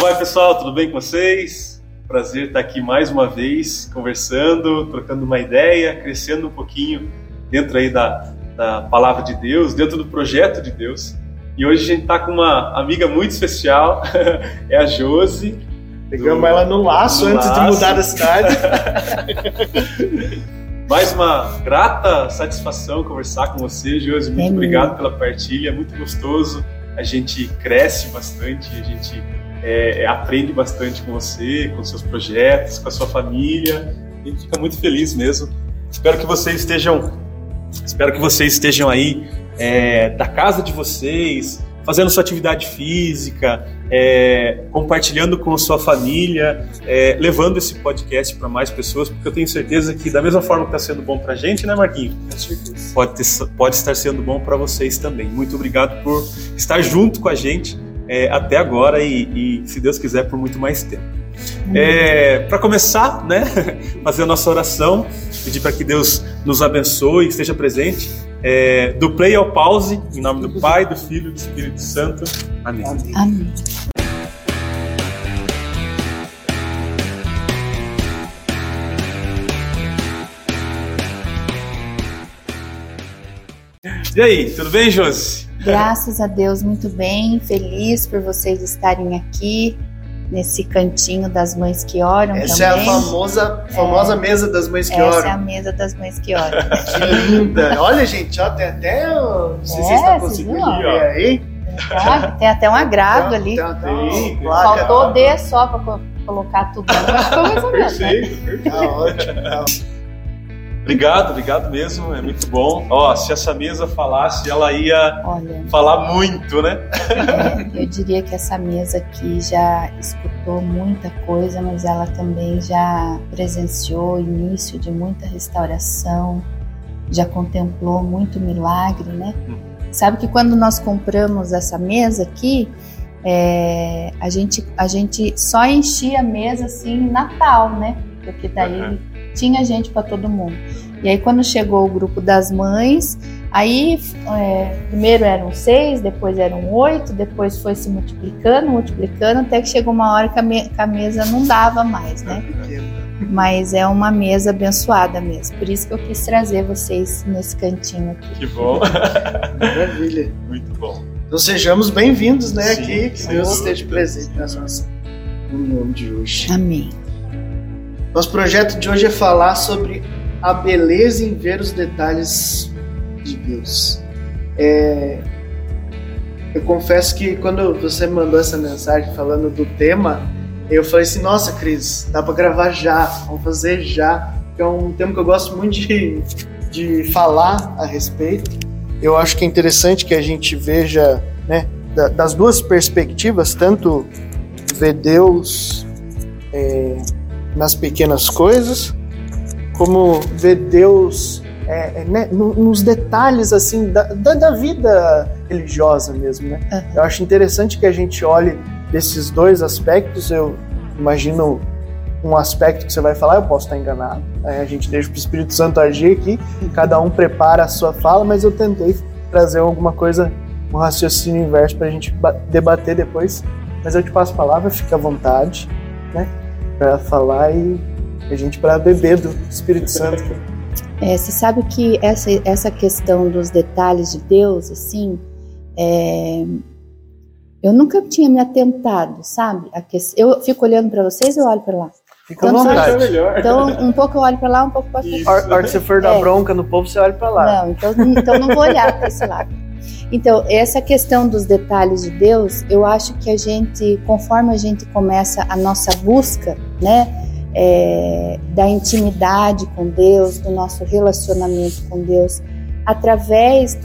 Como vai, pessoal? Tudo bem com vocês? Prazer estar aqui mais uma vez, conversando, trocando uma ideia, crescendo um pouquinho dentro aí da Palavra de Deus, dentro do projeto de Deus. E hoje a gente está com uma amiga muito especial, é a Josi. Pegamos ela no laço antes de mudar da cidade. Mais uma grata satisfação conversar com você, Josi. Muito obrigado pela partilha, muito gostoso. A gente cresce bastante, a gente aprende bastante com você, com seus projetos, com a sua família. A gente fica muito feliz mesmo. Espero que vocês estejam aí da casa de vocês, fazendo sua atividade física, compartilhando com a sua família, levando esse podcast para mais pessoas, porque eu tenho certeza que, da mesma forma que está sendo bom para a gente, né, Marquinhos? Com certeza. Pode estar sendo bom para vocês também. Muito obrigado por estar junto com a gente até agora e, se Deus quiser, por muito mais tempo. Para começar, né, fazer a nossa oração, pedir para que Deus nos abençoe, esteja presente. Do play ao pause, em nome do Pai, do Filho e do Espírito Santo. Amém. Amém. E aí, tudo bem, Josi? Graças a Deus, muito bem, feliz por vocês estarem aqui nesse cantinho das Mães que Oram. Essa também é a famosa mesa das Mães que Oram. Essa é a mesa das Mães que Oram. Que linda! Olha, gente, ó, tem até... Não sei se vocês estão conseguindo ver aí. Tá, tem até um agrado ali. Tem, faltou o D só para colocar tudo. Perfeito. Tá ótimo. Tá. Obrigado mesmo, é muito bom. Ó, se essa mesa falasse, ela ia falar muito, né? Eu diria que essa mesa aqui já escutou muita coisa, mas ela também já presenciou o início de muita restauração, já contemplou muito milagre, né? Sabe que quando nós compramos essa mesa aqui, a gente só enchia a mesa assim em Natal, né? Porque daí... Tinha gente para todo mundo. E aí quando chegou o grupo das mães, aí primeiro eram 6, depois eram 8, depois foi se multiplicando, até que chegou uma hora que a mesa não dava mais, né? Mas é uma mesa abençoada mesmo. Por isso que eu quis trazer vocês nesse cantinho aqui. Que bom! Maravilha! Muito bom! Então sejamos bem-vindos, né, sim, aqui, que Deus esteja presente nas nossas... No nome de hoje. Amém! Nosso projeto de hoje é falar sobre a beleza em ver os detalhes de Deus. Eu confesso que quando você me mandou essa mensagem falando do tema, eu falei assim, nossa, Cris, dá pra gravar já, vamos fazer já. É um tema que eu gosto muito de falar a respeito. Eu acho que é interessante que a gente veja, né, das duas perspectivas, tanto ver Deus... nas pequenas coisas, como ver Deus né, nos detalhes assim, da vida religiosa mesmo, né? Eu acho interessante que a gente olhe desses dois aspectos. Eu imagino um aspecto que você vai falar, eu posso estar enganado, a gente deixa para o Espírito Santo agir aqui, cada um prepara a sua fala, mas eu tentei trazer alguma coisa, um raciocínio inverso para a gente debater depois, mas eu te passo a palavra, fica à vontade, né? Para falar e a gente para beber do Espírito Santo. Você sabe que essa questão dos detalhes de Deus, assim, eu nunca tinha me atentado, sabe? Eu fico olhando para vocês, eu olho para lá. Fica à vontade. Então, um pouco eu olho para lá, um pouco para cá. A hora que você for dar bronca no povo, você olha para lá. Não, então não vou olhar para esse lado. Então, essa questão dos detalhes de Deus, eu acho que a gente, conforme a gente começa a nossa busca, né, da intimidade com Deus, do nosso relacionamento com Deus, através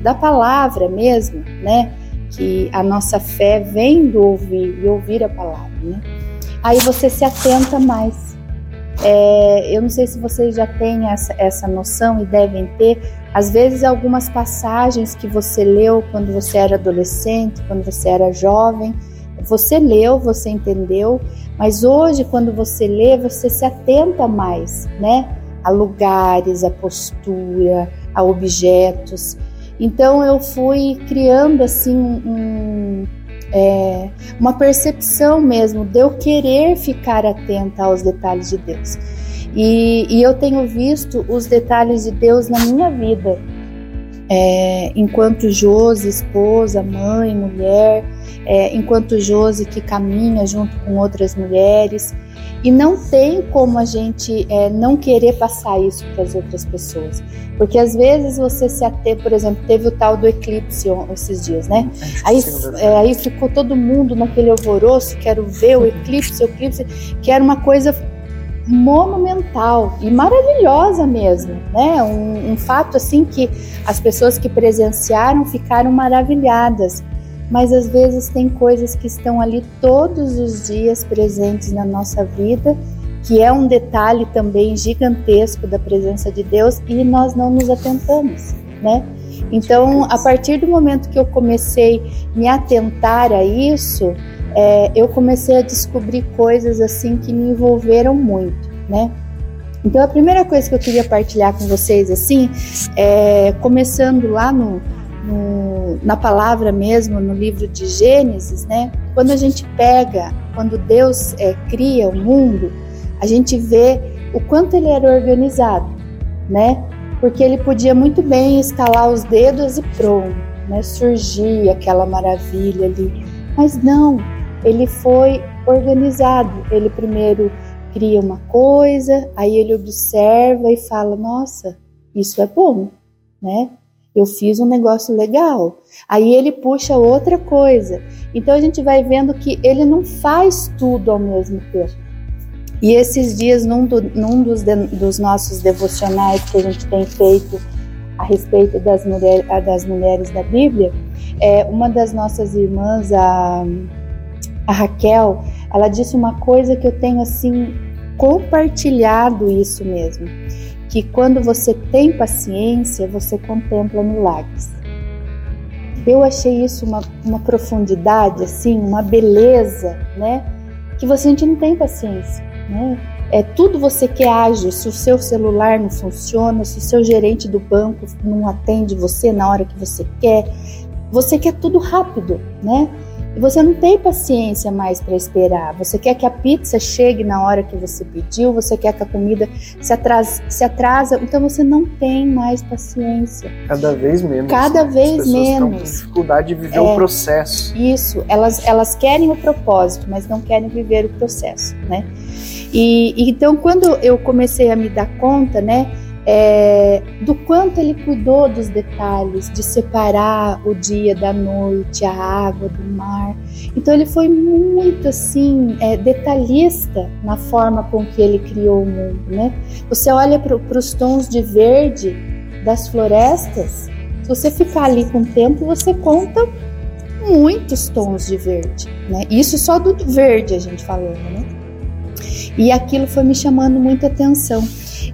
da palavra mesmo, né, que a nossa fé vem do ouvir, e ouvir a palavra, né, aí você se atenta mais. Eu não sei se vocês já têm essa noção e devem ter. Às vezes, algumas passagens que você leu quando você era adolescente, quando você era jovem, você leu, você entendeu, mas hoje, quando você lê, você se atenta mais, né? A lugares, a postura, a objetos. Então, eu fui criando, assim, uma percepção mesmo de eu querer ficar atenta aos detalhes de Deus. E eu tenho visto os detalhes de Deus na minha vida, enquanto Josi, esposa, mãe, mulher, enquanto Josi que caminha junto com outras mulheres. E não tem como a gente não querer passar isso para as outras pessoas. Porque às vezes você se atém, por exemplo, teve o tal do eclipse esses dias, né? Aí ficou todo mundo naquele alvoroço, quero ver o eclipse, que era uma coisa monumental e maravilhosa mesmo, né? Um fato assim que as pessoas que presenciaram ficaram maravilhadas. Mas às vezes tem coisas que estão ali todos os dias presentes na nossa vida, que é um detalhe também gigantesco da presença de Deus, e nós não nos atentamos, né? Então, a partir do momento que eu comecei a me atentar a isso, eu comecei a descobrir coisas assim que me envolveram muito, né? Então, a primeira coisa que eu queria partilhar com vocês, assim, começando lá na palavra mesmo, no livro de Gênesis, né? Quando a gente pega, quando Deus cria o mundo, a gente vê o quanto ele era organizado, né? Porque ele podia muito bem estalar os dedos e pronto, né? Surgia aquela maravilha ali. Mas não, ele foi organizado. Ele primeiro cria uma coisa, aí ele observa e fala, nossa, isso é bom, né? Eu fiz um negócio legal. Aí ele puxa outra coisa. Então a gente vai vendo que ele não faz tudo ao mesmo tempo. E esses dias, num dos nossos devocionais que a gente tem feito a respeito das mulheres da Bíblia, uma das nossas irmãs, a Raquel, ela disse uma coisa que eu tenho assim compartilhado isso mesmo. Que quando você tem paciência, você contempla milagres. Eu achei isso uma profundidade, assim, uma beleza, né? Que a gente não tem paciência, né? Tudo você quer ágil. Se o seu celular não funciona, se o seu gerente do banco não atende você na hora que você quer tudo rápido, né? E você não tem paciência mais para esperar. Você quer que a pizza chegue na hora que você pediu, você quer que a comida se atrasa, então você não tem mais paciência. Cada vez menos. As pessoas estão com dificuldade de viver o processo. Isso, elas querem o propósito, mas não querem viver o processo, né? E então quando eu comecei a me dar conta, né, do quanto ele cuidou dos detalhes, de separar o dia da noite, a água do mar. Então ele foi muito assim, detalhista na forma com que ele criou o mundo, né? Você olha para os tons de verde das florestas, se você ficar ali com o tempo, você conta muitos tons de verde, né? Isso só do verde a gente falando, né? E aquilo foi me chamando muita atenção.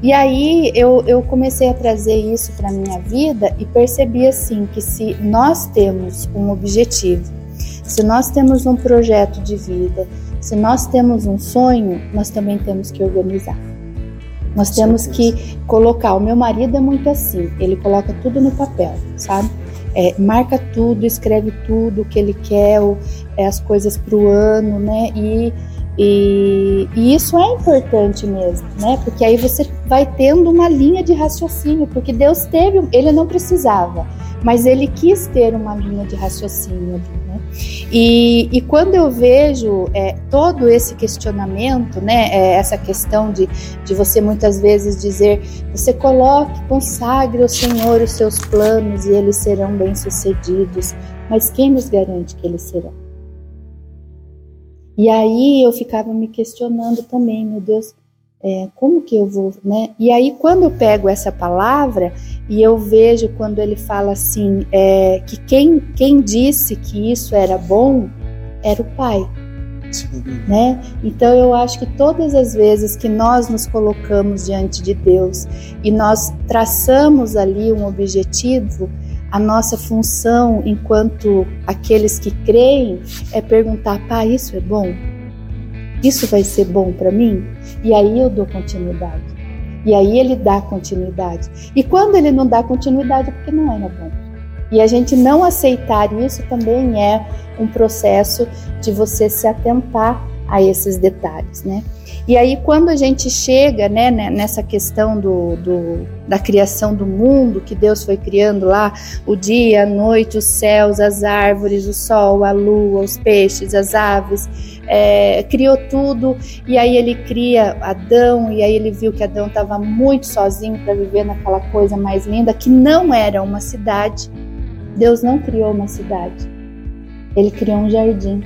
E aí eu comecei a trazer isso para a minha vida e percebi assim que se nós temos um objetivo, se nós temos um projeto de vida, se nós temos um sonho, nós também temos que organizar. Nós temos que colocar. O meu marido é muito assim, ele coloca tudo no papel, sabe? Marca tudo, escreve tudo o que ele quer, as coisas para o ano, né? E isso é importante mesmo, né? Porque aí você vai tendo uma linha de raciocínio, porque Deus teve, ele não precisava, mas ele quis ter uma linha de raciocínio, né? E quando eu vejo todo esse questionamento, né? Essa questão de você muitas vezes dizer, você coloque, consagre ao Senhor os seus planos e eles serão bem-sucedidos, mas quem nos garante que eles serão? E aí eu ficava me questionando também, meu Deus, como que eu vou, né? E aí quando eu pego essa palavra e eu vejo quando ele fala assim, que quem disse que isso era bom era o Pai, né? Então eu acho que todas as vezes que nós nos colocamos diante de Deus e nós traçamos ali um objetivo, a nossa função enquanto aqueles que creem é perguntar, Pai, isso é bom? Isso vai ser bom para mim? E aí eu dou continuidade. E aí ele dá continuidade. E quando ele não dá continuidade é porque não era bom. E a gente não aceitar isso também é um processo de você se atentar a esses detalhes, né? E aí quando a gente chega, né, nessa questão da criação do mundo, que Deus foi criando lá o dia, a noite, os céus, as árvores, o sol, a lua, os peixes, as aves, criou tudo, e aí ele cria Adão, e aí ele viu que Adão estava muito sozinho para viver naquela coisa mais linda, que não era uma cidade. Deus não criou uma cidade, ele criou um jardim.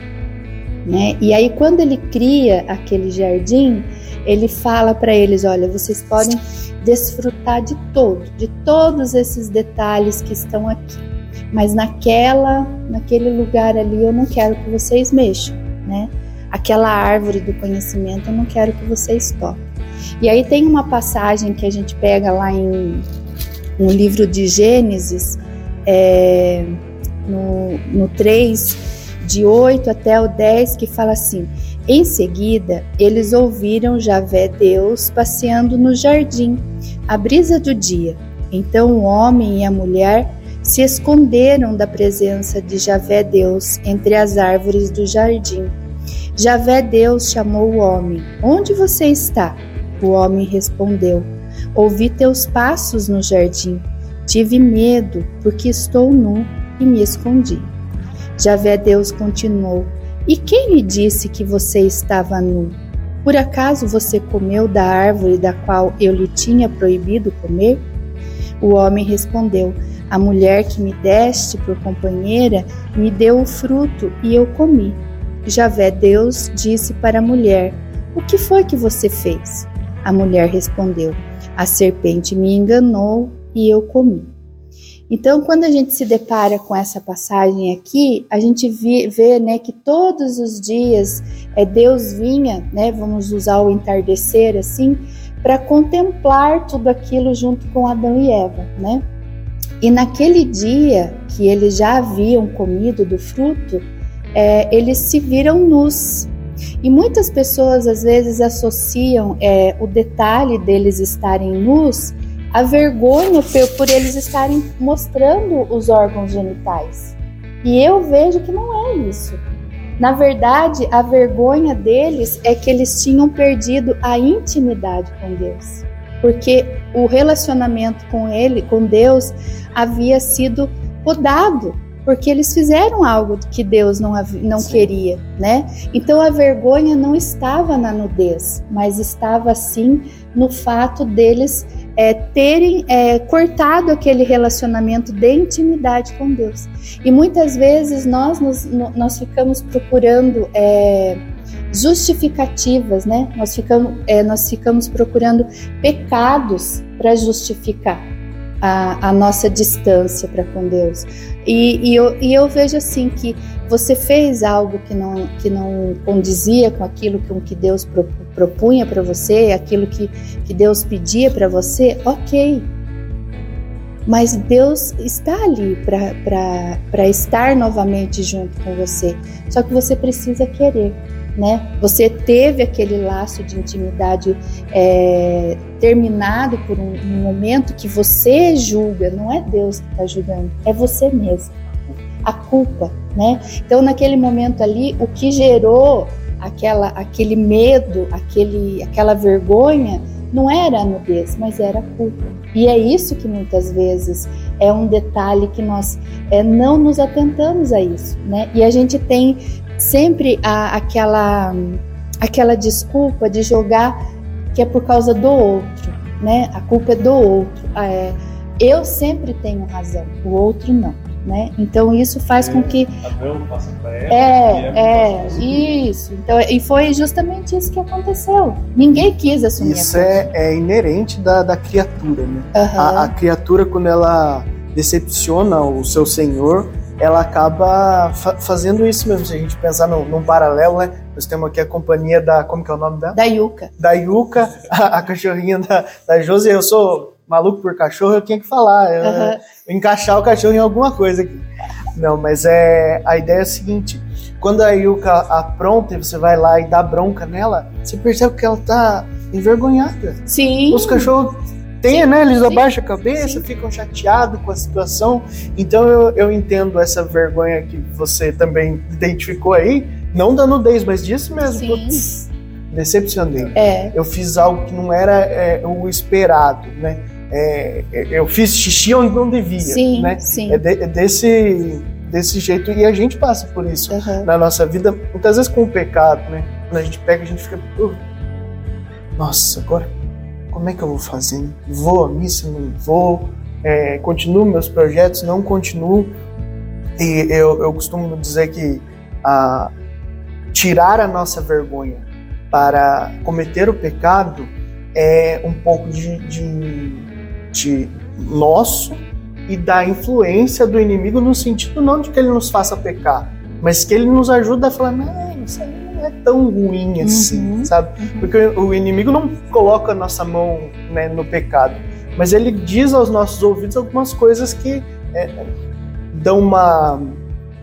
Né? E aí quando ele cria aquele jardim, ele fala para eles, olha, vocês podem desfrutar de todos esses detalhes que estão aqui, mas naquele lugar ali eu não quero que vocês mexam, né? Aquela árvore do conhecimento eu não quero que vocês toquem. E aí tem uma passagem que a gente pega lá no livro de Gênesis, no 3, de 8 até o 10, que fala assim: em seguida, eles ouviram Javé Deus passeando no jardim, à brisa do dia. Então o homem e a mulher se esconderam da presença de Javé Deus entre as árvores do jardim. Javé Deus chamou o homem: onde você está? O homem respondeu: ouvi teus passos no jardim. Tive medo, porque estou nu e me escondi. Javé Deus continuou: e quem lhe disse que você estava nu? Por acaso você comeu da árvore da qual eu lhe tinha proibido comer? O homem respondeu: a mulher que me deste por companheira me deu o fruto e eu comi. Javé Deus disse para a mulher: o que foi que você fez? A mulher respondeu: a serpente me enganou e eu comi. Então, quando a gente se depara com essa passagem aqui, a gente vê, né, que todos os dias Deus vinha, né, vamos usar o entardecer assim, para contemplar tudo aquilo junto com Adão e Eva, né? E naquele dia que eles já haviam comido do fruto, eles se viram nus. E muitas pessoas às vezes associam o detalhe deles estarem nus a vergonha por eles estarem mostrando os órgãos genitais. E eu vejo que não é isso. Na verdade, a vergonha deles é que eles tinham perdido a intimidade com Deus, porque o relacionamento com Ele, com Deus, havia sido podado, porque eles fizeram algo que Deus não queria, né? Então a vergonha não estava na nudez, mas estava sim no fato deles terem cortado aquele relacionamento de intimidade com Deus. E muitas vezes nós ficamos procurando justificativas, né? Nós ficamos procurando pecados para justificar a nossa distância para com Deus. E eu vejo assim que você fez algo que não condizia com aquilo com que Deus propunha para você, aquilo que Deus pedia para você, ok. Mas Deus está ali para estar novamente junto com você. Só que você precisa querer, né? Você teve aquele laço de intimidade terminado por um momento que você julga, não é Deus que está julgando, é você mesmo, a culpa, né? Então naquele momento ali, o que gerou aquele medo, aquela vergonha, não era a nudez, mas era a culpa. E é isso que muitas vezes é um detalhe que nós não nos atentamos a isso, né? E a gente tem sempre aquela desculpa de jogar que é por causa do outro, né? A culpa é do outro. Eu sempre tenho razão, o outro não, né? Então isso faz com que Adão passa para Eva, isso. Então, e foi justamente isso que aconteceu. Ninguém quis assumir. Isso é inerente da criatura, né? Uhum. A criatura, quando ela decepciona o seu Senhor, ela acaba fazendo isso mesmo. Se a gente pensar num paralelo, né? Nós temos aqui a companhia da... Como que é o nome dela? Da Yuka. Da Yuka, a cachorrinha da Josi. Eu sou maluco por cachorro, eu tinha que falar. Uhum. Encaixar o cachorro em alguma coisa aqui. Não, mas a ideia é a seguinte. Quando a Yuka apronta e você vai lá e dá bronca nela, você percebe que ela tá envergonhada. Sim. Os cachorros... tem, né? Eles abaixam a cabeça, ficam chateados com a situação. Então eu entendo essa vergonha que você também identificou aí, não da nudez, mas disso mesmo. Putz, decepcionei. É. Eu fiz algo que não era o esperado, né? Eu fiz xixi onde não devia, sim, né? Sim. Desse jeito, e a gente passa por isso na nossa vida, muitas vezes com o pecado, né? Quando a gente peca, a gente fica, nossa, agora como é que eu vou fazer? Né? Vou à missa, não vou, continuo meus projetos, não continuo. E eu costumo dizer que tirar a nossa vergonha para cometer o pecado é um pouco de nosso e da influência do inimigo, no sentido não de que ele nos faça pecar, mas que ele nos ajuda a falar, não, isso aí não é tão ruim assim, sabe? Porque o inimigo não coloca a nossa mão, né, no pecado, mas ele diz aos nossos ouvidos algumas coisas que dão uma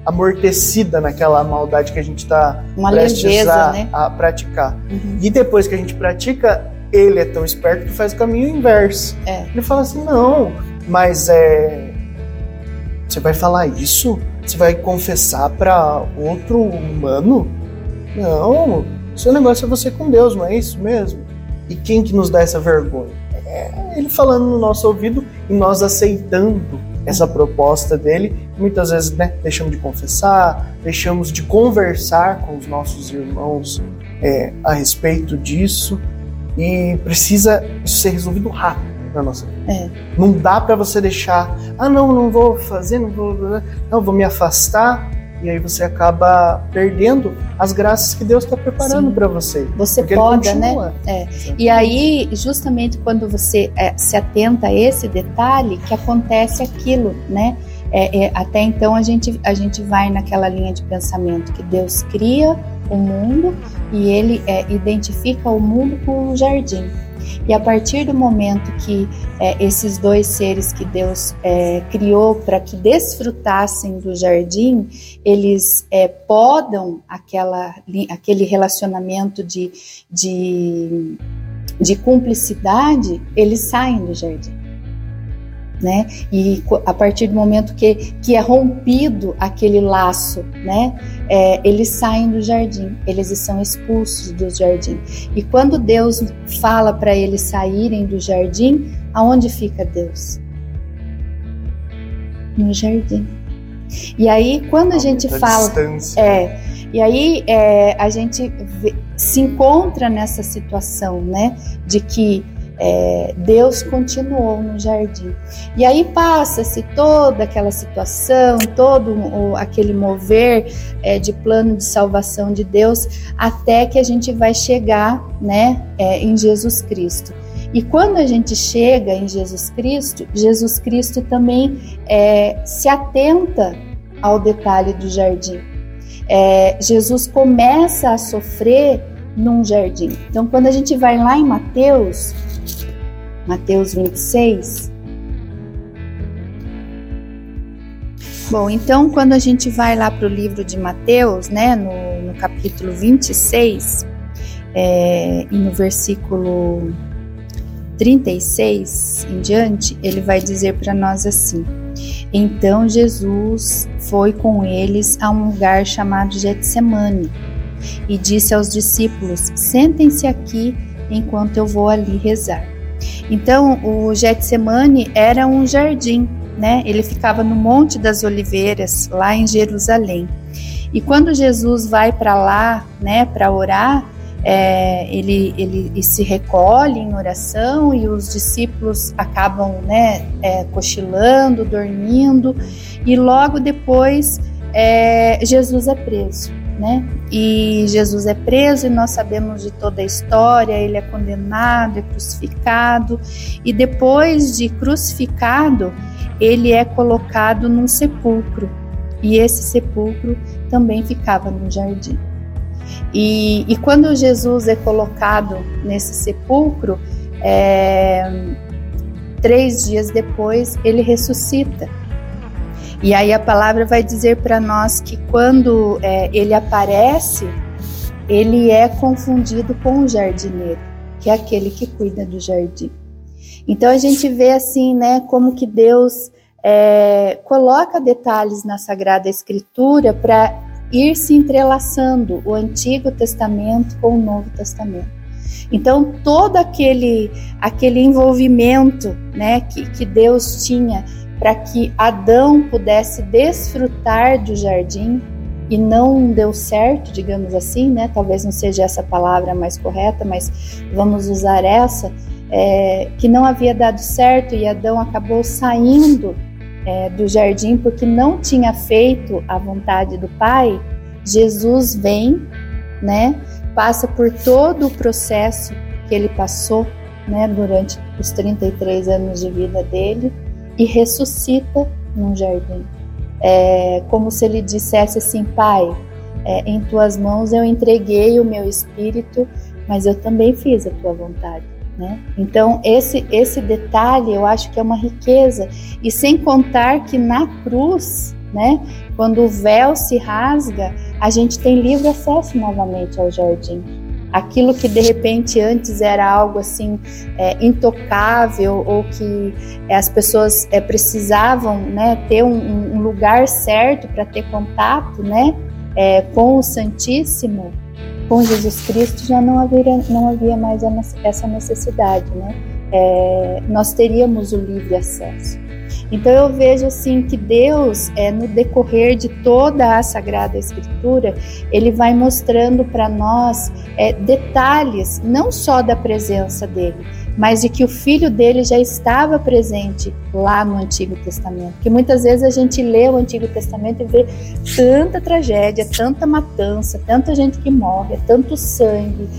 amortecida naquela maldade que a gente está prestes a praticar. E depois que a gente pratica, ele é tão esperto que faz o caminho inverso. Ele fala assim, não, mas você vai falar isso? Você vai confessar para outro humano? Não, seu negócio é você com Deus, não é isso mesmo? E quem que nos dá essa vergonha? É ele falando no nosso ouvido e nós aceitando essa proposta dele. Muitas vezes, né, deixamos de confessar, deixamos de conversar com os nossos irmãos a respeito disso, e precisa isso ser resolvido rápido na nossa vida. Não dá para você deixar, não vou fazer, não vou me afastar, e aí você acaba perdendo as graças que Deus está preparando para você. Você pode, né? E aí, justamente quando você se atenta a esse detalhe, que acontece aquilo, né? Até então a gente vai naquela linha de pensamento que Deus cria o mundo e ele identifica o mundo com um jardim. E a partir do momento que esses dois seres que Deus criou para que desfrutassem do jardim, eles podam aquele relacionamento de cumplicidade, eles saem do jardim. Né? E a partir do momento que é rompido aquele laço, né? Eles saem do jardim, eles são expulsos do jardim. E quando Deus fala para eles saírem do jardim, aonde fica Deus? No jardim. E aí quando a gente fala... Distância. E aí a gente se encontra nessa situação, né? De que Deus continuou no jardim. E aí passa-se toda aquela situação, todo aquele mover de plano de salvação de Deus, até que a gente vai chegar, né, em Jesus Cristo. E quando a gente chega em Jesus Cristo também se atenta ao detalhe do jardim. Jesus começa a sofrer num jardim. Então, quando a gente vai lá em Mateus 26. Bom, então quando a gente vai lá para o livro de Mateus, né, no capítulo 26, e no versículo 36 em diante, ele vai dizer para nós assim: então Jesus foi com eles a um lugar chamado Getsêmani e disse aos discípulos: sentem-se aqui enquanto eu vou ali rezar. Então, o Getsêmani era um jardim, né? Ele ficava no Monte das Oliveiras, lá em Jerusalém. E quando Jesus vai para lá, né, para orar, ele se recolhe em oração e os discípulos acabam, né, cochilando, dormindo. E logo depois, Jesus é preso. Né? E Jesus é preso e nós sabemos de toda a história, ele é condenado, é crucificado, e depois de crucificado, ele é colocado num sepulcro, e esse sepulcro também ficava no jardim. E quando Jesus é colocado nesse sepulcro, 3 dias depois ele ressuscita. E aí a palavra vai dizer para nós que quando ele aparece, ele é confundido com o jardineiro, que é aquele que cuida do jardim. Então a gente vê assim, né, como que Deus coloca detalhes na Sagrada Escritura para ir se entrelaçando o Antigo Testamento com o Novo Testamento. Então todo aquele envolvimento, né, que Deus tinha para que Adão pudesse desfrutar do jardim, e não deu certo, digamos assim, né? Talvez não seja essa palavra mais correta, mas vamos usar essa, que não havia dado certo e Adão acabou saindo do jardim porque não tinha feito a vontade do Pai. Jesus vem, né? Passa por todo o processo que ele passou, né? Durante os 33 anos de vida dele e ressuscita num jardim. Como se ele dissesse assim: Pai, em tuas mãos eu entreguei o meu espírito, mas eu também fiz a tua vontade, né? Então esse detalhe eu acho que é uma riqueza, e sem contar que na cruz, né, quando o véu se rasga, a gente tem livre acesso novamente ao jardim. Aquilo que de repente antes era algo assim intocável, ou que as pessoas precisavam, né, ter um lugar certo para ter contato, né, com o Santíssimo, com Jesus Cristo, já não havia mais essa necessidade, né? Nós teríamos o livre acesso. Então eu vejo assim que Deus, no decorrer de toda a Sagrada Escritura, ele vai mostrando para nós detalhes, não só da presença dele, mas de que o Filho dele já estava presente lá no Antigo Testamento. Porque muitas vezes a gente lê o Antigo Testamento e vê tanta tragédia, tanta matança, tanta gente que morre, tanto sangue,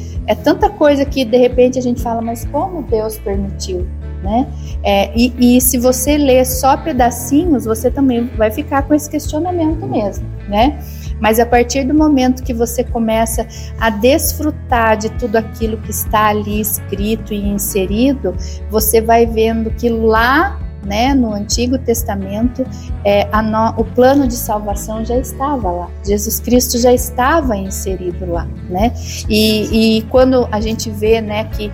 tanta coisa que de repente a gente fala, mas como Deus permitiu? Né? E se você ler só pedacinhos, você também vai ficar com esse questionamento mesmo, né? Mas a partir do momento que você começa a desfrutar de tudo aquilo que está ali escrito e inserido, você vai vendo que lá, né, no Antigo Testamento, o plano de salvação já estava lá. Jesus Cristo já estava inserido lá, né? E quando a gente vê, né, que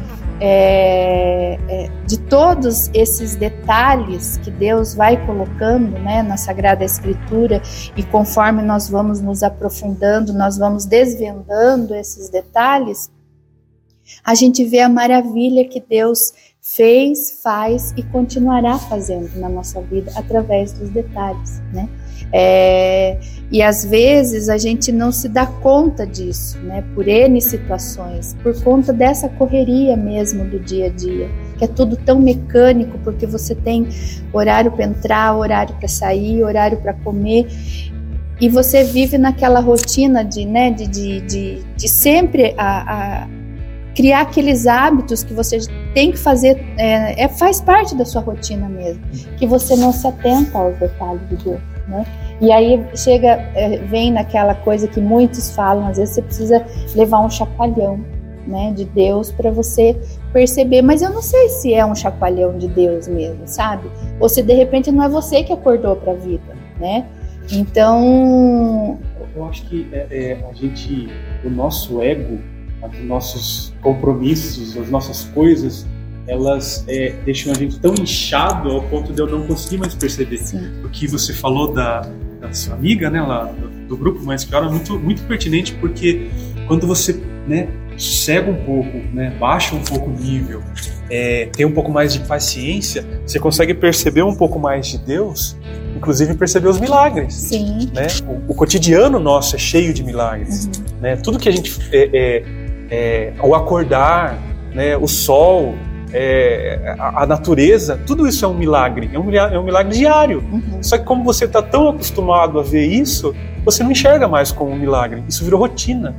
de todos esses detalhes que Deus vai colocando, né, na Sagrada Escritura, e conforme nós vamos nos aprofundando, nós vamos desvendando esses detalhes, a gente vê a maravilha que Deus fez, faz e continuará fazendo na nossa vida através dos detalhes, né? E às vezes a gente não se dá conta disso, né? Por N situações, por conta dessa correria mesmo do dia a dia, que é tudo tão mecânico, porque você tem horário para entrar, horário para sair, horário para comer, e você vive naquela rotina de, né, de sempre criar aqueles hábitos que você tem que fazer, faz parte da sua rotina mesmo, que você não se atenta aos detalhes de Deus, né? E aí vem naquela coisa que muitos falam, às vezes você precisa levar um chacoalhão, né, de Deus para você perceber, mas eu não sei se é um chacoalhão de Deus mesmo, sabe? Ou se de repente não é você que acordou para a vida, né? Então... Eu acho que o nosso ego, os nossos compromissos, as nossas coisas, elas deixam a gente tão inchado ao ponto de eu não conseguir mais perceber. Sim. O que você falou da sua amiga, né, lá do grupo Mães que Oram, é muito, muito pertinente, porque quando você, né, sossega um pouco, né, baixa um pouco o nível, tem um pouco mais de paciência, você consegue perceber um pouco mais de Deus, inclusive perceber os milagres. Sim. Né? O cotidiano nosso é cheio de milagres. Uhum. Né? Tudo que a gente... o acordar, né, o sol, a natureza, tudo isso é um milagre, é um milagre diário. Uhum. Só que como você está tão acostumado a ver isso, você não enxerga mais como um milagre, isso virou rotina.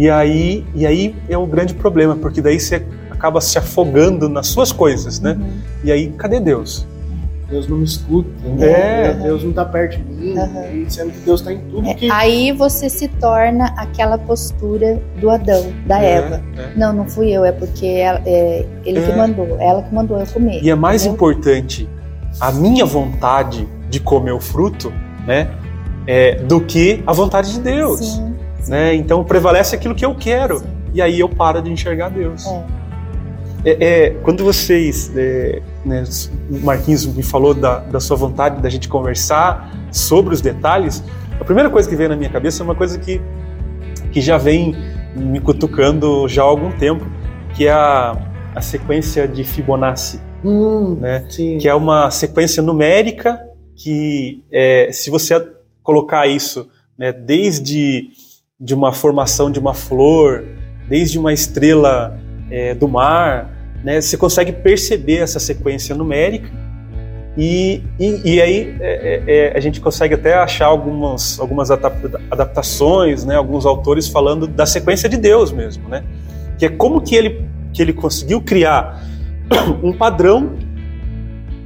E aí é um grande problema, porque daí você acaba se afogando nas suas coisas, né? Uhum. E aí, cadê Deus? Deus não me escuta, Deus não está perto de mim, uhum, sendo que Deus está em tudo. Que... Aí você se torna aquela postura do Adão, da Eva. Não fui eu, é porque ele que mandou, ela que mandou eu comer. E é mais importante a minha vontade de comer o fruto, né, do que a vontade de Deus. Sim, sim. Né? Então prevalece aquilo que eu quero, sim, e aí eu paro de enxergar Deus. Quando vocês... né, o Marquinhos me falou da sua vontade da gente conversar sobre os detalhes, a primeira coisa que veio na minha cabeça é uma coisa que já vem me cutucando já há algum tempo, que é a sequência de Fibonacci, né? Que é uma sequência numérica que, se você colocar isso, né, desde de uma formação de uma flor, desde uma estrela do mar, né, você consegue perceber essa sequência numérica e aí a gente consegue até achar algumas adaptações, né, alguns autores falando da sequência de Deus mesmo, né, que é como que ele conseguiu criar um padrão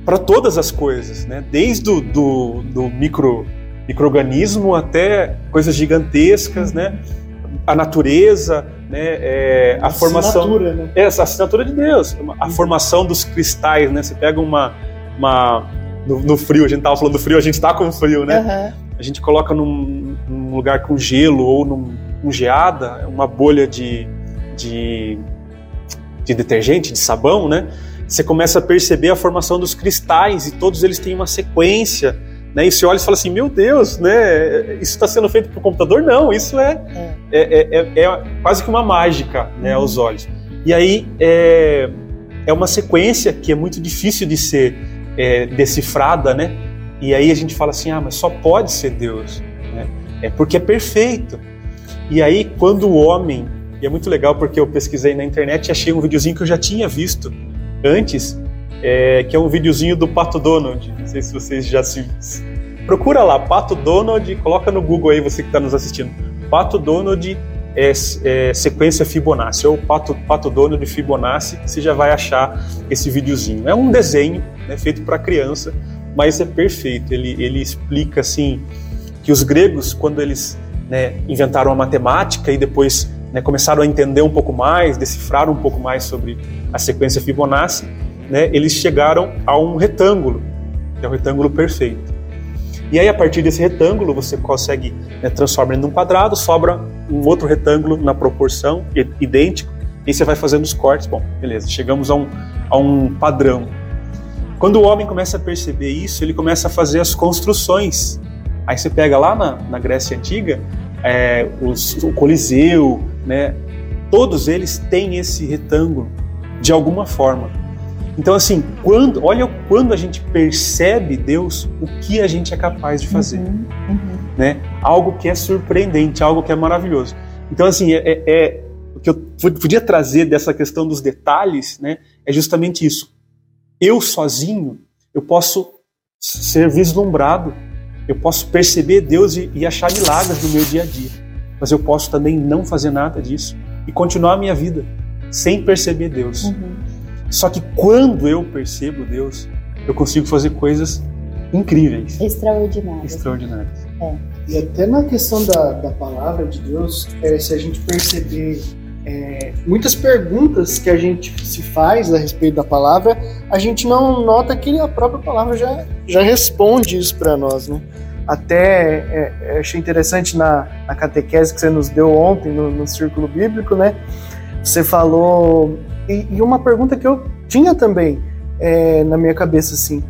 para todas as coisas, né, desde do micro-organismo até coisas gigantescas, né, a natureza, né, a formação, né? A assinatura de Deus, a formação dos cristais, né? Você pega no frio, a gente estava falando do frio, a gente está com frio, né? Uhum. A gente coloca num lugar com gelo ou com geada, uma bolha de detergente, de sabão, né? Você começa a perceber a formação dos cristais e todos eles têm uma sequência, né? E você olha e fala assim, meu Deus, né? Isso está sendo feito por computador? Não, isso é quase que uma mágica, né, aos olhos. E aí é uma sequência que é muito difícil de ser decifrada, né? E aí a gente fala assim, mas só pode ser Deus, né? É porque é perfeito. E aí quando o homem, e é muito legal porque eu pesquisei na internet e achei um videozinho que eu já tinha visto antes, que é um videozinho do Pato Donald. Não sei se vocês já se... Procura lá, Pato Donald, coloca no Google aí, você que está nos assistindo. Pato Donald sequência Fibonacci, ou Pato Donald Fibonacci, que você já vai achar esse videozinho. É um desenho, né, feito para criança, mas é perfeito. Ele explica assim, que os gregos, quando eles, né, inventaram a matemática e depois, né, começaram a entender um pouco mais, decifraram um pouco mais sobre a sequência Fibonacci, né, eles chegaram a um retângulo, que é o retângulo perfeito. E aí, a partir desse retângulo, você consegue, né, transformar ele num quadrado, sobra um outro retângulo na proporção idêntico, e você vai fazendo os cortes. Bom, beleza, chegamos a um padrão. Quando o homem começa a perceber isso, ele começa a fazer as construções. Aí você pega lá na Grécia Antiga, o Coliseu, né, todos eles têm esse retângulo, de alguma forma. Então, assim, quando a gente percebe Deus, o que a gente é capaz de fazer, né? Algo que é surpreendente, algo que é maravilhoso. Então, assim, o que eu podia trazer dessa questão dos detalhes, né, é justamente isso. Eu sozinho, eu posso ser vislumbrado, eu posso perceber Deus e achar milagres no meu dia a dia. Mas eu posso também não fazer nada disso e continuar a minha vida sem perceber Deus. Só que quando eu percebo Deus, eu consigo fazer coisas incríveis. Extraordinárias. E até na questão da palavra de Deus, se a gente perceber muitas perguntas que a gente se faz a respeito da palavra, a gente não nota que a própria palavra já responde isso para nós, né? Até achei interessante na catequese que você nos deu ontem no Círculo Bíblico, né? Você falou... E uma pergunta que eu tinha também na minha cabeça, assim,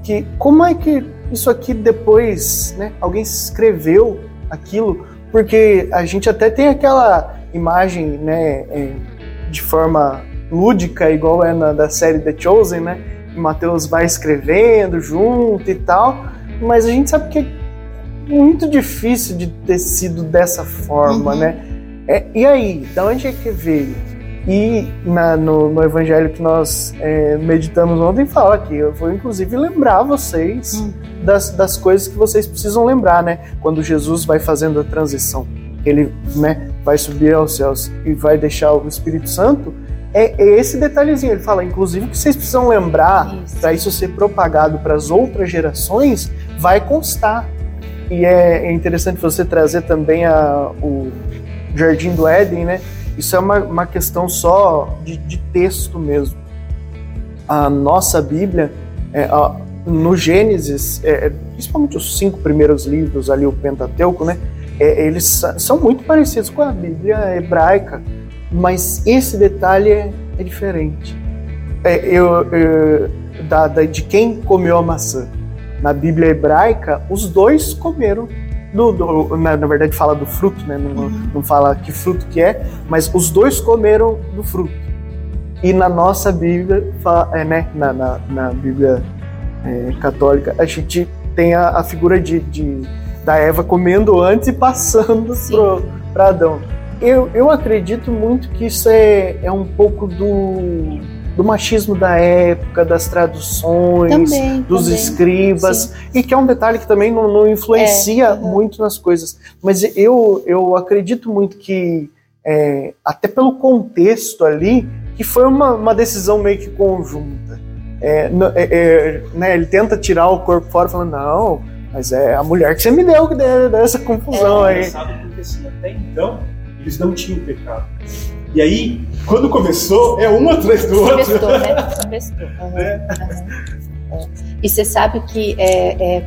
que como é que isso aqui depois, né, alguém escreveu aquilo? Porque a gente até tem aquela imagem, né, de forma lúdica, igual é da série The Chosen, né? O Mateus vai escrevendo junto e tal, mas a gente sabe que é muito difícil de ter sido dessa forma, né? E aí, da onde é que veio? E no evangelho que nós meditamos ontem fala que eu vou inclusive lembrar vocês das coisas que vocês precisam lembrar, né? Quando Jesus vai fazendo a transição, ele, né, vai subir aos céus e vai deixar o Espírito Santo, é esse detalhezinho. Ele fala, inclusive, que vocês precisam lembrar para isso ser propagado para as outras gerações, vai constar. E é interessante você trazer também o Jardim do Éden, né? Isso é uma questão só de texto mesmo. A nossa Bíblia, no Gênesis, principalmente os 5 primeiros livros, ali o Pentateuco, né, eles são muito parecidos com a Bíblia hebraica, mas esse detalhe é diferente. de quem comeu a maçã. Na Bíblia hebraica, os dois comeram. Na verdade fala do fruto, né? Não fala que fruto que é, mas os dois comeram do fruto. E na nossa Bíblia, né? na Bíblia católica, a gente tem a figura da Eva comendo antes e passando para Adão. Eu acredito muito que isso é um pouco do machismo da época, das traduções, dos escribas, sim. E que é um detalhe que também não influencia muito nas coisas. Mas eu acredito muito que, até pelo contexto ali, que foi uma decisão meio que conjunta. Né, ele tenta tirar o corpo fora, falando, não, mas é a mulher que você me deu que deu essa confusão aí. É engraçado porque assim, até então, eles não tinham pecado. E aí, quando começou, é um atrás do outro. Se vestou, né? Uhum. E você sabe que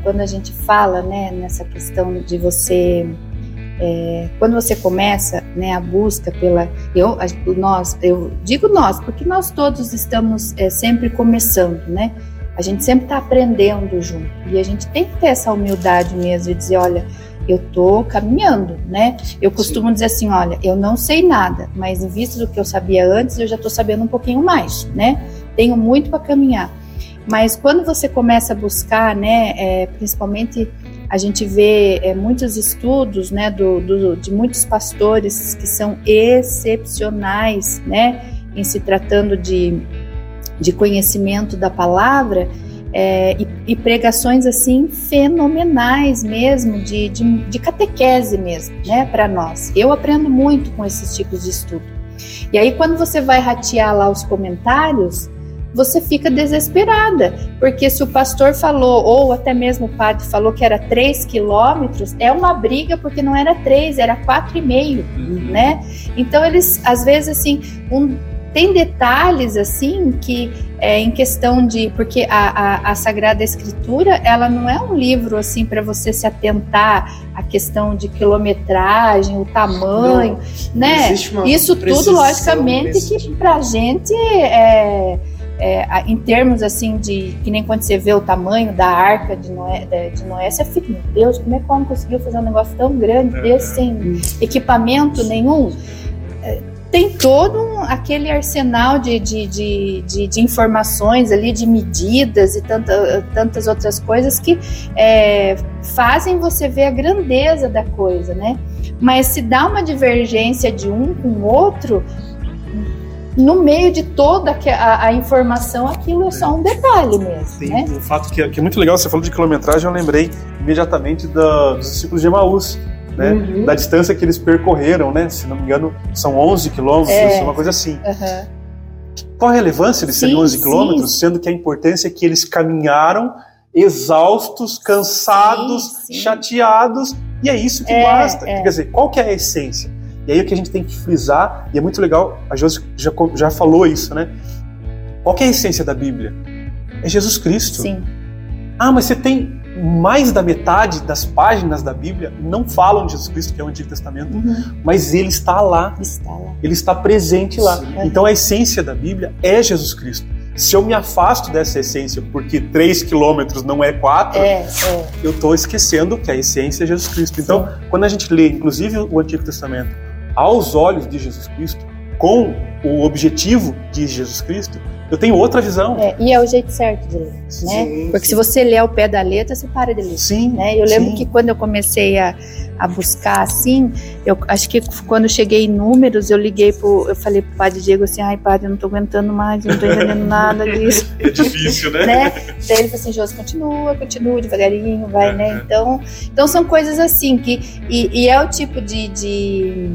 quando a gente fala, né, nessa questão de você... quando você começa, né, a busca pela... Eu digo nós, porque nós todos estamos sempre começando, né? A gente sempre está aprendendo junto. E a gente tem que ter essa humildade mesmo de dizer, olha... eu estou caminhando, né? Eu costumo dizer assim, olha, eu não sei nada, mas em vista do que eu sabia antes, eu já estou sabendo um pouquinho mais, né? Tenho muito para caminhar. Mas quando você começa a buscar, né, principalmente a gente vê muitos estudos, né, de muitos pastores que são excepcionais, né, em se tratando de conhecimento da palavra, e pregações assim fenomenais mesmo, de catequese mesmo, né, para nós. Eu aprendo muito com esses tipos de estudo. E aí quando você vai ratear lá os comentários, você fica desesperada, porque se o pastor falou, ou até mesmo o padre falou que era 3 quilômetros, é uma briga porque não era 3, era 4,5, né? Então eles, às vezes assim, tem detalhes assim que em questão de... Porque a Sagrada Escritura, ela não é um livro assim para você se atentar à questão de quilometragem, o tamanho, não, né? Isso tudo, logicamente, que para a gente, em termos assim de... Que nem quando você vê o tamanho da arca de Noé, você fica, meu Deus, como é que ela conseguiu fazer um negócio tão grande desse sem equipamento nenhum? Tem todo aquele arsenal de informações ali, de medidas e tantas outras coisas que fazem você ver a grandeza da coisa, né? Mas se dá uma divergência de um com o outro, no meio de toda a informação, aquilo é só um detalhe mesmo. Sim, né? Um fato que é muito legal, você falou de quilometragem, eu lembrei imediatamente dos discípulos de Emaús. Né? Uhum. Da distância que eles percorreram, né? Se não me engano, são 11 quilômetros, uma coisa assim. Uhum. Qual a relevância de serem 11 quilômetros, sendo que a importância é que eles caminharam exaustos, cansados, chateados, e é isso que basta. Quer dizer, qual que é a essência? E aí o que a gente tem que frisar, e é muito legal, a Josi já falou isso, né? Qual que é a essência da Bíblia? É Jesus Cristo. Sim. Ah, mas você tem... Mais da metade das páginas da Bíblia não falam de Jesus Cristo, que é o Antigo Testamento, mas ele está lá. Ele está presente lá. Então a essência da Bíblia é Jesus Cristo. Se eu me afasto dessa essência porque 3 quilômetros não é 4, eu estou esquecendo que a essência é Jesus Cristo. Então, quando a gente lê, inclusive, o Antigo Testamento aos olhos de Jesus Cristo, com o objetivo de Jesus Cristo, eu tenho outra visão. E é o jeito certo de ler, né? Sim, porque se você ler ao pé da letra, você para de ler. Sim, né? Eu lembro que quando eu comecei a buscar assim, eu acho que quando eu cheguei em números, eu falei pro padre Diego assim, ai padre, eu não tô aguentando mais, eu não tô entendendo nada disso. É difícil, né? Daí ele falou assim, Josi, continua devagarinho, vai, né? Então são coisas assim que... E é o tipo de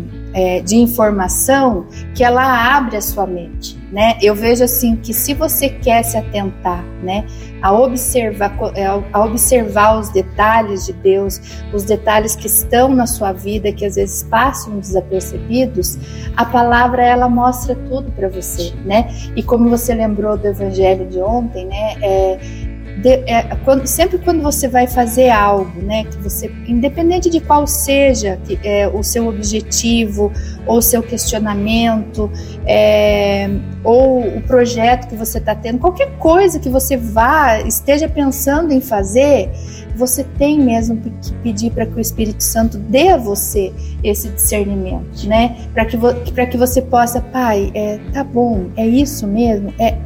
informação que ela abre a sua mente, né? Eu vejo assim que se você quer se atentar, né, a observar os detalhes de Deus, os detalhes que estão na sua vida, que às vezes passam desapercebidos, a palavra ela mostra tudo para você, né? E como você lembrou do evangelho de ontem, né? sempre quando você vai fazer algo, né, que você, independente de qual seja o seu objetivo, ou o seu questionamento, ou o projeto que você está tendo, qualquer coisa que você esteja pensando em fazer, você tem mesmo que pedir para que o Espírito Santo dê a você esse discernimento, né? Para que você possa, Pai, tá bom, é isso mesmo, é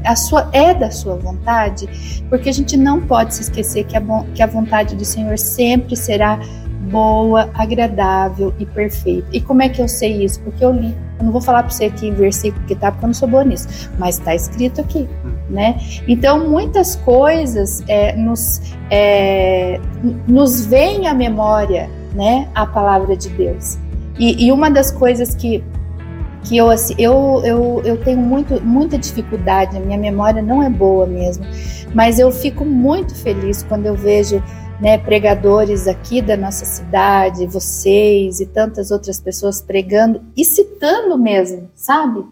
da sua vontade, porque a gente não pode se esquecer que a vontade do Senhor sempre será boa, agradável e perfeita. E como é que eu sei isso? Porque eu li. Eu não vou falar para você aqui em versículo que tá, porque eu não sou boa nisso, mas está escrito aqui, né? Então muitas coisas nos vem à memória, né, a palavra de Deus. E uma das coisas que eu, assim, eu tenho muita dificuldade, a minha memória não é boa mesmo, mas eu fico muito feliz quando eu vejo, né, pregadores aqui da nossa cidade, vocês e tantas outras pessoas pregando e citando mesmo, sabe?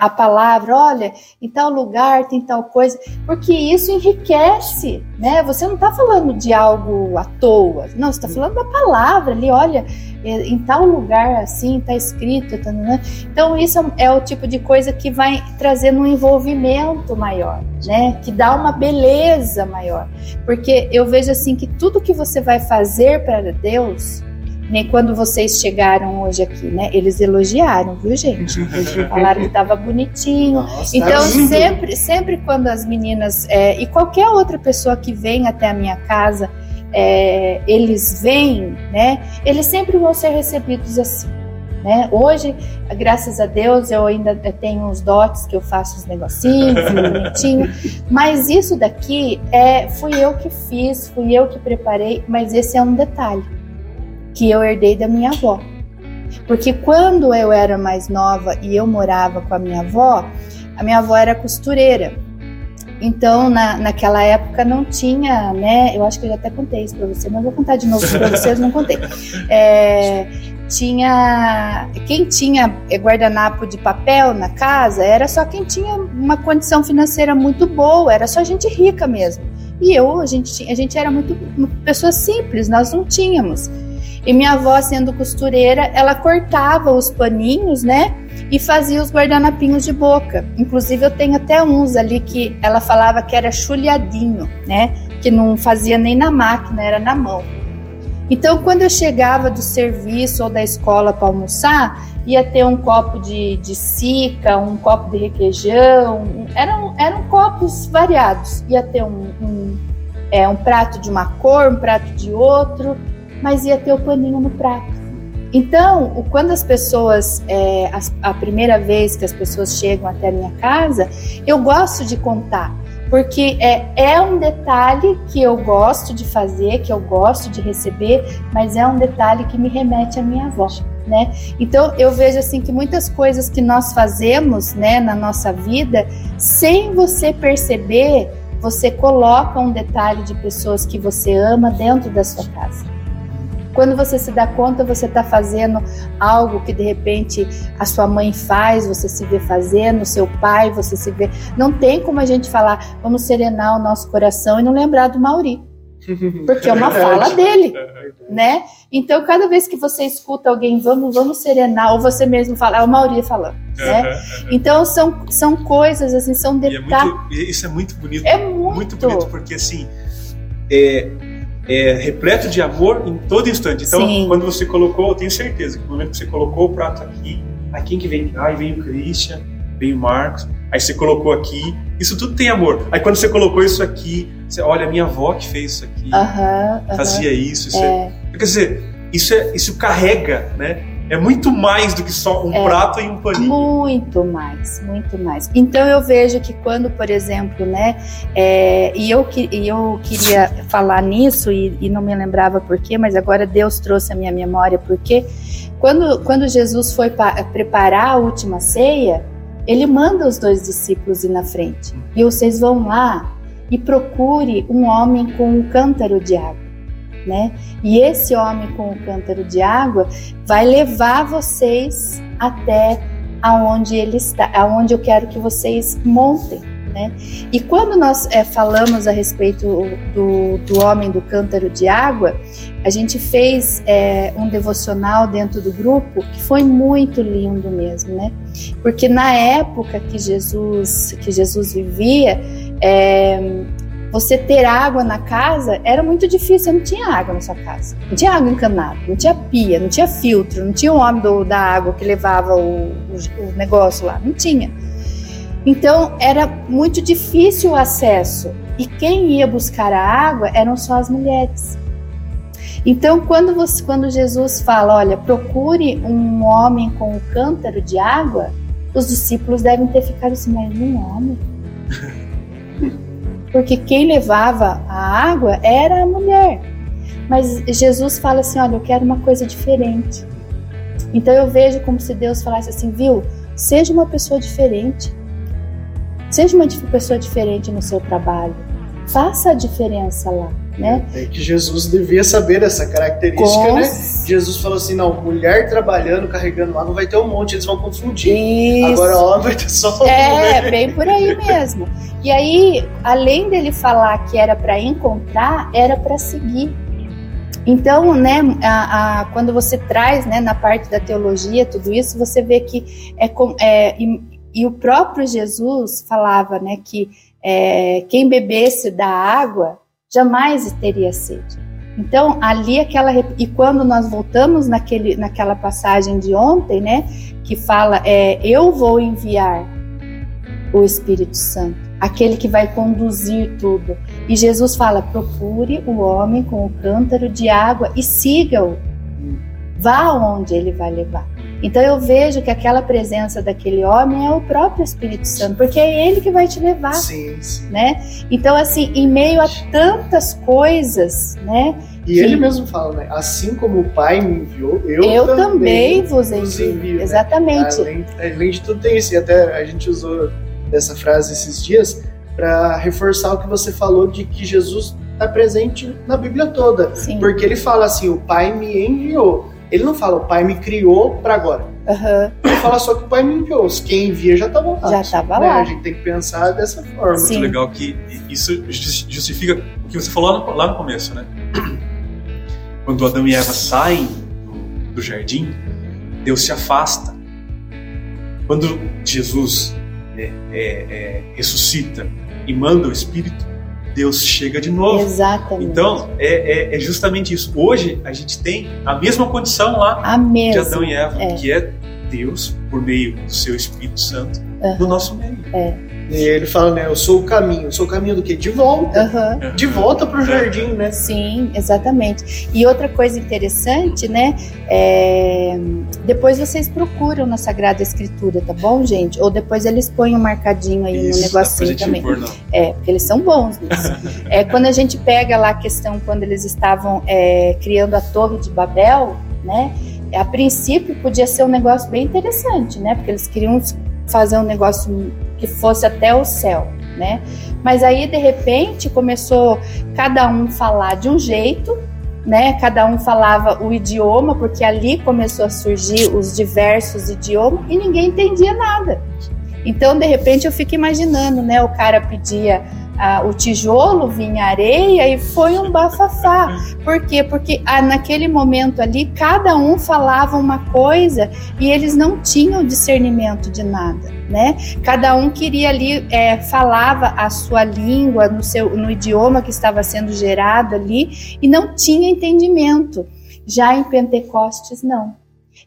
A palavra, olha, em tal lugar tem tal coisa, porque isso enriquece, né? Você não está falando de algo à toa, não, você está falando da palavra ali, olha, em tal lugar assim, está escrito, tanana. Então isso é o tipo de coisa que vai trazendo um envolvimento maior, né? Que dá uma beleza maior, porque eu vejo assim que tudo que você vai fazer para Deus... Nem quando vocês chegaram hoje aqui, né? Eles elogiaram, viu, gente? Eles falaram que estava bonitinho. Nossa, então, sempre quando as meninas... e qualquer outra pessoa que vem até a minha casa, eles vêm, né? Eles sempre vão ser recebidos assim, né? Hoje, graças a Deus, eu ainda tenho uns dotes que eu faço os negocinhos, bonitinho. Mas isso daqui, fui eu que fiz, fui eu que preparei. Mas esse é um detalhe que eu herdei da minha avó, porque quando eu era mais nova e eu morava com a minha avó era costureira, então naquela época não tinha, né, eu acho que eu já até contei isso pra você, mas vou contar de novo pra vocês, não contei, quem tinha guardanapo de papel na casa era só quem tinha uma condição financeira muito boa, era só gente rica mesmo, e a gente era muito pessoa simples, nós não tínhamos. E minha avó, sendo costureira, ela cortava os paninhos, né? E fazia os guardanapinhos de boca. Inclusive, eu tenho até uns ali que ela falava que era chulhadinho, né? Que não fazia nem na máquina, era na mão. Então, quando eu chegava do serviço ou da escola para almoçar, ia ter um copo de cica, um copo de requeijão. Eram copos variados. Ia ter um prato de uma cor, um prato de outro... mas ia ter o paninho no prato. Então, quando as pessoas, a primeira vez que as pessoas chegam até a minha casa, eu gosto de contar, porque é um detalhe que eu gosto de fazer, que eu gosto de receber, mas é um detalhe que me remete à minha avó, né? Então, eu vejo assim que muitas coisas que nós fazemos, né, na nossa vida, sem você perceber, você coloca um detalhe de pessoas que você ama dentro da sua casa. Quando você se dá conta, você está fazendo algo que de repente a sua mãe faz, você se vê fazendo, seu pai, você se vê... Não tem como a gente falar, vamos serenar o nosso coração e não lembrar do Mauri. Porque é uma fala dele, né? Então, cada vez que você escuta alguém, vamos serenar, ou você mesmo fala, é o Mauri falando, né? Então, são coisas, assim, são detalhes... Isso é muito bonito. É muito bonito, porque assim... repleto de amor em todo instante. Então, sim, quando você colocou, eu tenho certeza que no momento que você colocou o prato aqui que vem, aí vem o Christian, vem o Marcos, aí você colocou aqui, isso tudo tem amor. Aí quando você colocou isso aqui, você olha, minha avó que fez isso aqui, fazia isso. Quer dizer, isso carrega, né? É muito mais do que só um prato e um paninho. Muito mais, muito mais. Então eu vejo que quando, por exemplo, né, eu queria falar nisso e não me lembrava por quê, mas agora Deus trouxe a minha memória porque quando Jesus foi preparar a última ceia, ele manda os 2 discípulos ir na frente. E vocês vão lá e procure um homem com um cântaro de água. Né? E esse homem com o cântaro de água vai levar vocês até aonde eu quero que vocês montem, né? E quando nós falamos a respeito do homem do cântaro de água, a gente fez um devocional dentro do grupo que foi muito lindo mesmo, né? Porque na época que Jesus vivia, você ter água na casa era muito difícil, não tinha água na sua casa, não tinha água encanada, não tinha pia, não tinha filtro, não tinha o homem da água que levava o negócio lá, não tinha. Então era muito difícil o acesso, e quem ia buscar a água eram só as mulheres. Então quando Jesus fala, olha, procure um homem com um cântaro de água, os discípulos devem ter ficado assim, mas um homem? Porque quem levava a água era a mulher. Mas Jesus fala assim, olha, eu quero uma coisa diferente. Então eu vejo como se Deus falasse assim, viu, seja uma pessoa diferente. Seja uma pessoa diferente no seu trabalho. Faça a diferença lá, né? É que Jesus devia saber dessa característica, né? Jesus falou assim, não, mulher trabalhando, carregando água, vai ter um monte, eles vão confundir. Isso. Agora a homem vai ter só um. Bem por aí mesmo. E aí, além dele falar que era para encontrar, era para seguir. Então, né, quando você traz, né, na parte da teologia, tudo isso, você vê que e o próprio Jesus falava, né, que quem bebesse da água jamais teria sede. Então, ali e quando nós voltamos naquela passagem de ontem, né, que fala, eu vou enviar o Espírito Santo, aquele que vai conduzir tudo. E Jesus fala, procure o homem com o cântaro de água e siga-o. Vá onde ele vai levar. Então eu vejo que aquela presença daquele homem é o próprio Espírito Santo, porque é ele que vai te levar, sim. Né? Então assim, em meio a tantas coisas, né? E ele mesmo fala, né? Assim como o Pai me enviou, eu também vos envio, né? Exatamente. Além de tudo tem isso, e até a gente usou dessa frase esses dias para reforçar o que você falou de que Jesus está presente na Bíblia toda, sim. Porque ele fala assim, o Pai me enviou. Ele não fala, o Pai me criou para agora. Uhum. Ele fala só que o Pai me enviou. Quem envia já estava lá. Já estava lá. A gente tem que pensar dessa forma. Sim. Muito legal que isso justifica o que você falou lá no começo, né? Quando Adão e Eva saem do jardim, Deus se afasta. Quando Jesus ressuscita e manda o Espírito, Deus chega de novo. Exatamente. Então, é justamente isso. Hoje, a gente tem a mesma condição lá de Adão e Eva, que é Deus, por meio do seu Espírito Santo, no nosso meio. E ele fala, né, eu sou o caminho. Eu sou o caminho do quê? De volta. Uhum. De volta para o jardim, né? Sim, exatamente. E outra coisa interessante, né, depois vocês procuram na Sagrada Escritura, tá bom, gente? Ou depois eles põem um marcadinho aí no negocinho também. Porque eles são bons nisso. Quando a gente pega lá a questão, quando eles estavam criando a Torre de Babel, né, a princípio podia ser um negócio bem interessante, né, porque eles queriam fazer um negócio que fosse até o céu, né? Mas aí, de repente, começou cada um falar de um jeito, né? Cada um falava o idioma, porque ali começou a surgir os diversos idiomas e ninguém entendia nada. Então, de repente, eu fico imaginando, né? O cara pedia o tijolo, vinha areia e foi um bafafá. Por quê? Porque naquele momento ali, cada um falava uma coisa e eles não tinham discernimento de nada, né? Cada um queria ali, falava a sua língua, no idioma que estava sendo gerado ali, e não tinha entendimento. Já em Pentecostes, não.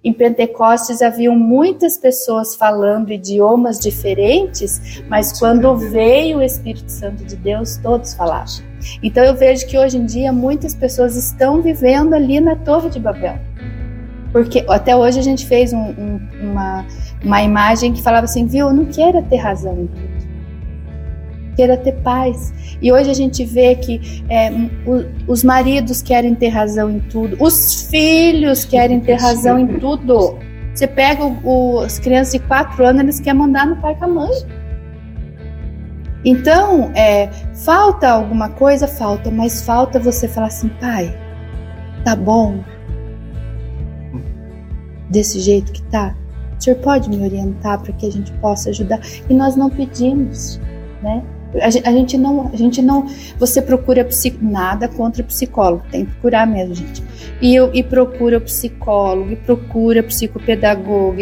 Em Pentecostes haviam muitas pessoas falando idiomas diferentes, mas quando veio o Espírito Santo de Deus, todos falavam. Então eu vejo que hoje em dia muitas pessoas estão vivendo ali na Torre de Babel. Porque até hoje a gente fez uma imagem que falava assim, viu, eu não quero ter razão em tudo. Queira ter paz. E hoje a gente vê que os maridos querem ter razão em tudo, os filhos querem ter razão em tudo. Você pega as crianças de 4 anos, eles querem mandar no pai com a mãe. Então, falta alguma coisa? Falta, mas falta você falar assim, pai, tá bom? Desse jeito que tá? O senhor pode me orientar para que a gente possa ajudar? E nós não pedimos. né? A gente não, você procura nada contra o psicólogo, tem que procurar mesmo, gente. E procura o psicólogo, e procura psicopedagogo,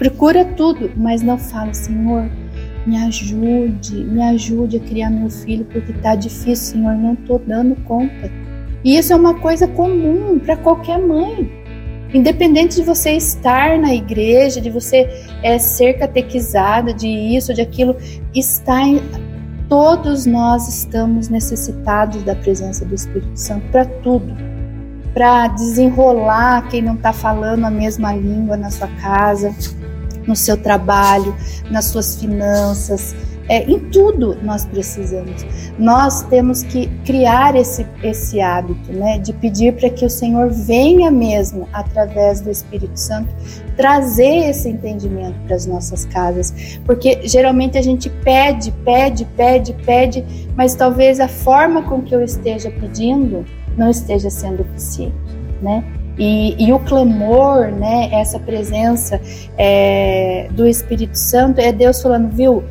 procura tudo, mas não fala, Senhor, me ajude a criar meu filho, porque tá difícil, Senhor, não tô dando conta. E isso é uma coisa comum para qualquer mãe. Independente de você estar na igreja, de você ser catequizada, de isso, de aquilo, todos nós estamos necessitados da presença do Espírito Santo para tudo, para desenrolar quem não está falando a mesma língua na sua casa, no seu trabalho, nas suas finanças, em tudo nós precisamos. Nós temos que criar esse hábito, né, de pedir para que o Senhor venha mesmo, através do Espírito Santo, trazer esse entendimento para as nossas casas. Porque geralmente a gente pede, mas talvez a forma com que eu esteja pedindo não esteja sendo eficiente, né? E o clamor, né, essa presença do Espírito Santo é Deus falando, viu?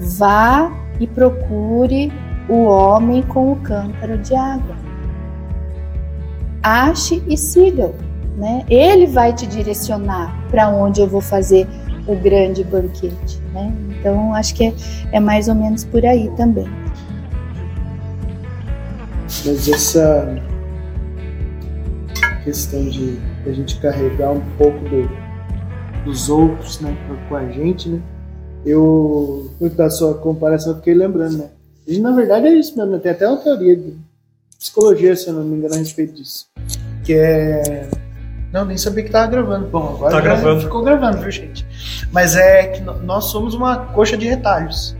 Vá e procure o homem com o cântaro de água. Ache e siga-o, né? Ele vai te direcionar para onde eu vou fazer o grande banquete, né? Então, acho que é mais ou menos por aí também. Mas essa questão de a gente carregar um pouco dos outros, né, com a gente, né? Eu, da sua comparação, fiquei lembrando, né? E, na verdade, é isso mesmo, né? Tem até uma teoria de psicologia, se eu não me engano, a respeito disso. Que é... Não, nem sabia que tava gravando. Bom, agora tá gravando. Ficou gravando, viu, gente? Mas é que nós somos uma coxa de retalhos.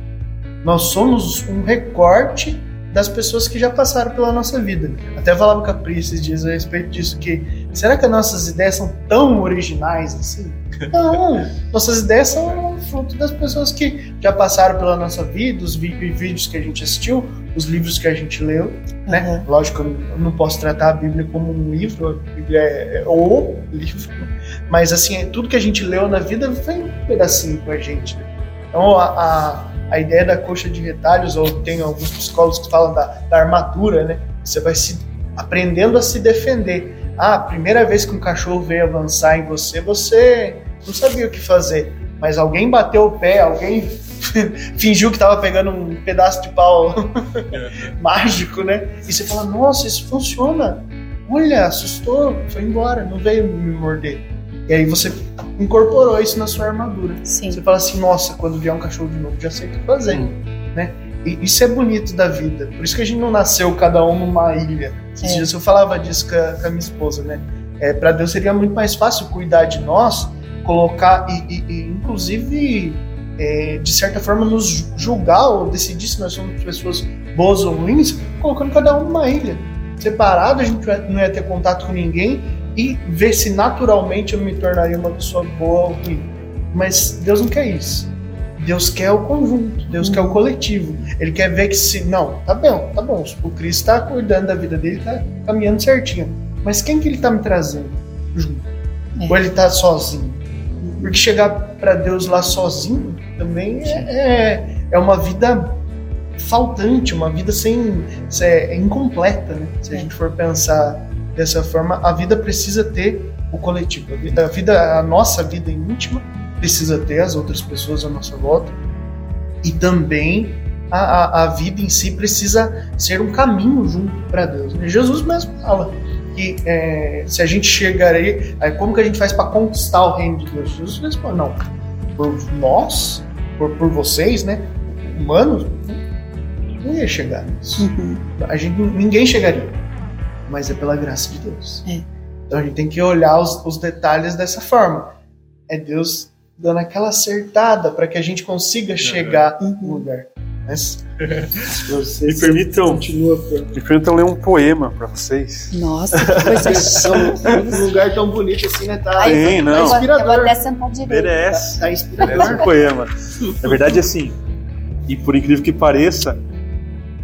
Nós somos um recorte das pessoas que já passaram pela nossa vida. Até falava com a Pris esses dias a respeito disso, que será que as nossas ideias são tão originais assim? Não, nossas ideias são fruto das pessoas que já passaram pela nossa vida, os vídeos que a gente assistiu, os livros que a gente leu, né? Uhum. Lógico, eu não posso tratar a Bíblia como um livro, a Bíblia é o livro, mas assim, tudo que a gente leu na vida vem um pedacinho com a gente, né? Então a ideia da coxa de retalhos, ou tem alguns psicólogos que falam da armadura, né? Você vai se aprendendo a se defender. Ah, a primeira vez que um cachorro veio avançar em você, você não sabia o que fazer. Mas alguém bateu o pé, alguém fingiu que estava pegando um pedaço de pau mágico, né? E você fala, nossa, isso funciona. Olha, assustou, foi embora, não veio me morder. E aí você incorporou isso na sua armadura. Sim. Você fala assim, nossa, quando vier um cachorro de novo, já sei o que fazer, né? E isso é bonito da vida. Por isso que a gente não nasceu cada um numa ilha. Esses dias eu falava disso com a minha esposa, né? Para Deus seria muito mais fácil cuidar de nós, colocar e inclusive, de certa forma, nos julgar ou decidir se nós somos pessoas boas ou ruins, colocando cada um numa ilha. Separado, a gente não ia ter contato com ninguém e ver se naturalmente eu me tornaria uma pessoa boa ou ruim. Mas Deus não quer isso. Deus quer o conjunto, Deus quer o coletivo. Ele quer ver que se... Não, tá bom. O Cris está cuidando da vida dele, tá caminhando certinho. Mas quem que ele tá me trazendo junto? Ou ele tá sozinho? Porque chegar para Deus lá sozinho também é uma vida faltante, uma vida incompleta, né? Se a gente for pensar dessa forma, a vida precisa ter o coletivo. A nossa vida íntima precisa ter as outras pessoas à nossa volta, e também a vida em si precisa ser um caminho junto para Deus, né? Jesus mesmo fala que se a gente chegar aí, como que a gente faz para conquistar o reino de Deus? Jesus mesmo fala, não, por nós, por vocês, né, humanos, não ia chegar nisso. Ninguém chegaria, mas é pela graça de Deus. Então a gente tem que olhar os detalhes dessa forma. É Deus dando aquela acertada para que a gente consiga chegar no lugar. Mas, me permitam ler um poema para vocês. Nossa, que coisa chique. Um lugar tão bonito assim, né? Tá, sim, não. Inspirador. Merece. Tá inspirador. Merece um poema. Na verdade, assim, e por incrível que pareça,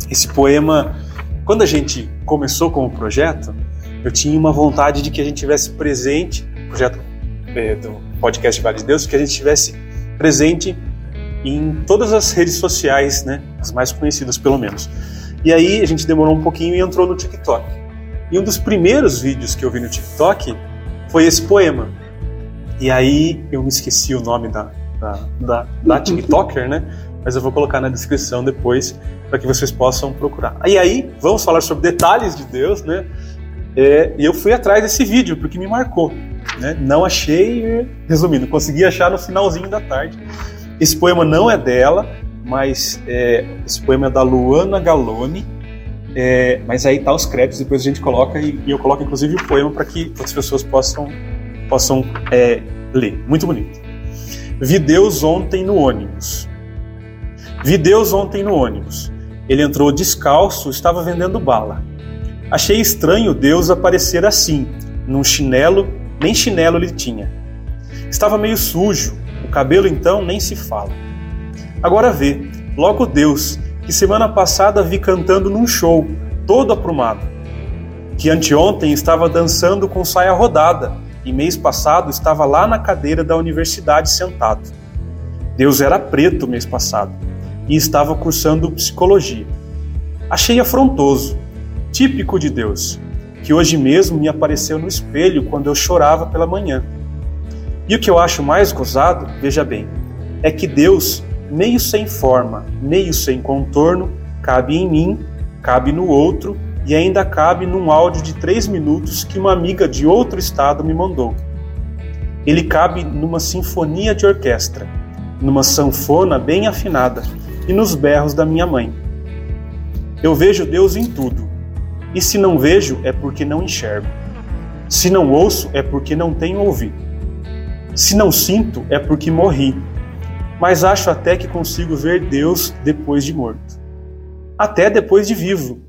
esse poema, quando a gente começou com o projeto, eu tinha uma vontade de que a gente tivesse presente, projeto do podcast Vale de Deus, que a gente estivesse presente em todas as redes sociais, né, as mais conhecidas pelo menos. E aí a gente demorou um pouquinho e entrou no TikTok. E um dos primeiros vídeos que eu vi no TikTok foi esse poema. E aí eu me esqueci o nome da TikToker, né? Mas eu vou colocar na descrição depois para que vocês possam procurar. E aí vamos falar sobre detalhes de Deus, né? E eu fui atrás desse vídeo porque me marcou, né? Não achei, resumindo, consegui achar no finalzinho da tarde. Esse poema não é dela, mas esse poema é da Luana Galone. Mas aí tá os créditos, depois a gente coloca e eu coloco inclusive o poema para que outras pessoas possam ler. Muito bonito. Vi Deus ontem no ônibus. Ele entrou descalço, estava vendendo bala. Achei estranho Deus aparecer assim, num chinelo, nem chinelo ele tinha. Estava meio sujo, o cabelo então nem se fala. Agora vê, logo Deus, que semana passada vi cantando num show, todo aprumado. Que anteontem estava dançando com saia rodada e mês passado estava lá na cadeira da universidade sentado. Deus era preto mês passado e estava cursando psicologia. Achei afrontoso, típico de Deus, que hoje mesmo me apareceu no espelho quando eu chorava pela manhã. E o que eu acho mais gozado, veja bem, é que Deus, meio sem forma, meio sem contorno, cabe em mim, cabe no outro e ainda cabe num áudio de 3 minutos que uma amiga de outro estado me mandou. Ele cabe numa sinfonia de orquestra, numa sanfona bem afinada e nos berros da minha mãe. Eu vejo Deus em tudo, e se não vejo é porque não enxergo. Se não ouço é porque não tenho ouvido. Se não sinto é porque morri, mas acho até que consigo ver Deus depois de morto. Até depois de vivo.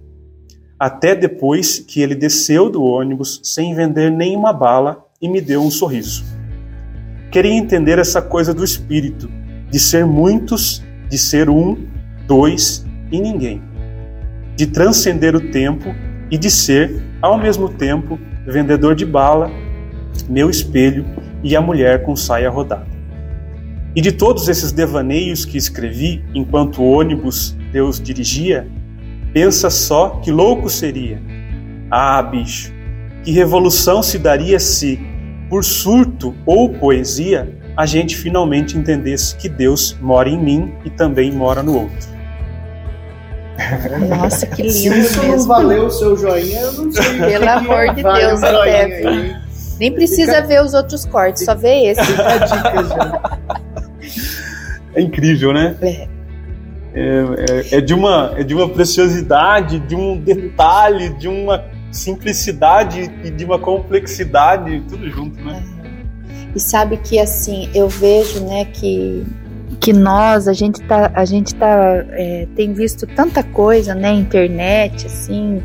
Até depois que ele desceu do ônibus sem vender nenhuma bala e me deu um sorriso. Queria entender essa coisa do espírito, de ser muitos, de ser um, dois e ninguém. De transcender o tempo e de ser, ao mesmo tempo, vendedor de bala, meu espelho e a mulher com saia rodada. E de todos esses devaneios que escrevi enquanto o ônibus Deus dirigia, pensa só que louco seria. Ah, bicho, que revolução se daria se, por surto ou poesia, a gente finalmente entendesse que Deus mora em mim e também mora no outro. Nossa, que lindo. Se isso mesmo não valeu o seu joinha, eu não sei. Pelo amor de Deus, até. Nem precisa ver os outros cortes, só vê esse. É incrível, né? É de uma preciosidade, de um detalhe, de uma simplicidade e de uma complexidade, tudo junto, né? E sabe que assim, eu vejo, né, que nós, a gente tem visto tanta coisa, né, internet, assim,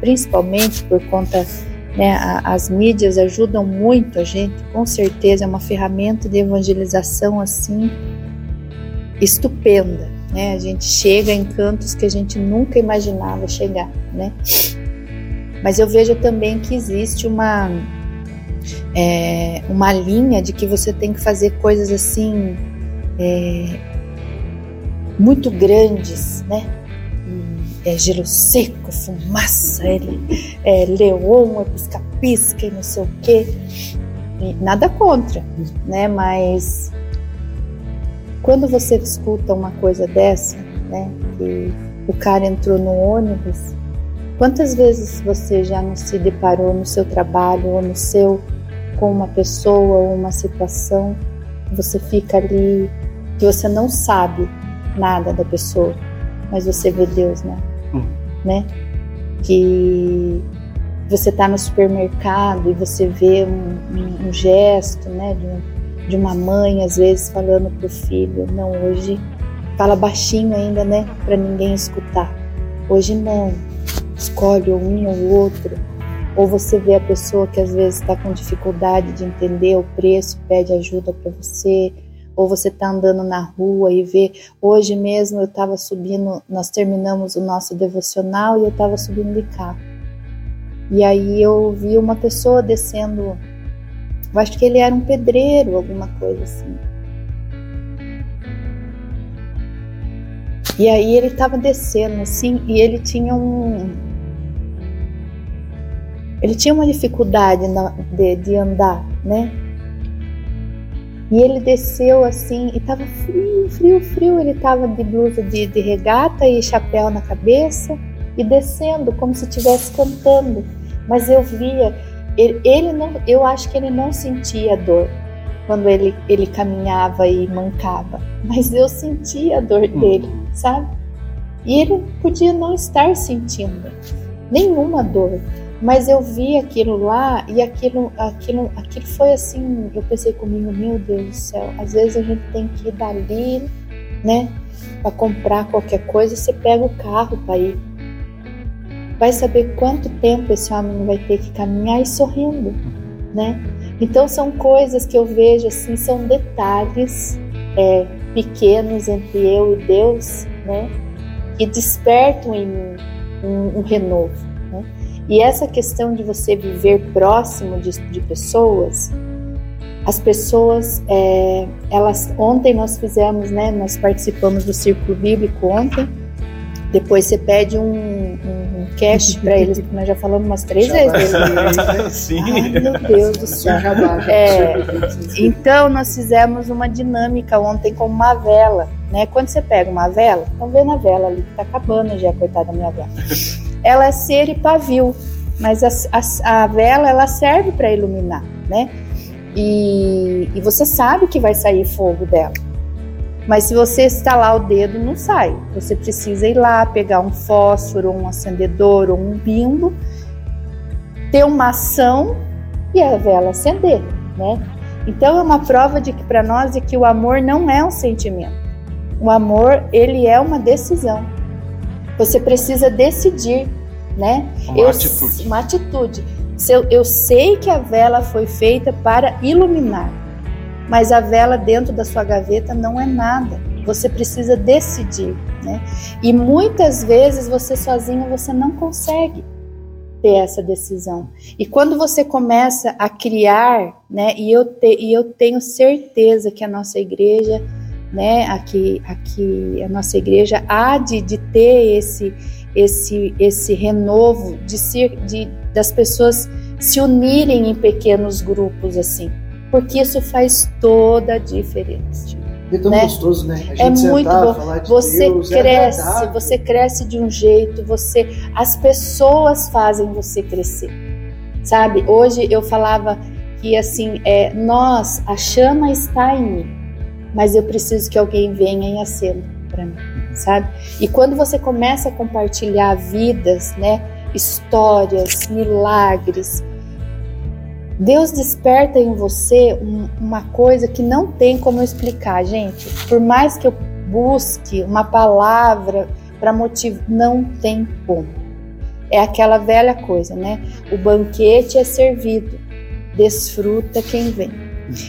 principalmente por conta, né, as mídias ajudam muito a gente, com certeza é uma ferramenta de evangelização, assim, estupenda, né? A gente chega em cantos que a gente nunca imaginava chegar, né? Mas eu vejo também que existe uma linha de que você tem que fazer coisas assim muito grandes, né? Gelo seco, fumaça, leão, pisca-pisca e não sei o quê. E nada contra, né? Mas quando você escuta uma coisa dessa, né, que o cara entrou no ônibus, quantas vezes você já não se deparou no seu trabalho ou no seu, com uma pessoa ou uma situação, você fica ali, que você não sabe nada da pessoa, mas você vê Deus, né? Né? Que você está no supermercado e você vê um gesto, né, de uma mãe, às vezes, falando pro filho, não, hoje, fala baixinho ainda, né, para ninguém escutar. Hoje não, escolhe um ou outro. Ou você vê a pessoa que às vezes está com dificuldade de entender o preço, pede ajuda para você. Ou você está andando na rua e vê, hoje mesmo eu estava subindo, nós terminamos o nosso devocional e eu estava subindo de carro. E aí eu vi uma pessoa descendo, eu acho que ele era um pedreiro, alguma coisa assim. E aí ele estava descendo assim, e ele tinha uma dificuldade de andar, né? E ele desceu assim, e tava frio, ele tava de blusa de regata e chapéu na cabeça, e descendo como se estivesse cantando. Mas eu via, eu acho que ele não sentia dor quando ele caminhava e mancava, mas eu sentia a dor dele, sabe? E ele podia não estar sentindo nenhuma dor, mas eu vi aquilo lá e aquilo foi assim, eu pensei comigo, meu Deus do céu, às vezes a gente tem que ir dali, né, para comprar qualquer coisa, você pega o carro para ir. Vai saber quanto tempo esse homem vai ter que caminhar e sorrindo, né? Então são coisas que eu vejo assim, são detalhes pequenos entre eu e Deus, né, que despertam em mim um renovo. E essa questão de você viver próximo de pessoas, as pessoas, elas, ontem nós fizemos, né, nós participamos do Círculo Bíblico ontem, depois você pede um cast para eles, porque nós já falamos umas 3 vezes. Né? Sim. Ai, meu Deus do céu. Então, nós fizemos uma dinâmica ontem com uma vela, né? Quando você pega uma vela, estão vendo a vela ali, que está acabando já, coitada da minha vela. Ela é cera e pavio, mas a vela, ela serve para iluminar, né? E você sabe que vai sair fogo dela, mas se você estalar o dedo, não sai. Você precisa ir lá, pegar um fósforo, um acendedor ou um bimbo, ter uma ação e a vela acender, né? Então é uma prova de que para nós é que o amor não é um sentimento. O amor, ele é uma decisão. Você precisa decidir, né? Uma atitude. Eu sei que a vela foi feita para iluminar, mas a vela dentro da sua gaveta não é nada. Você precisa decidir, né? E muitas vezes você sozinho, você não consegue ter essa decisão. E quando você começa a criar, né? E eu tenho certeza que a nossa igreja... Né, aqui a nossa igreja há de ter esse renovo das pessoas se unirem em pequenos grupos assim, porque isso faz toda a diferença. É tão gostoso, né? A gente é muito bom. Falar de Deus, você cresce de um jeito, as pessoas fazem você crescer, sabe? Hoje eu falava que assim, nós, a chama está em mim, mas eu preciso que alguém venha e acenda para mim, sabe? E quando você começa a compartilhar vidas, né, histórias, milagres, Deus desperta em você uma coisa que não tem como eu explicar, gente. Por mais que eu busque uma palavra para motivar, não tem como. É aquela velha coisa, né? O banquete é servido, desfruta quem vem.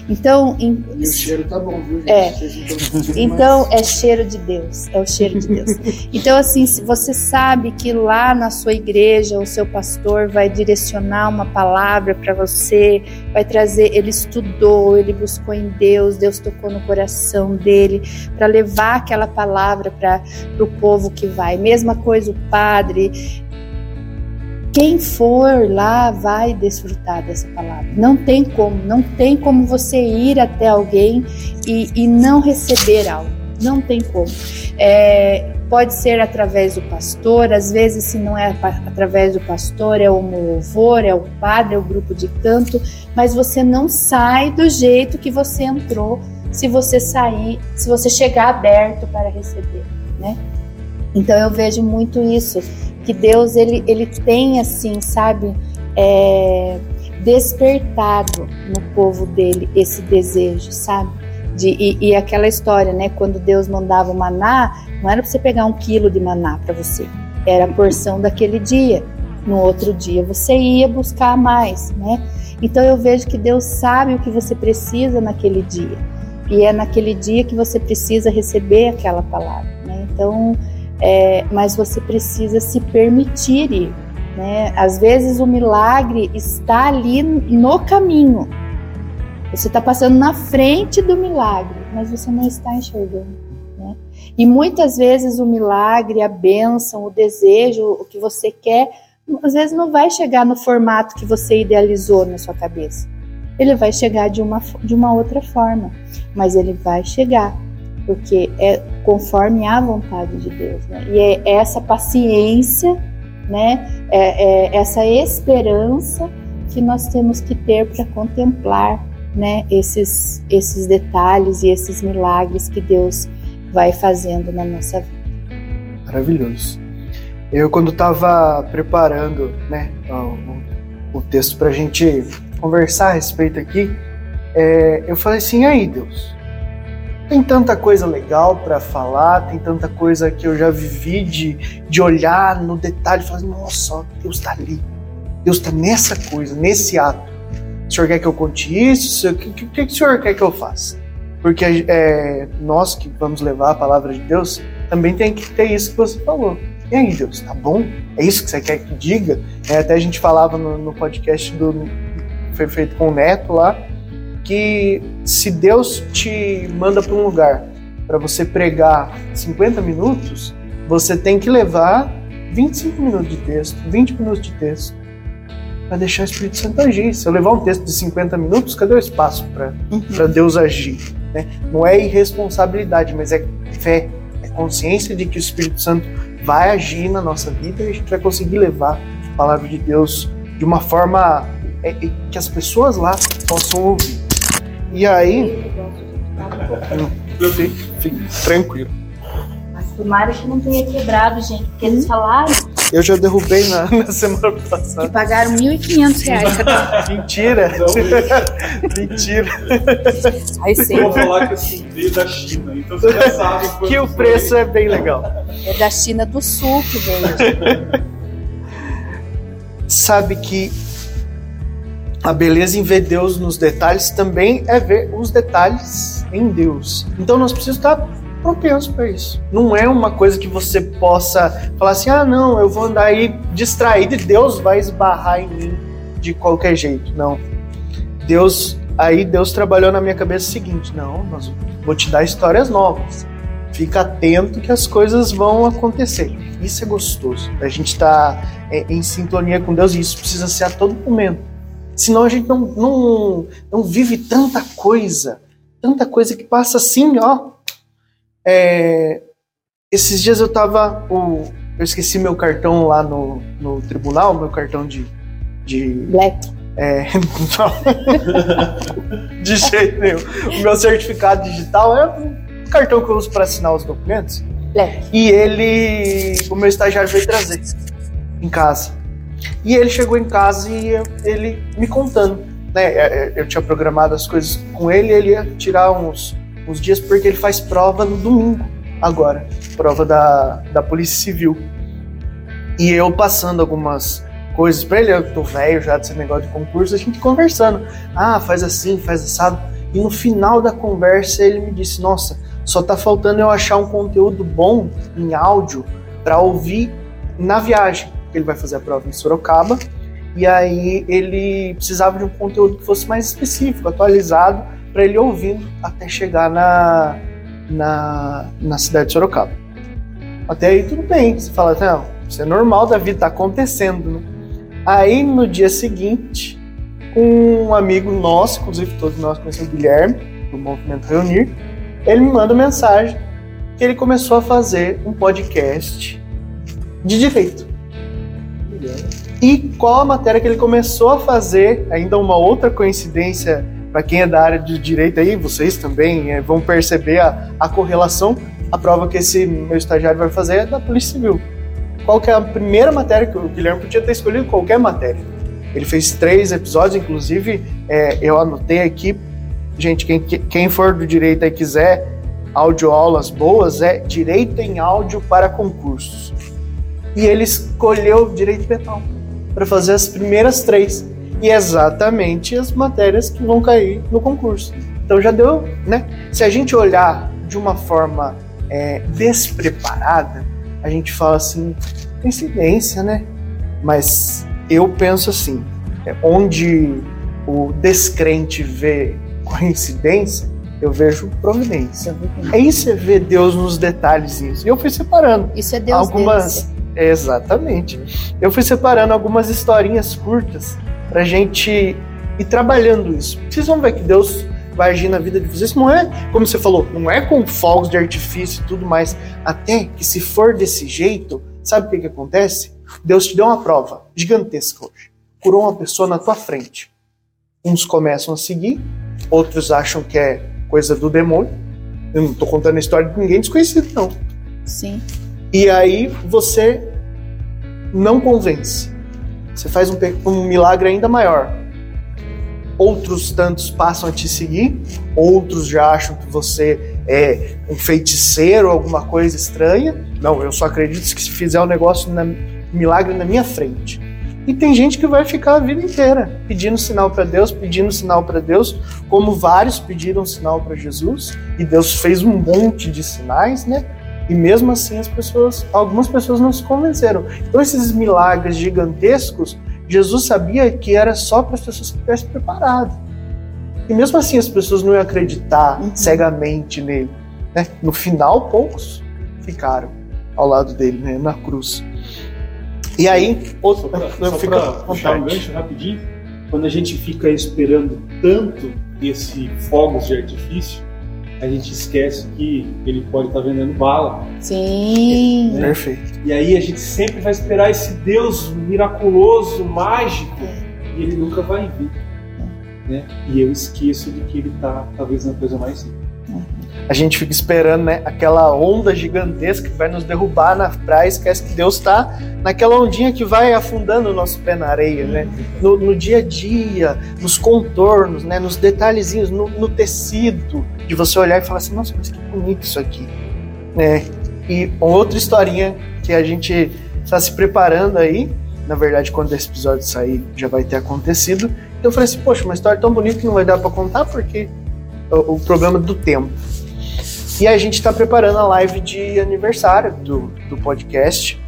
Então, e o cheiro tá bom, viu, gente? Então é cheiro de Deus, é o cheiro de Deus. Então, assim, se você sabe que lá na sua igreja o seu pastor vai direcionar uma palavra para você, vai trazer, ele estudou, ele buscou em Deus, Deus tocou no coração dele para levar aquela palavra para o povo que vai. Mesma coisa o padre. Quem for lá vai desfrutar dessa palavra. Não tem como você ir até alguém e não receber algo. Não tem como. Pode ser através do pastor, às vezes se não é através do pastor, é o louvor, é o padre, é o grupo de canto, mas você não sai do jeito que você entrou se você chegar aberto para receber, né? Então eu vejo muito isso. Que Deus, ele tem, assim, sabe, despertado no povo dele esse desejo, sabe? E aquela história, né? Quando Deus mandava o maná, não era para você pegar 1 quilo de maná para você. Era a porção daquele dia. No outro dia você ia buscar mais, né? Então eu vejo que Deus sabe o que você precisa naquele dia. E é naquele dia que você precisa receber aquela palavra, né? Então... mas você precisa se permitir ir, né? Às vezes o milagre está ali no caminho. Você está passando na frente do milagre, mas você não está enxergando, né? E muitas vezes o milagre, a bênção, o desejo, o que você quer, às vezes não vai chegar no formato que você idealizou na sua cabeça. Ele vai chegar de uma outra forma, mas ele vai chegar, porque é conforme a vontade de Deus, né? E é essa paciência, né? É essa esperança que nós temos que ter para contemplar, né? Esses detalhes e esses milagres que Deus vai fazendo na nossa vida. Maravilhoso. Eu, quando estava preparando, né, o texto para a gente conversar a respeito aqui, eu falei assim: aí Deus, tem tanta coisa legal para falar, tem tanta coisa que eu já vivi de olhar no detalhe e falar, nossa, Deus está ali, Deus está nessa coisa, nesse ato. O Senhor quer que eu conte isso? O que o Senhor quer que eu faça? Porque nós que vamos levar a palavra de Deus, também tem que ter isso que você falou. E aí, Deus, tá bom? É isso que você quer que diga? Até a gente falava no podcast foi feito com o Neto lá, que se Deus te manda para um lugar para você pregar 50 minutos, você tem que levar 25 minutos de texto, 20 minutos de texto, para deixar o Espírito Santo agir. Se eu levar um texto de 50 minutos, cadê o espaço para Deus agir? Né? Não é irresponsabilidade, mas é fé, é consciência de que o Espírito Santo vai agir na nossa vida e a gente vai conseguir levar a palavra de Deus de uma forma que as pessoas lá possam ouvir. E aí... Eu fico tranquilo. Mas tomara que não tenha quebrado, gente, porque eles falaram... Eu já derrubei na semana passada. Que pagaram R$1.500. Mentira! Mentira! Aí sim. Eu vou falar que eu comprei da China, então você já sabe. Que o preço é bem legal. É da China do Sul que veio. Sabe que a beleza em ver Deus nos detalhes também é ver os detalhes em Deus. Então nós precisamos estar... propenso para isso. Não é uma coisa que você possa falar assim, ah não, eu vou andar aí distraído e Deus vai esbarrar em mim de qualquer jeito. Não. Deus trabalhou na minha cabeça o seguinte, não, mas vou te dar histórias novas. Fica atento que as coisas vão acontecer. Isso é gostoso. A gente está em sintonia com Deus e isso precisa ser a todo momento. Senão a gente não vive tanta coisa que passa assim, ó. Esses dias eu tava... eu esqueci meu cartão lá no tribunal, meu cartão de Black. Não, de jeito nenhum. O meu certificado digital é o cartão que eu uso para assinar os documentos. Black. E o meu estagiário veio trazer em casa. E ele chegou em casa e ele me contando, né? Eu tinha programado as coisas com ele, ele ia tirar uns dias, porque ele faz prova no domingo agora, prova da Polícia Civil. E eu passando algumas coisas pra ele, eu tô velho já desse negócio de concurso, a gente conversando. Ah, faz assim, faz assado. E no final da conversa ele me disse, nossa, só tá faltando eu achar um conteúdo bom em áudio pra ouvir na viagem. Ele vai fazer a prova em Sorocaba, e aí ele precisava de um conteúdo que fosse mais específico, atualizado, para ele ouvindo até chegar na cidade de Sorocaba. Até aí tudo bem, você fala, não, isso é normal da vida, tá acontecendo, né? Aí no dia seguinte, um amigo nosso, inclusive todos nós conhecemos, o Guilherme, do Movimento Reunir, ele me manda mensagem que ele começou a fazer um podcast de direito. E qual a matéria que ele começou a fazer, ainda uma outra coincidência. Para quem é da área de direito aí, vocês também vão perceber a correlação. A prova que esse meu estagiário vai fazer é da Polícia Civil. Qual que é a primeira matéria que o Guilherme podia ter escolhido? Qualquer matéria. Ele fez 3 episódios, inclusive eu anotei aqui. Gente, quem for do direito aí quiser audioaulas boas, é Direito em Áudio para Concursos. E ele escolheu Direito Penal para fazer as primeiras 3. E exatamente as matérias que vão cair no concurso. Então já deu, né? Se a gente olhar de uma forma despreparada, a gente fala assim, coincidência, né? Mas eu penso assim, onde o descrente vê coincidência, Eu vejo providência. Aí você vê Deus nos detalhezinhos. E eu fui separando. Isso é Deus algumas... Exatamente. Eu fui separando algumas historinhas curtas pra gente ir trabalhando isso. Vocês vão ver que Deus vai agir na vida de vocês. Não é, como você falou, não é com fogos de artifício e tudo mais. Até que se for desse jeito, sabe o que acontece? Deus te deu uma prova gigantesca hoje. Curou uma pessoa na tua frente. Uns começam a seguir, outros acham que é coisa do demônio. Eu não tô contando a história de ninguém desconhecido, não. Sim. E aí você não convence. Você faz um milagre ainda maior. Outros tantos passam a te seguir, outros já acham que você é um feiticeiro, alguma coisa estranha. Não, eu só acredito que se fizer um negócio, milagre na minha frente. E tem gente que vai ficar a vida inteira pedindo sinal para Deus, como vários pediram sinal para Jesus, e Deus fez um monte de sinais, né? E mesmo assim algumas pessoas não se convenceram. Então esses milagres gigantescos, Jesus sabia que era só para as pessoas que estivessem preparadas. E mesmo assim as pessoas não iam acreditar cegamente nele, né? No final, poucos ficaram ao lado dele, né? Na cruz. E aí, outro, só pra puxar um gancho rapidinho, quando a gente fica esperando tanto esse fogos de artifício, a gente esquece que ele pode estar vendendo bala. Sim. Né? Perfeito. E aí a gente sempre vai esperar esse Deus miraculoso, mágico, e ele nunca vai vir. Né? E eu esqueço de que ele está talvez na coisa mais simples. A gente fica esperando, né, aquela onda gigantesca que vai nos derrubar na praia, esquece que Deus está naquela ondinha que vai afundando o nosso pé na areia, né? No dia a dia, nos contornos, né, nos detalhezinhos, no tecido, de você olhar e falar assim, nossa, mas que bonito isso aqui. Né? E outra historinha que a gente está se preparando aí, na verdade, quando esse episódio sair já vai ter acontecido. Então eu falei assim, poxa, uma história tão bonita que não vai dar para contar porque o problema do tempo. E a gente está preparando a live de aniversário do podcast.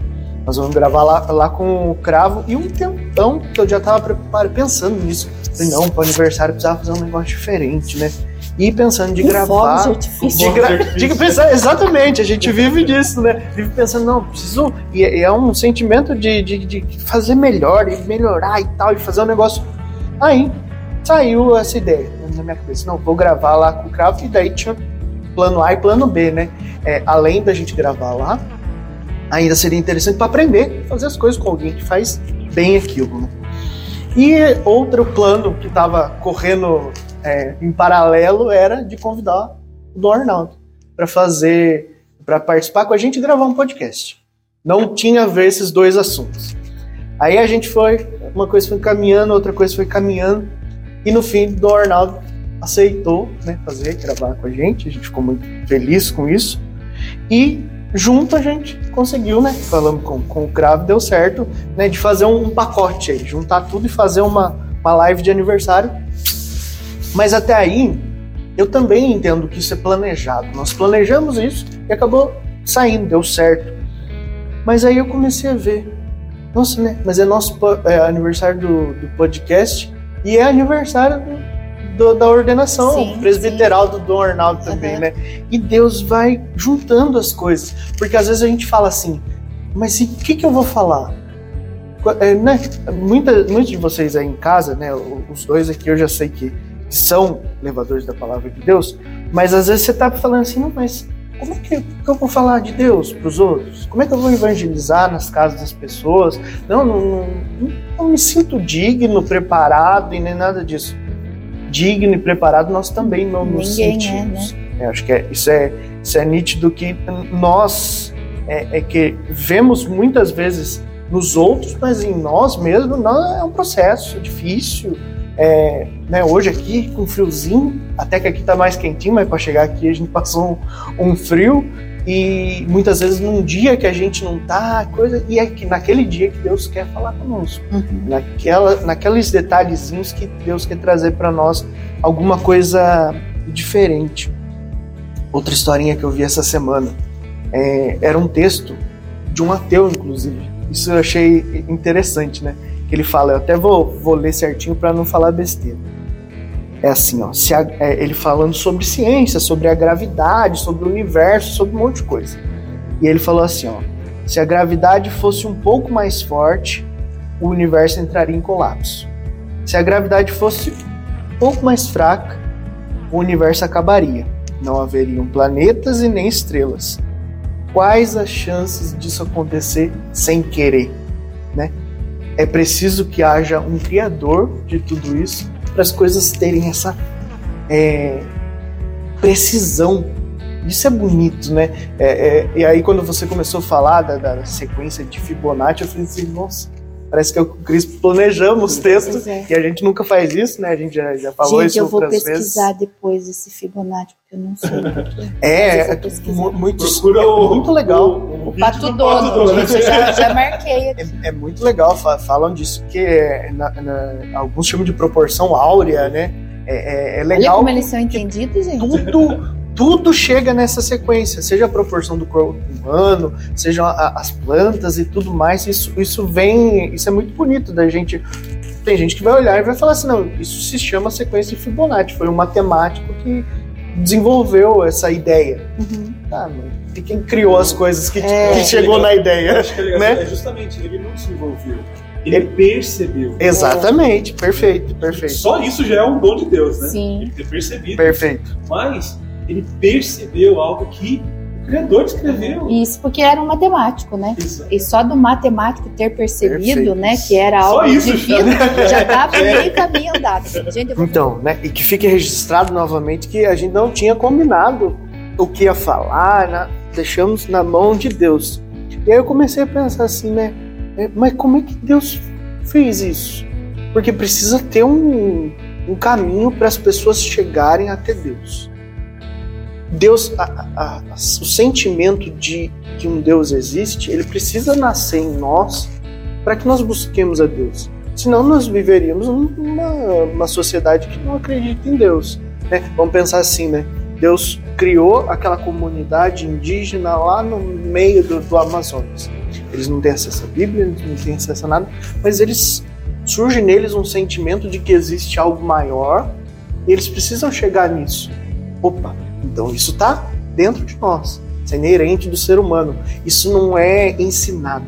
Nós vamos gravar lá com o Cravo. E um tempão que eu já estava pensando nisso. Falei, não, para o aniversário precisava fazer um negócio diferente, né? E pensando de gravar... Exatamente, a gente vive disso, né? Vive pensando, não, preciso... E é um sentimento de fazer melhor, e melhorar e tal, e fazer um negócio... Aí saiu essa ideia na minha cabeça. Não, vou gravar lá com o Cravo. E daí tinha plano A e plano B, né? Além da gente gravar lá, ainda seria interessante para aprender a fazer as coisas com alguém que faz bem aquilo, né? E outro plano que estava correndo em paralelo era de convidar o Dom Arnaldo para participar com a gente e gravar um podcast. Não tinha a ver esses dois assuntos. Aí a gente foi, uma coisa foi caminhando, outra coisa foi caminhando, e no fim, o Dom Arnaldo aceitou, né, gravar com a gente ficou muito feliz com isso, e junto a gente conseguiu, né, falamos com o Cravo, deu certo, né, de fazer um pacote aí, juntar tudo e fazer uma live de aniversário. Mas até aí, eu também entendo que isso é planejado, nós planejamos isso e acabou saindo, deu certo. Mas aí eu comecei a ver, nossa, né, mas é nosso aniversário do podcast e é aniversário da ordenação, sim, presbiteral, sim, do Dom Arnaldo também, né? E Deus vai juntando as coisas, porque às vezes a gente fala assim, mas o que eu vou falar? Né? Muitos de vocês aí em casa, né? Os dois aqui eu já sei que são levadores da palavra de Deus, mas às vezes você tá falando assim, não, mas como é que eu vou falar de Deus para os outros? Como é que eu vou evangelizar nas casas das pessoas? Não me sinto digno, preparado e nem nada disso. Digno e preparado nós também não nos sentimos. Né? Acho que isso é nítido que nós que vemos muitas vezes nos outros, mas em nós mesmos não, é um processo difícil. Né, hoje aqui com friozinho, até que aqui está mais quentinho, mas para chegar aqui a gente passou um frio, e muitas vezes num dia que a gente não está, e é que naquele dia que Deus quer falar conosco, naqueles detalhezinhos que Deus quer trazer para nós alguma coisa diferente. Outra historinha que eu vi essa semana era um texto de um ateu, inclusive, isso eu achei interessante, né? Que ele fala, eu até vou ler certinho para não falar besteira. É assim, ó, ele falando sobre ciência, sobre a gravidade, sobre o universo, sobre um monte de coisa. E ele falou assim, ó, se a gravidade fosse um pouco mais forte, o universo entraria em colapso. Se a gravidade fosse um pouco mais fraca, o universo acabaria. Não haveriam planetas e nem estrelas. Quais as chances disso acontecer sem querer, né? É preciso que haja um criador de tudo isso para as coisas terem essa precisão. Isso é bonito, né? E aí quando você começou a falar da sequência de Fibonacci, eu falei assim, nossa, parece que eu e o Cris planejamos os textos e a gente nunca faz isso, né? A gente já falou isso outras vezes. Gente, eu vou pesquisar depois esse Fibonacci, porque eu não sei. Muito legal. O Pato Donald, já marquei aqui. É muito legal, falam disso, porque alguns chamam de proporção áurea, né? É legal. Olha como eles são entendidos, gente. Tudo chega nessa sequência, seja a proporção do corpo humano, sejam as plantas e tudo mais, isso é muito bonito da gente. Tem gente que vai olhar e vai falar assim, não, isso se chama sequência de Fibonacci, foi um matemático que desenvolveu essa ideia. Uhum. Ah, e quem criou as coisas que chegou na ideia? Acho que é legal, né? Justamente, ele não desenvolveu. Ele percebeu. Exatamente, perfeito. Só isso já é um dom de Deus, né? Sim. Ele ter percebido. Perfeito. Mas ele percebeu algo que o Criador escreveu. Isso, porque era um matemático, né? Isso. E só do matemático ter percebido, né, que era algo divino, já estava meio caminho andado. Gente, então, né, e que fique registrado novamente que a gente não tinha combinado o que ia falar, né? Deixamos na mão de Deus. E aí eu comecei a pensar assim, né, mas como é que Deus fez isso? Porque precisa ter um caminho para as pessoas chegarem até Deus. Deus, o sentimento de que um Deus existe, ele precisa nascer em nós para que nós busquemos a Deus. Senão nós viveríamos uma sociedade que não acredita em Deus, né? Vamos pensar assim, né? Deus criou aquela comunidade indígena lá no meio do Amazonas. Eles não têm acesso à Bíblia, não têm acesso a nada, mas surge neles um sentimento de que existe algo maior e eles precisam chegar nisso. Opa! Então isso está dentro de nós, isso é inerente do ser humano, isso não é ensinado,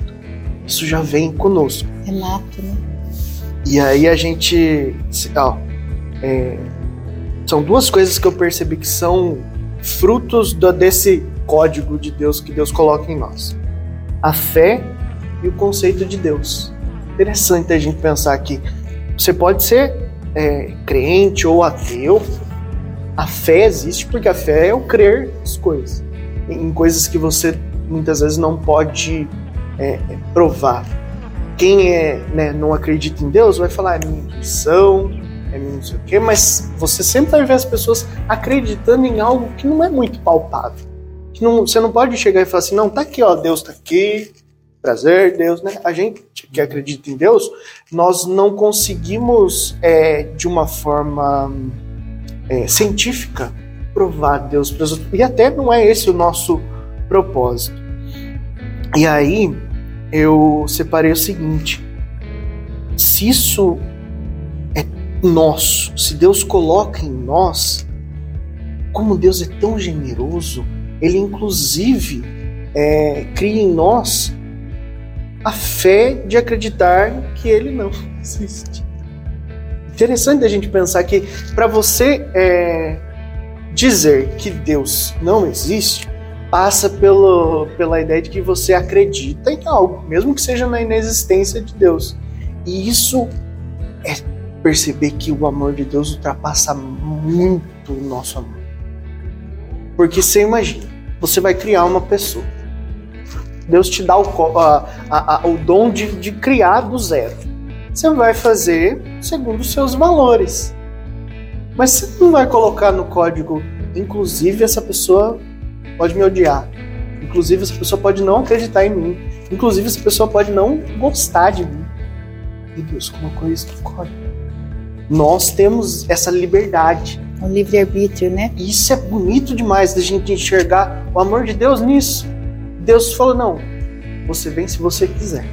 isso já vem conosco. É nato, né? E aí a gente, são duas coisas que eu percebi que são frutos desse código de Deus que Deus coloca em nós. A fé e o conceito de Deus. Interessante a gente pensar que você pode ser crente ou ateu. A fé existe porque a fé é o crer nas coisas, em coisas que você muitas vezes não pode provar. Quem não acredita em Deus vai falar, é minha intuição, é minha não sei o quê, mas você sempre vai ver as pessoas acreditando em algo que não é muito palpável. Que não, você não pode chegar e falar assim, não, tá aqui, ó, Deus tá aqui, prazer, Deus, né? A gente que acredita em Deus, nós não conseguimos de uma forma científica, provar Deus para os outros. E até não é esse o nosso propósito. E aí, eu separei o seguinte: se isso é nosso, se Deus coloca em nós, como Deus é tão generoso, Ele inclusive cria em nós a fé de acreditar que Ele não existe. Interessante a gente pensar que para você dizer que Deus não existe, passa pela ideia de que você acredita em algo, mesmo que seja na inexistência de Deus. E isso é perceber que o amor de Deus ultrapassa muito o nosso amor. Porque você imagina, você vai criar uma pessoa. Deus te dá o dom de criar do zero. Você vai fazer segundo os seus valores. Mas você não vai colocar no código, inclusive essa pessoa pode me odiar. Inclusive essa pessoa pode não acreditar em mim. Inclusive essa pessoa pode não gostar de mim. E Deus colocou isso no código. Nós temos essa liberdade. O livre-arbítrio, né? E isso é bonito demais da gente enxergar o amor de Deus nisso. Deus falou, não, você vem se você quiser.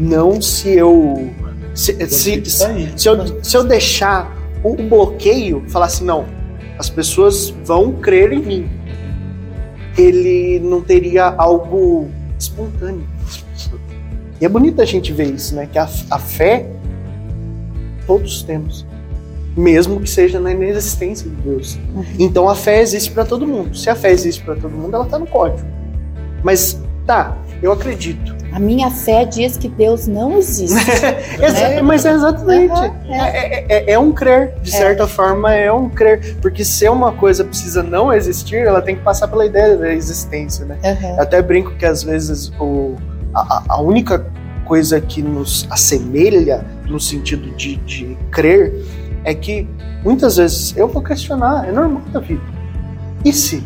Não se eu... Se eu deixar o bloqueio, falar assim, não, as pessoas vão crer em mim, ele não teria algo espontâneo. E é bonito a gente ver isso, né? Que a fé todos temos, mesmo que seja na inexistência de Deus. Então a fé existe para todo mundo. Se a fé existe para todo mundo, ela está no código. Mas tá, eu acredito. A minha fé diz que Deus não existe. Né? Mas é exatamente. Uhum, é um crer, de certa forma é um crer. Porque se uma coisa precisa não existir, ela tem que passar pela ideia da existência, né? Uhum. Eu até brinco que às vezes a única coisa que nos assemelha no sentido de crer é que muitas vezes eu vou questionar, é normal da vida. E se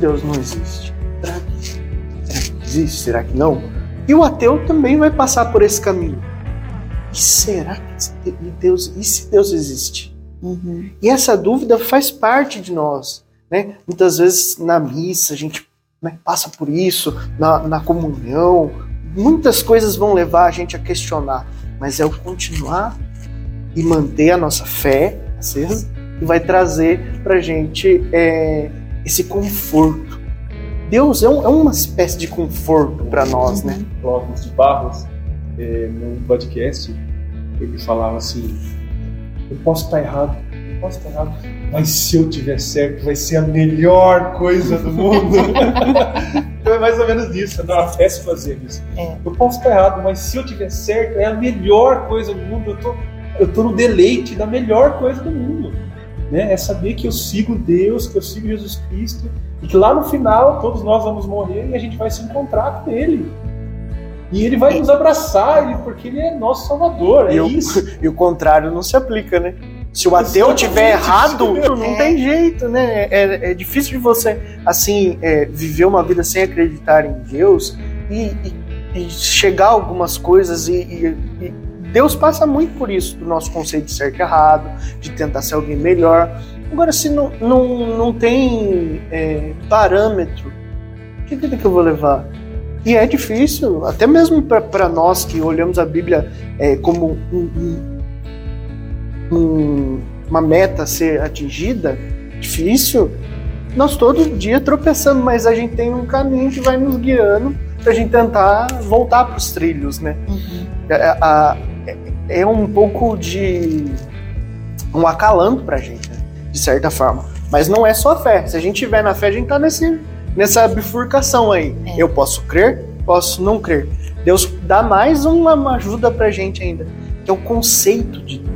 Deus não existe? Será que existe? Será que não? E o ateu também vai passar por esse caminho. E se Deus existe? Uhum. E essa dúvida faz parte de nós, né? Muitas vezes na missa a gente, né, passa por isso, na comunhão. Muitas coisas vão levar a gente a questionar, mas é o continuar e manter a nossa fé acesa que vai trazer pra gente esse conforto. Deus é uma espécie de conforto para nós, né? Clóvis de Barros, num podcast, ele falava assim, eu posso estar errado, mas se eu tiver certo, vai ser a melhor coisa do mundo. Então é mais ou menos isso, a fé se fazer isso. Eu posso estar errado, mas se eu tiver certo, é a melhor coisa do mundo, eu tô no deleite da melhor coisa do mundo. Né? É saber que eu sigo Deus, que eu sigo Jesus Cristo, e que lá no final todos nós vamos morrer e a gente vai se encontrar com Ele. E Ele vai nos abraçar, porque Ele é nosso Salvador, isso. E o contrário não se aplica, né? Se o ateu tiver errado, não tem jeito, né? É difícil de você, assim, viver uma vida sem acreditar em Deus e chegar a algumas coisas e Deus passa muito por isso, do nosso conceito de certo e errado, de tentar ser alguém melhor. Agora, se não tem parâmetro, que vida que eu vou levar? E é difícil, até mesmo para nós que olhamos a Bíblia como uma meta a ser atingida, difícil. Nós todo dia tropeçando, mas a gente tem um caminho que vai nos guiando para a gente tentar voltar para os trilhos, né? Uhum. É um pouco de um acalanto pra gente, né? De certa forma. Mas não é só a fé. Se a gente tiver na fé, a gente tá nessa bifurcação aí. Eu posso crer, posso não crer. Deus dá mais uma ajuda pra gente ainda, que é o conceito de Deus.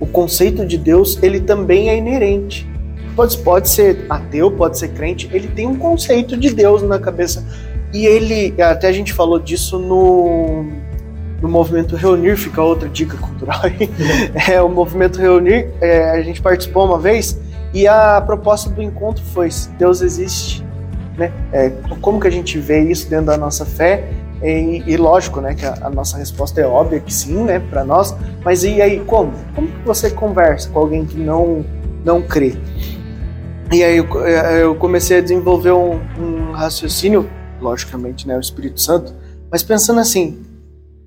O conceito de Deus, ele também é inerente. Pode ser ateu, pode ser crente, ele tem um conceito de Deus na cabeça. E ele, até a gente falou disso no Movimento Reunir, fica outra dica cultural aí. O Movimento Reunir, a gente participou uma vez e a proposta do encontro foi: Deus existe, né? Como que a gente vê isso dentro da nossa fé? E lógico, né, que a nossa resposta é óbvia que sim, né, para nós, mas e aí como? Como que você conversa com alguém que não crê? E aí eu comecei a desenvolver um raciocínio, logicamente, né, o Espírito Santo, mas pensando assim: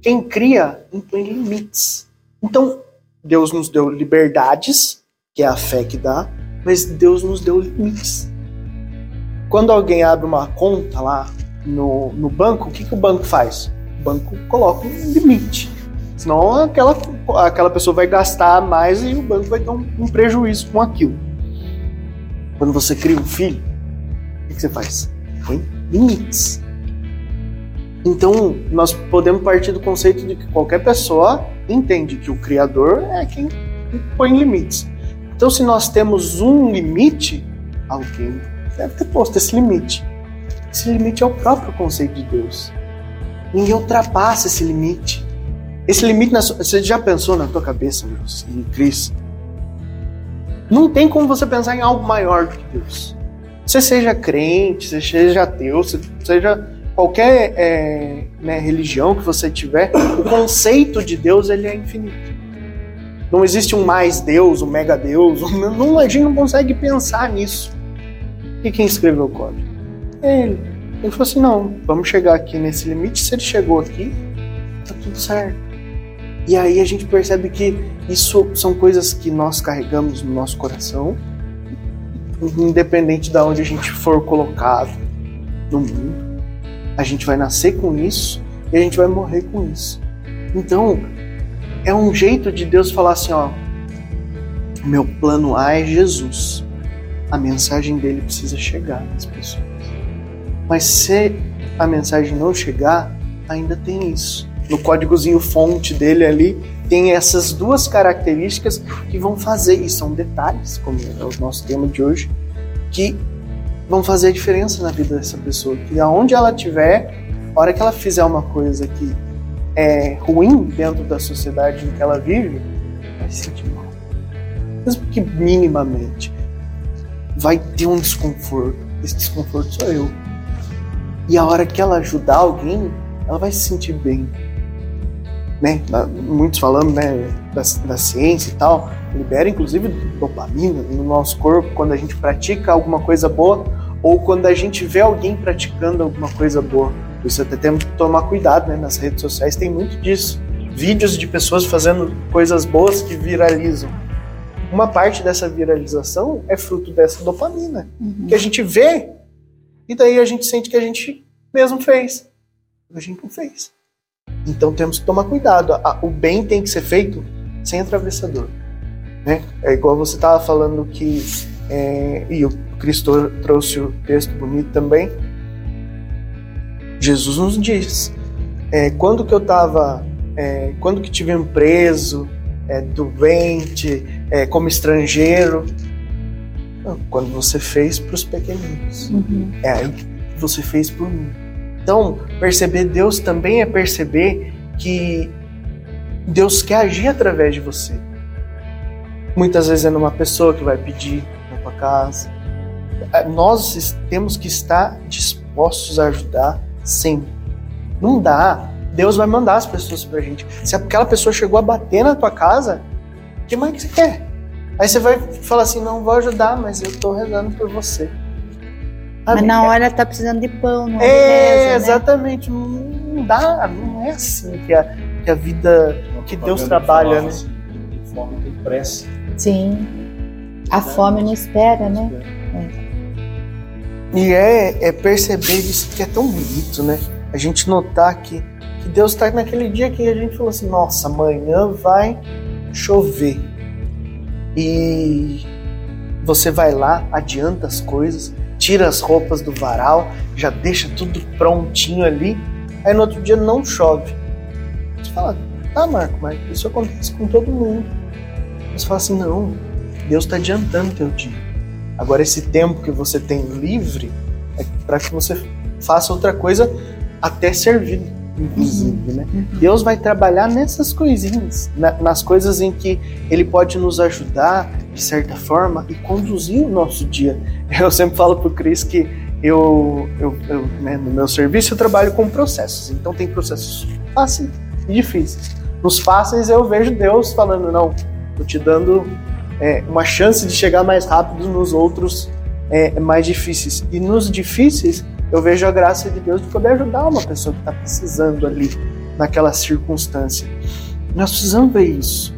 quem cria impõe limites. Então, Deus nos deu liberdades, que é a fé que dá, mas Deus nos deu limites. Quando alguém abre uma conta lá no banco, o que o banco faz? O banco coloca um limite. Senão aquela pessoa vai gastar mais e o banco vai ter um prejuízo com aquilo. Quando você cria um filho, o que você faz? Põe limites. Então, nós podemos partir do conceito de que qualquer pessoa entende que o Criador é quem põe limites. Então, se nós temos um limite, alguém deve ter posto esse limite. Esse limite é o próprio conceito de Deus. Ninguém ultrapassa esse limite. Esse limite, você já pensou na tua cabeça, Josi e Cris? Não tem como você pensar em algo maior do que Deus. Você seja crente, você seja ateu, você seja qualquer religião que você tiver, o conceito de Deus, ele é infinito. Não existe um mais Deus, um mega Deus, a gente não consegue pensar nisso. E quem escreveu o código? Ele. Ele falou assim: não, vamos chegar aqui nesse limite, se ele chegou aqui, tá tudo certo. E aí a gente percebe que Isso são coisas que nós carregamos no nosso coração, independente de onde a gente for colocado no mundo. A gente vai nascer com isso e a gente vai morrer com isso. Então, é um jeito de Deus falar assim, ó, meu plano A é Jesus. A mensagem dele precisa chegar nas pessoas. Mas se a mensagem não chegar, ainda tem isso. No códigozinho fonte dele ali, tem essas duas características que vão fazer, e são detalhes, como é o nosso tema de hoje, que vão fazer a diferença na vida dessa pessoa. Que aonde ela estiver, a hora que ela fizer uma coisa que é ruim dentro da sociedade em que ela vive, vai se sentir mal. Mesmo que minimamente. Vai ter um desconforto. Esse desconforto sou eu. E a hora que ela ajudar alguém, ela vai se sentir bem. Né? Muitos falando, né, da ciência e tal, libera inclusive dopamina no nosso corpo quando a gente pratica alguma coisa boa ou quando a gente vê alguém praticando alguma coisa boa. Você até tem que tomar cuidado, né? Nas redes sociais tem muito disso. Vídeos de pessoas fazendo coisas boas que viralizam. Uma parte dessa viralização é fruto dessa dopamina, que a gente vê e daí a gente sente que a gente mesmo fez. A gente não fez. Então temos que tomar cuidado. O bem tem que ser feito sem atravessador. Né? É igual você estava falando que... e o Cristo trouxe o texto bonito também. Jesus nos diz, quando que tive preso, doente, como estrangeiro, quando você fez para os pequeninos, é aí que você fez por mim. Então, perceber Deus também é perceber que Deus quer agir através de você. Muitas vezes é numa pessoa que vai pedir na tua casa. Nós temos que estar dispostos a ajudar. Sim. Não dá. Deus vai mandar as pessoas pra gente. Se aquela pessoa chegou a bater na tua casa, o que mais que você quer? Aí você vai falar assim, não vou ajudar, mas eu tô rezando por você. Mas na hora ela tá precisando de pão, não é? Exatamente. Né? Não dá. Não é assim que a vida, que Deus trabalha. Né? Tem fome, tem pressa. Sim. A fome não espera, né? E é perceber isso que é tão bonito, né? A gente notar que Deus está naquele dia que a gente falou assim, nossa, amanhã vai chover. E você vai lá, adianta as coisas, tira as roupas do varal, já deixa tudo prontinho ali. Aí no outro dia não chove. Você fala, tá, Marco, mas isso acontece com todo mundo. Você fala assim, não, Deus está adiantando teu dia. Agora, esse tempo que você tem livre é para que você faça outra coisa até servir, inclusive, né? Deus vai trabalhar nessas coisinhas, nas coisas em que Ele pode nos ajudar, de certa forma, e conduzir o nosso dia. Eu sempre falo pro Cris que eu né, no meu serviço eu trabalho com processos. Então, tem processos fáceis e difíceis. Nos fáceis, eu vejo Deus falando, não, tô te dando... uma chance de chegar mais rápido nos outros mais difíceis. E nos difíceis, eu vejo a graça de Deus de poder ajudar uma pessoa que está precisando ali, naquela circunstância. Nós precisamos ver isso.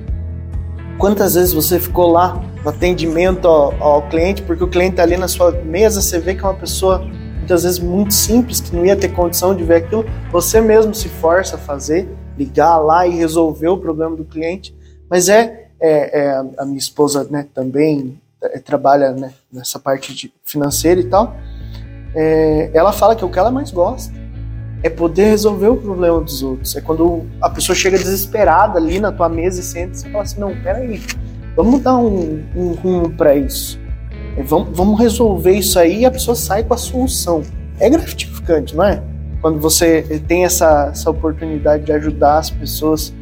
Quantas vezes você ficou lá no atendimento ao cliente, porque o cliente está ali na sua mesa, você vê que é uma pessoa, muitas vezes, muito simples, que não ia ter condição de ver aquilo. Você mesmo se força a fazer, ligar lá e resolver o problema do cliente. Mas a minha esposa, né, também trabalha, né, nessa parte financeira e tal, ela fala que o que ela mais gosta é poder resolver o problema dos outros. É quando a pessoa chega desesperada ali na tua mesa e senta e fala assim, não, peraí, vamos dar um rumo para isso, vamos resolver isso aí, e a pessoa sai com a solução. É gratificante, não é? Quando você tem essa oportunidade de ajudar as pessoas.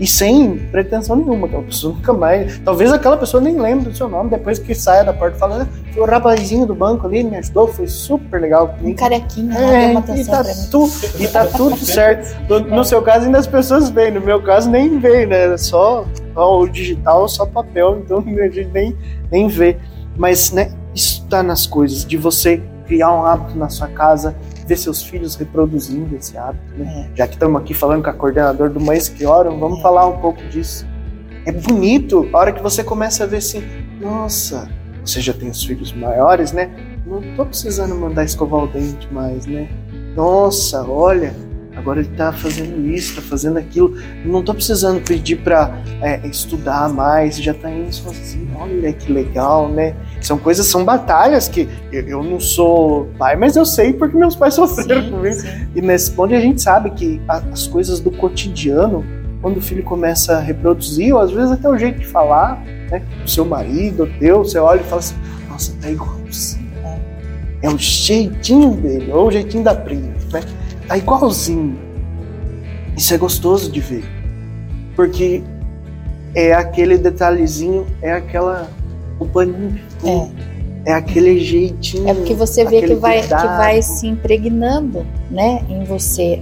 E sem pretensão nenhuma, aquela pessoa nunca mais... Talvez aquela pessoa nem lembre do seu nome, depois que saia da porta e fala, o rapazinho do banco ali me ajudou, foi super legal comigo. Um carequinho, deu uma atenção pra mim. E tá tudo certo. No seu caso, ainda as pessoas veem, no meu caso nem veem, né? Só o digital, só papel, então a gente nem vê. Mas, né, isso tá nas coisas, de você criar um hábito na sua casa, ver seus filhos reproduzindo esse hábito, né? Já que estamos aqui falando com a coordenadora do Mães que Oram, vamos falar um pouco disso. é bonito a hora que você começa a ver assim, nossa, você já tem os filhos maiores, né? Não tô precisando mandar escovar o dente mais, né? Nossa, olha, agora ele tá fazendo isso, tá fazendo aquilo. Não tô precisando pedir pra estudar mais, já tá indo sozinho. Olha que legal, né? São batalhas que eu não sou pai, mas eu sei porque meus pais sofreram comigo. Sim. E nesse ponto a gente sabe que as coisas do cotidiano, quando o filho começa a reproduzir, ou às vezes até o jeito de falar, né? O seu marido, o teu, você olha e fala assim, nossa, tá igualzinho, né? É o jeitinho dele, ou o jeitinho da prima, né? Tá igualzinho. Isso é gostoso de ver, porque é aquele detalhezinho, é aquela... o paninho, é aquele jeitinho. É porque você vê que vai se impregnando, né, em você,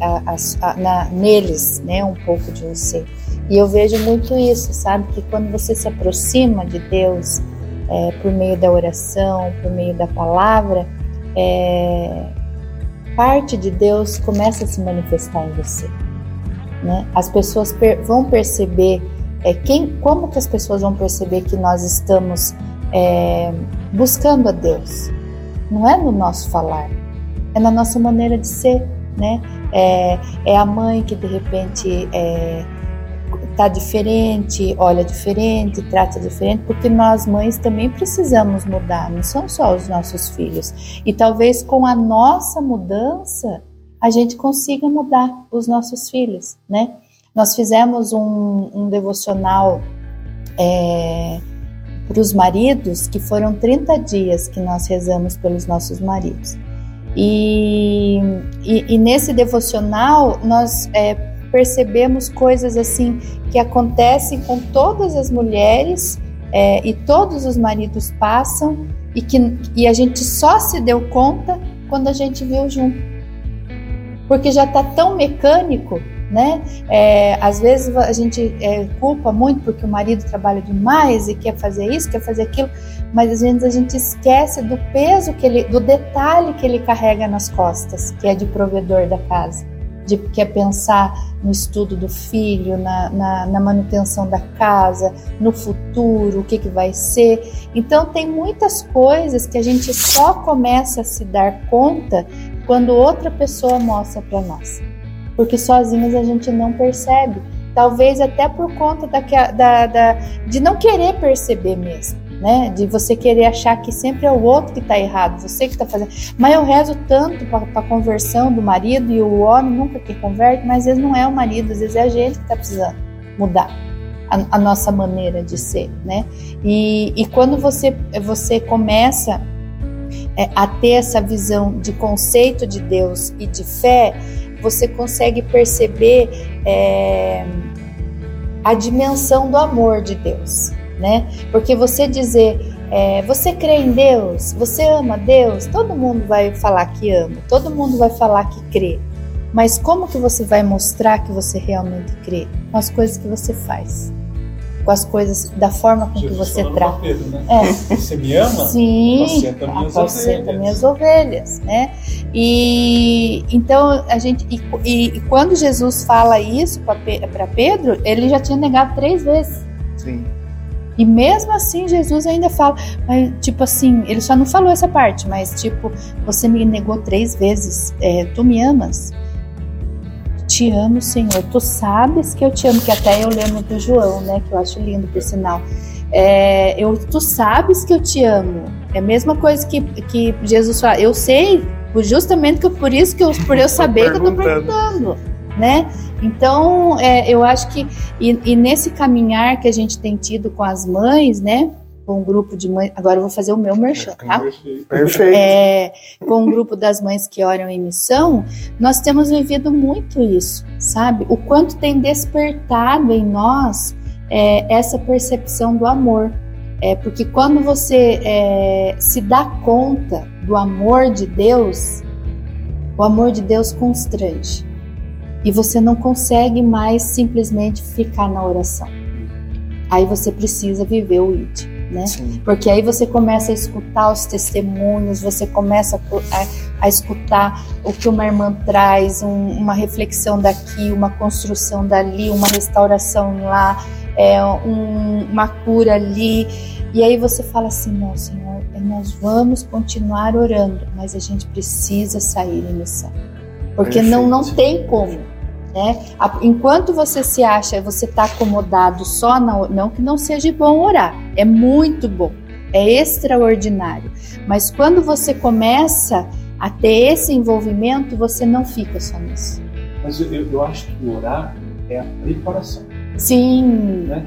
neles, né, um pouco de você. E eu vejo muito isso, sabe? Que quando você se aproxima de Deus por meio da oração, por meio da palavra, parte de Deus começa a se manifestar em você, né? As pessoas vão perceber. Como que as pessoas vão perceber que nós estamos buscando a Deus? Não é no nosso falar, é na nossa maneira de ser, né? É a mãe que de repente tá diferente, olha diferente, trata diferente, porque nós mães também precisamos mudar, não são só os nossos filhos. E talvez com a nossa mudança a gente consiga mudar os nossos filhos, né? Nós fizemos um devocional para os maridos, que foram 30 dias que nós rezamos pelos nossos maridos. E nesse devocional nós percebemos coisas assim que acontecem com todas as mulheres e todos os maridos passam e a gente só se deu conta quando a gente viu junto. Porque já está tão mecânico, né? Às vezes a gente culpa muito porque o marido trabalha demais e quer fazer isso, quer fazer aquilo, mas às vezes a gente esquece do peso do detalhe que ele carrega nas costas, que é de provedor da casa, que é pensar no estudo do filho, na manutenção da casa, no futuro, o que vai ser. Então tem muitas coisas que a gente só começa a se dar conta quando outra pessoa mostra para nós, porque sozinhos a gente não percebe, talvez até por conta de não querer perceber mesmo, né? De você querer achar que sempre é o outro que está errado, você que está fazendo. Mas eu rezo tanto para a conversão do marido, e o homem nunca que converte, mas às vezes não é o marido, às vezes é a gente que está precisando mudar a nossa maneira de ser, né? E quando você começa a ter essa visão de conceito de Deus e de fé, você consegue perceber a dimensão do amor de Deus, né? Porque você dizer, você crê em Deus, você ama Deus, todo mundo vai falar que ama, todo mundo vai falar que crê, mas como que você vai mostrar que você realmente crê? Com as coisas que você faz, com as coisas, da forma com Jesus que você trata. Pedro, né? Você me ama? Sim, apacenta minhas ovelhas, né? E então a gente e quando Jesus fala isso para Pedro, ele já tinha negado 3 vezes. Sim. E mesmo assim Jesus ainda fala, mas tipo assim, ele só não falou essa parte, mas tipo, você me negou 3 vezes, tu me amas? Te amo, Senhor, tu sabes que eu te amo, que até eu lembro do João, né, que eu acho lindo, por sinal. Tu sabes que eu te amo. É a mesma coisa que Jesus fala, eu sei, justamente por isso que por eu saber que eu tô perguntando, né? Então, eu acho que, e nesse caminhar que a gente tem tido com as mães, né, com um grupo de mães, agora eu vou fazer o meu merchan, tá? Perfeito. Com um grupo das mães que oram em missão, nós temos vivido muito isso, sabe? O quanto tem despertado em nós essa percepção do amor. Porque quando você se dá conta do amor de Deus, o amor de Deus constrange. E você não consegue mais simplesmente ficar na oração. Aí você precisa viver o ID. Né? Porque aí você começa a escutar os testemunhos, você começa a escutar o que uma irmã traz, uma reflexão daqui, uma construção dali, uma restauração lá, uma cura ali. E aí você fala assim, não, Senhor, nós vamos continuar orando, mas a gente precisa sair em missão. Porque não tem como. Né? Enquanto você se acha, você está acomodado só, não que não seja bom orar. É muito bom, é extraordinário. Mas quando você começa a ter esse envolvimento, você não fica só nisso. Mas eu acho que orar é a preparação. Sim. Né?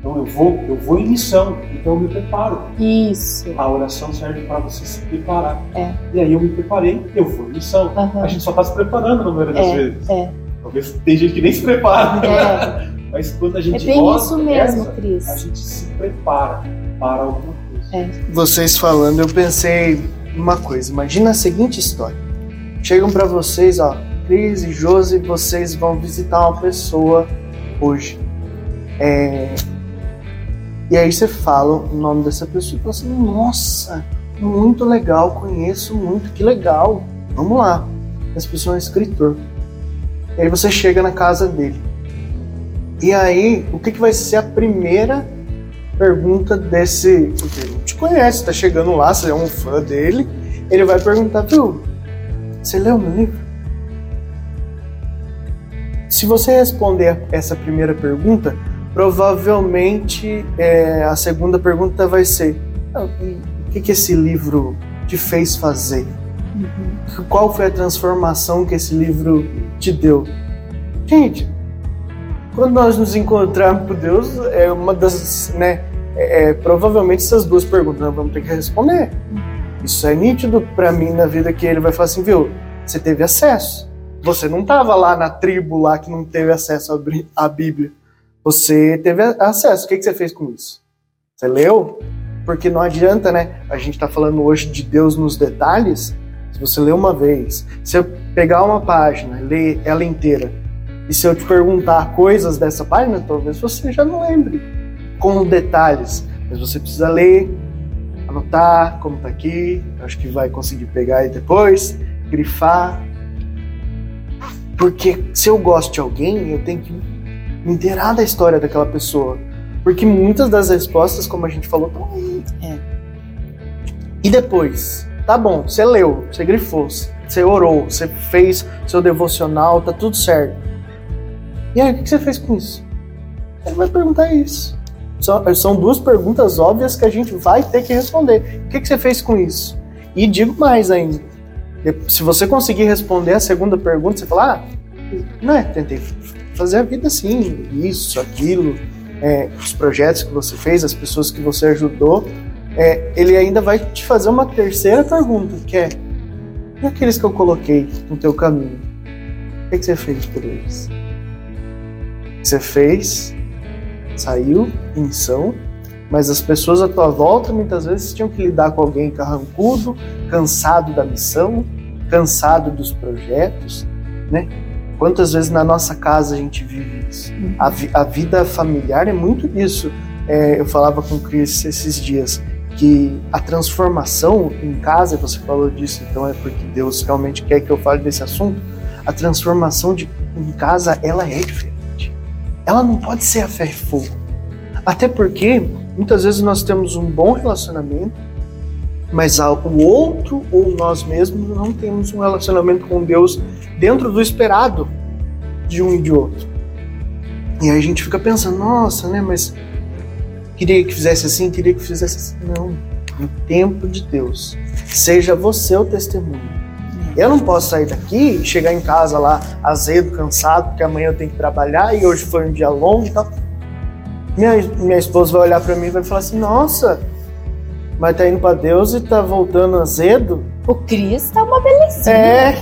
Então eu vou em missão, então eu me preparo. Isso. A oração serve para você se preparar. É. E aí eu me preparei, eu vou em missão. Uhum. A gente só está se preparando na maioria das vezes. É. Talvez tem gente que nem se prepara. É. Mas quando a gente Cris, a gente se prepara para alguma coisa. É. Vocês falando, eu pensei uma coisa. Imagina a seguinte história. Chegam para vocês, ó, Cris e Josi, vocês vão visitar uma pessoa hoje. E aí você fala o nome dessa pessoa e fala assim, nossa, muito legal, conheço muito, que legal, vamos lá. Essa pessoa é um escritor. E aí você chega na casa dele. E aí, o que vai ser a primeira pergunta desse... Porque ele não te conhece, tá chegando lá, você é um fã dele. Ele vai perguntar, tu, você leu meu livro? Se você responder essa primeira pergunta... Provavelmente a segunda pergunta vai ser o que esse livro te fez fazer? Uhum. Qual foi a transformação que esse livro te deu? Gente, quando nós nos encontrarmos com Deus, é uma das, né? Provavelmente essas duas perguntas nós vamos ter que responder. Isso é nítido para mim na vida, que ele vai falar assim, viu? Você teve acesso. Você não estava lá na tribo lá que não teve acesso à Bíblia. Você teve acesso, o que você fez com isso? Você leu? Porque não adianta, né? A gente tá falando hoje de Deus nos detalhes. Se você ler uma vez, se eu pegar uma página e ler ela inteira, e se eu te perguntar coisas dessa página, talvez você já não lembre com detalhes. Mas você precisa ler, anotar como tá aqui, acho que vai conseguir pegar aí depois, grifar. Porque se eu gosto de alguém, eu tenho que me inteirar da história daquela pessoa. Porque muitas das respostas, como a gente falou, estão aí. É. E depois? Tá bom, você leu, você grifou, você orou, você fez seu devocional, tá tudo certo. E aí, o que você fez com isso? Ele vai perguntar isso. São duas perguntas óbvias que a gente vai ter que responder. O que você fez com isso? E digo mais ainda. Se você conseguir responder a segunda pergunta, você fala, tentei fazer a vida assim, isso, aquilo, os projetos que você fez, as pessoas que você ajudou, ele ainda vai te fazer uma terceira pergunta, que é, e aqueles que eu coloquei no teu caminho? O que você fez por eles? Você fez, saiu em missão, mas as pessoas à tua volta muitas vezes tinham que lidar com alguém carrancudo, cansado da missão, cansado dos projetos, né? Quantas vezes na nossa casa a gente vive isso? A vida familiar é muito isso. Eu falava com o Cris esses dias, que a transformação em casa, você falou disso, então é porque Deus realmente quer que eu fale desse assunto, a transformação em casa, ela é diferente. Ela não pode ser a ferro e fogo. Até porque, muitas vezes nós temos um bom relacionamento, mas o outro ou nós mesmos não temos um relacionamento com Deus dentro do esperado de um e de outro. E aí a gente fica pensando, nossa, né, mas queria que fizesse assim, queria que fizesse assim. Não, no tempo de Deus, seja você o testemunho. Eu não posso sair daqui e chegar em casa lá azedo, cansado, porque amanhã eu tenho que trabalhar e hoje foi um dia longo e tal. Minha esposa vai olhar para mim e vai falar assim, nossa... Mas tá indo pra Deus e tá voltando azedo. O Cris tá uma belezinha.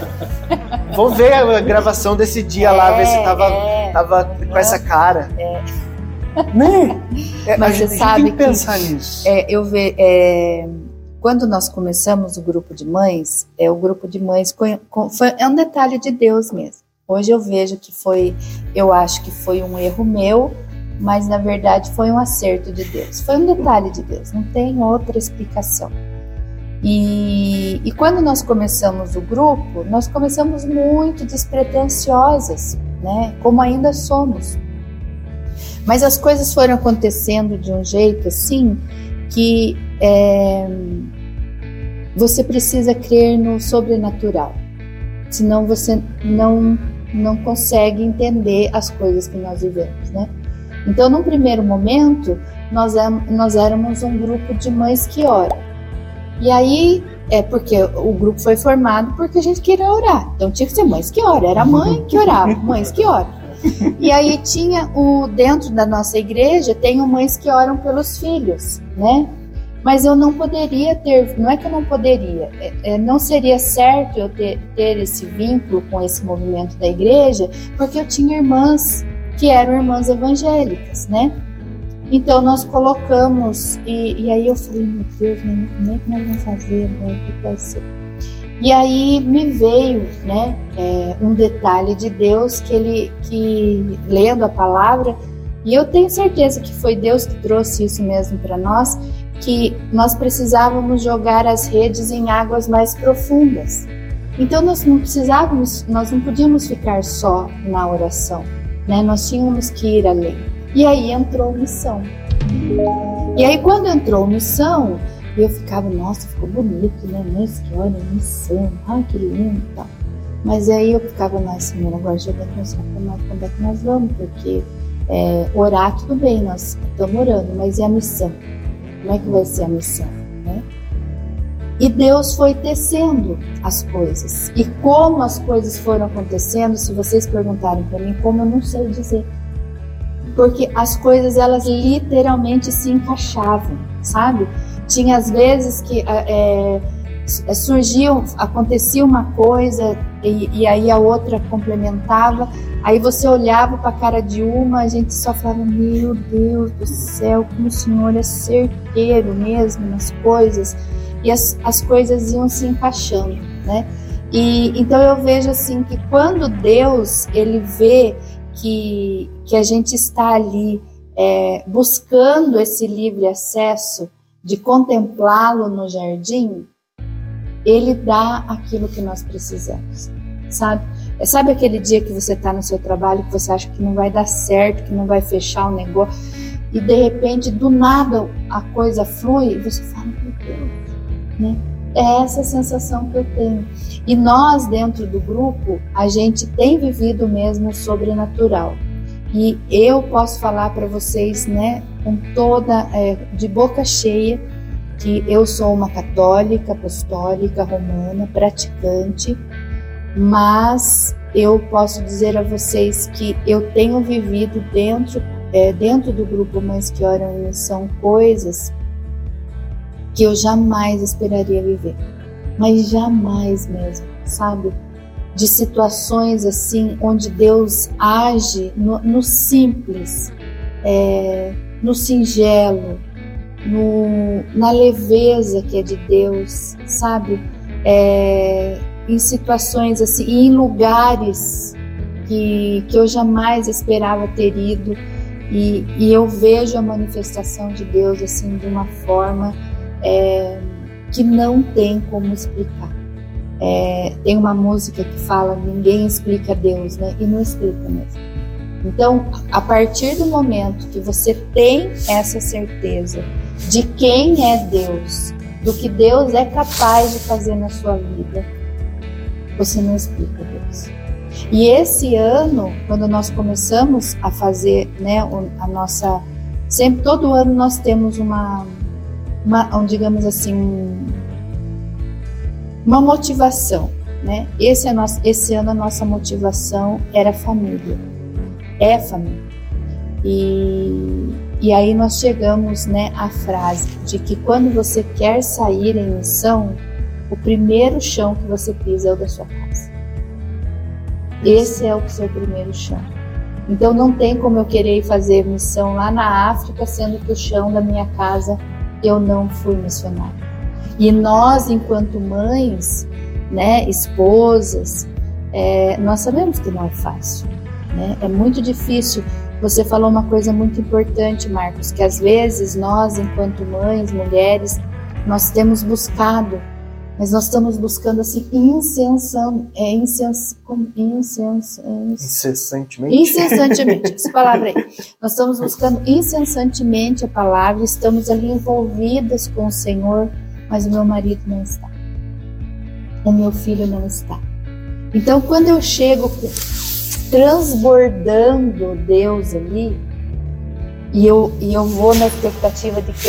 Vou ver a gravação desse dia lá, ver se tava com essa cara. Né? Mas você sabe, tem que pensar nisso. Quando nós começamos o grupo de mães, é um detalhe de Deus mesmo. Hoje eu vejo que eu acho que foi um erro meu, mas na verdade foi um acerto de Deus, foi um detalhe de Deus, não tem outra explicação. E quando nós começamos o grupo, nós começamos muito despretensiosas, né? Como ainda somos. Mas as coisas foram acontecendo de um jeito assim que você precisa crer no sobrenatural, senão você não consegue entender as coisas que nós vivemos, né? Então, num primeiro momento, nós éramos um grupo de mães que oram. E aí, porque o grupo foi formado porque a gente queria orar. Então, tinha que ser mães que oram. Era mãe que orava, mães que oram. E aí, dentro da nossa igreja, tem mães que oram pelos filhos, né? Mas eu não poderia ter, não é que eu não poderia, não seria certo eu ter esse vínculo com esse movimento da igreja, porque eu tinha irmãs que eram irmãs evangélicas, né? Então nós colocamos, e aí eu falei, meu Deus, como é que nós vamos fazer, né? O que vai ser? E aí me veio, né, um detalhe de Deus que lendo a palavra, e eu tenho certeza que foi Deus que trouxe isso mesmo para nós, que nós precisávamos jogar as redes em águas mais profundas. Então nós não podíamos ficar só na oração, né? Nós tínhamos que ir além. E aí entrou missão. E aí quando entrou missão, eu ficava, nossa, ficou bonito, né? Mas que olha, missão, ai que lindo e tal. Mas aí eu ficava, nossa, meu negócio já começou a falar, como é que nós vamos? Porque orar, tudo bem, nós estamos orando, mas é a missão. Como é que vai ser a missão, né? E Deus foi tecendo as coisas. E como as coisas foram acontecendo, se vocês perguntarem para mim como, eu não sei dizer. Porque as coisas, elas literalmente se encaixavam, sabe? Tinha às vezes que acontecia uma coisa e aí a outra complementava. Aí você olhava para a cara de uma, a gente só falava, meu Deus do céu, como o Senhor é certeiro mesmo nas coisas. E as coisas iam se encaixando, né? E então eu vejo assim que quando Deus, ele vê que a gente está ali buscando esse livre acesso de contemplá-lo no jardim, ele dá aquilo que nós precisamos, sabe? Sabe aquele dia que você está no seu trabalho, que você acha que não vai dar certo, que não vai fechar o negócio, e de repente, do nada, a coisa flui e você fala, meu Deus, né? É essa sensação que eu tenho. E nós, dentro do grupo, a gente tem vivido mesmo o sobrenatural. E eu posso falar para vocês, né, com toda, de boca cheia, que eu sou uma católica, apostólica, romana, praticante, mas eu posso dizer a vocês que eu tenho vivido dentro do grupo Mães que Oram em Missão coisas que eu jamais esperaria viver, mas jamais mesmo, sabe? De situações assim onde Deus age no simples, no singelo, na leveza que é de Deus, sabe? Em situações assim, e em lugares que eu jamais esperava ter ido, e eu vejo a manifestação de Deus assim de uma forma que não tem como explicar. Tem uma música que fala, ninguém explica Deus, né? E não explica mesmo. Então, a partir do momento que você tem essa certeza de quem é Deus, do que Deus é capaz de fazer na sua vida, você não explica Deus. E esse ano, quando nós começamos a fazer, né, a nossa... Sempre, todo ano nós temos digamos assim, uma motivação, né? Esse ano a nossa motivação era família. É família. E aí nós chegamos, né, à frase de que quando você quer sair em missão, o primeiro chão que você pisa é o da sua casa. Esse é o seu primeiro chão. Então não tem como eu querer fazer missão lá na África, sendo que o chão da minha casa eu não fui missionária. E nós, enquanto mães, né, esposas, nós sabemos que não é fácil, né? É muito difícil. Você falou uma coisa muito importante, Marcos, que às vezes nós, enquanto mães, mulheres, nós temos buscado Mas nós estamos buscando assim incessantemente. Essa palavra aí. Nós estamos buscando incessantemente a palavra, estamos ali envolvidas com o Senhor, mas o meu marido não está. O meu filho não está. Então, quando eu chego transbordando Deus ali, e eu vou na expectativa de que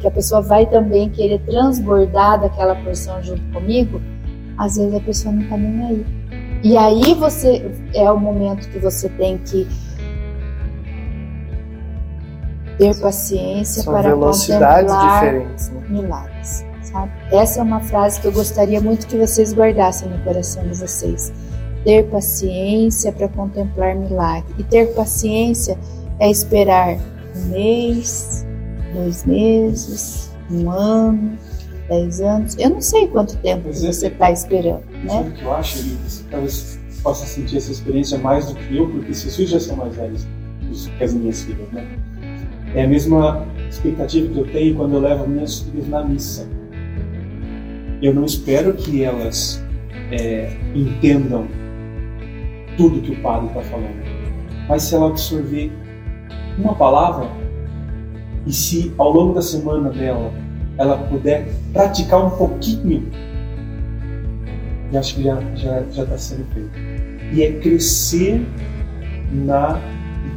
que a pessoa vai também querer transbordar daquela porção junto comigo, às vezes a pessoa não está nem aí. E aí é o momento que você tem que ter paciência. São para velocidades diferentes, né? Milagres. Sabe? Essa é uma frase que eu gostaria muito que vocês guardassem no coração de vocês. Ter paciência para contemplar milagre. E ter paciência é esperar 1 mês, 2 meses, 1 ano, 10 anos. Eu não sei quanto tempo você está esperando, né? Eu acho que você talvez possa sentir essa experiência mais do que eu, porque se vocês já são mais velhos que as minhas filhas, né? É a mesma expectativa que eu tenho quando eu levo minhas filhas na missa. Eu não espero que elas entendam tudo que o padre está falando, mas se ela absorver uma palavra e se ao longo da semana dela ela puder praticar um pouquinho, eu acho que já está sendo feito. E é crescer na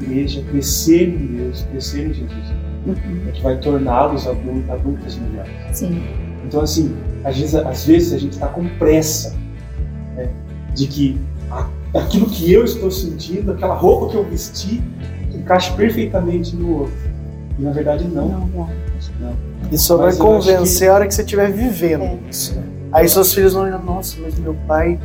igreja, crescer em Deus, crescer em Jesus, é que vai torná-los adultos melhores. Sim. Então assim, às vezes a gente está com pressa, né, de que aquilo que eu estou sentindo, aquela roupa que eu vesti, encaixa perfeitamente no outro. E na verdade não. E só vai convencer a hora que você estiver vivendo isso. Aí seus filhos vão dizer, nossa, mas meu pai,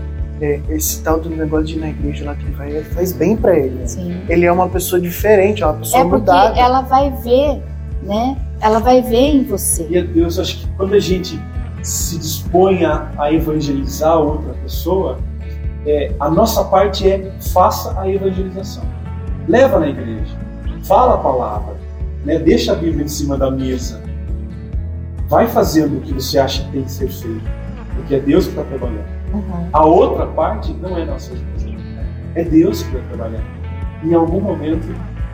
esse tal do negócio de ir na igreja lá que ele vai, faz bem pra ele. Sim. Ele é uma pessoa diferente, é uma pessoa mudada. Porque ela vai ver, né? Ela vai ver em você. E Deus, acho que quando a gente se dispõe a evangelizar outra pessoa, a nossa parte é faça a evangelização. Leva na igreja, fala a palavra, né? Deixa a Bíblia em cima da mesa. Vai fazendo o que você acha que tem que ser feito, porque é Deus que está trabalhando. Uhum. A outra parte não é nossa responsabilidade, é Deus que vai trabalhar. Em algum momento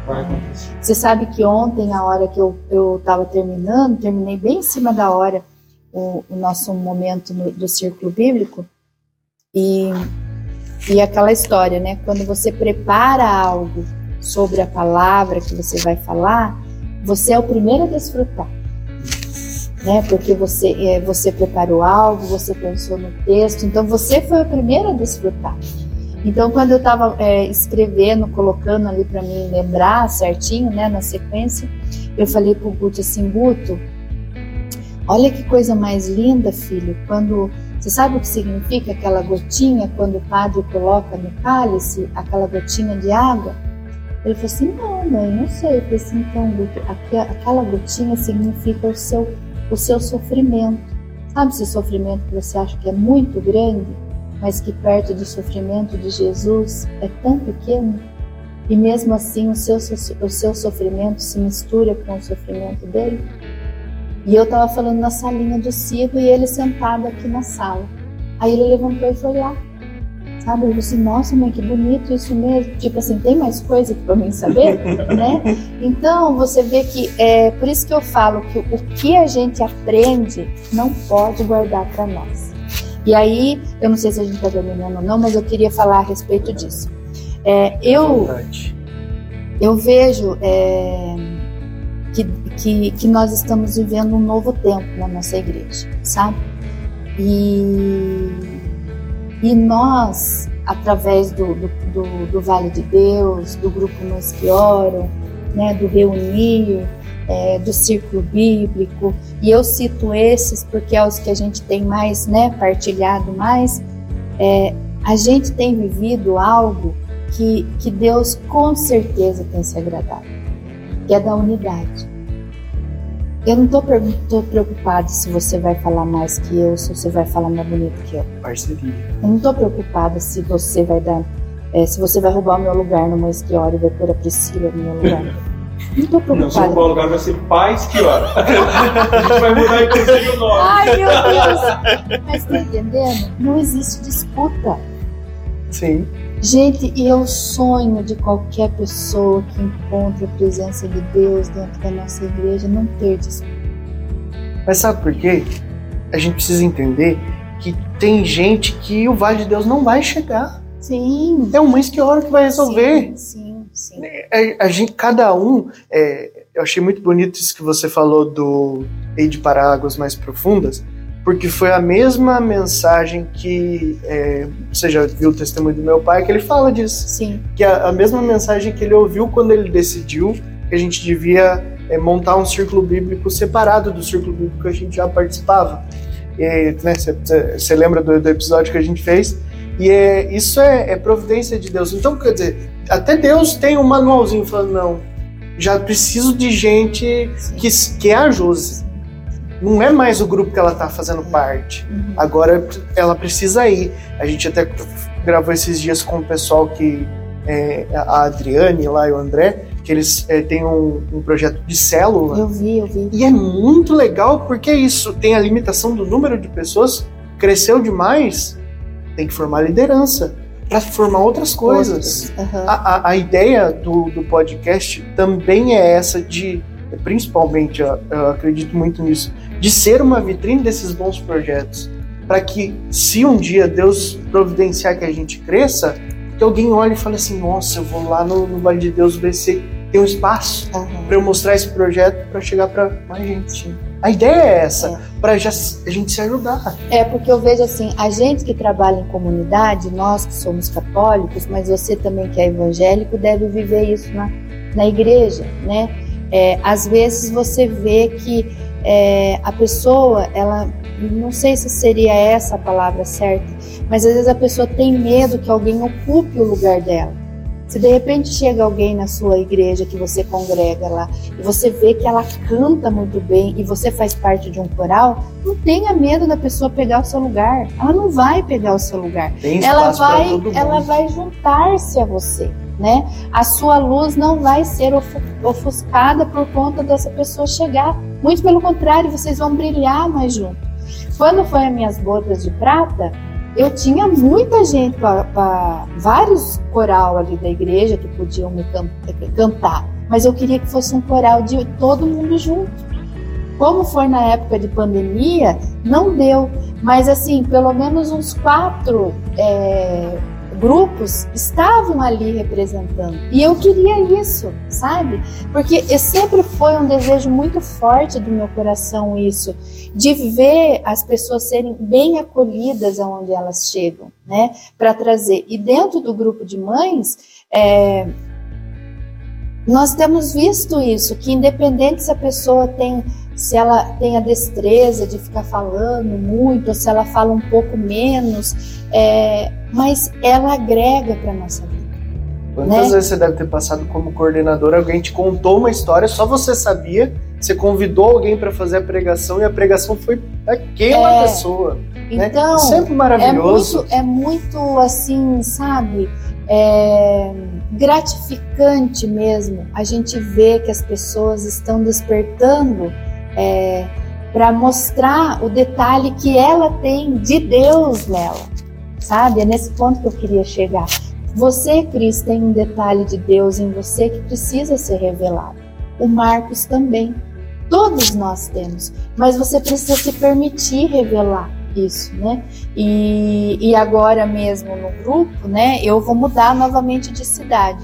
vai acontecer. Você sabe que ontem, a hora que eu estava terminei bem em cima da hora o nosso momento do Círculo Bíblico, e aquela história, né? Quando você prepara algo sobre a palavra que você vai falar, você é o primeiro a desfrutar, né? Porque você preparou algo, você pensou no texto, então você foi o primeiro a desfrutar. Então, quando eu estava escrevendo, colocando ali para mim lembrar certinho, né, na sequência, eu falei pro Buto assim, Buto, olha que coisa mais linda, filho, quando... Você sabe o que significa aquela gotinha quando o padre coloca no cálice, aquela gotinha de água? Ele falou assim, não, mãe, não sei. Eu falei assim, então, aquela gotinha significa o seu sofrimento. Sabe esse sofrimento que você acha que é muito grande, mas que perto do sofrimento de Jesus é tão pequeno? E mesmo assim o seu sofrimento se mistura com o sofrimento dele? E eu estava falando na salinha do Cido e ele sentado aqui na sala. Aí ele levantou e foi lá, sabe? Eu disse, nossa, mãe, que bonito isso mesmo. Tipo assim, tem mais coisa para mim saber, né? Então, você vê que é por isso que eu falo que o que a gente aprende não pode guardar para nós. E aí, eu não sei se a gente está dominando ou não, mas eu queria falar a respeito disso. Eu vejo... Que nós estamos vivendo um novo tempo na nossa igreja, sabe? E nós, através do Vale de Deus, do grupo Mães que Oram, né, do Reunir, do Círculo Bíblico, e eu cito esses porque é os que a gente tem mais, né, partilhado mais, a gente tem vivido algo que Deus com certeza tem se agradado, que é da unidade. Eu não estou preocupada se você vai falar mais que eu, se você vai falar mais bonito que eu. Parceria. Eu não estou preocupada se você vai roubar o meu lugar no Mães que Oram e vai pôr a Priscila no meu lugar. Não tô preocupada. Não, São Paulo agora vai ser Pais que Oram. A gente vai mudar inclusive o nome. Ai, meu Deus. Mas tá entendendo? Não existe disputa. Sim. Gente, e é o sonho de qualquer pessoa que encontra a presença de Deus dentro da nossa igreja, não ter disputa. Mas sabe por quê? A gente precisa entender que tem gente que o Vale de Deus não vai chegar. Sim. É o Mães que Oram que vai resolver. Sim, sim, sim. A gente, cada um... eu achei muito bonito isso que você falou do ir para águas mais profundas, porque foi a mesma mensagem que... você já viu o testemunho do meu pai, que ele fala disso. Sim. Que é a mesma mensagem que ele ouviu quando ele decidiu que a gente devia montar um círculo bíblico separado do círculo bíblico que a gente já participava. Você lembra do episódio que a gente fez? E isso é providência de Deus. Então, quer dizer, até Deus tem um manualzinho falando, não, já preciso de gente que é a Josi. Não é mais o grupo que ela está fazendo parte. Uhum. Agora ela precisa ir. A gente até gravou esses dias com o pessoal que... a Adriane lá e o André, que eles têm um projeto de célula. Eu vi. E é muito legal, porque isso tem a limitação do número de pessoas. Cresceu demais... Tem que formar liderança para formar outras coisas. Uhum. A ideia do podcast também é essa de, principalmente, eu acredito muito nisso, de ser uma vitrine desses bons projetos, para que, se um dia Deus providenciar que a gente cresça, que alguém olhe e fale assim, nossa, eu vou lá no Vale de Deus ver se tem um espaço para eu mostrar esse projeto para chegar para mais gente. A ideia é essa, para a gente se ajudar. Porque eu vejo assim, a gente que trabalha em comunidade, nós que somos católicos, mas você também que é evangélico, deve viver isso na igreja, né? Às vezes você vê que a pessoa, ela, não sei se seria essa a palavra certa, mas às vezes a pessoa tem medo que alguém ocupe o lugar dela. Se de repente chega alguém na sua igreja que você congrega lá e você vê que ela canta muito bem e você faz parte de um coral, não tenha medo da pessoa pegar o seu lugar. Ela não vai pegar o seu lugar. Ela vai juntar-se a você, né? A sua luz não vai ser ofuscada por conta dessa pessoa chegar. Muito pelo contrário, vocês vão brilhar mais juntos. Quando foi as minhas bodas de prata, eu tinha muita gente, vários coral ali da igreja que podiam me cantar, mas eu queria que fosse um coral de todo mundo junto. Como foi na época de pandemia, não deu, mas assim, pelo menos uns 4 grupos estavam ali representando. E eu queria isso, sabe? Porque sempre foi um desejo muito forte do meu coração isso, de ver as pessoas serem bem acolhidas aonde elas chegam, né? Para trazer. E dentro do grupo de mães, nós temos visto isso, que independente se a pessoa se ela tem a destreza de ficar falando muito, ou se ela fala um pouco menos, mas ela agrega para a nossa vida. Quantas vezes você deve ter passado como coordenadora, alguém te contou uma história, só você sabia, você convidou alguém para fazer a pregação e a pregação foi daquela pessoa. Então, né? Sempre maravilhoso. É muito assim, sabe, gratificante mesmo a gente ver que as pessoas estão despertando para mostrar o detalhe que ela tem de Deus nela, sabe? É nesse ponto que eu queria chegar. Você, Cris, tem um detalhe de Deus em você que precisa ser revelado. O Marcos também. Todos nós temos. Mas você precisa se permitir revelar isso, né? E agora mesmo no grupo, né? Eu vou mudar novamente de cidade.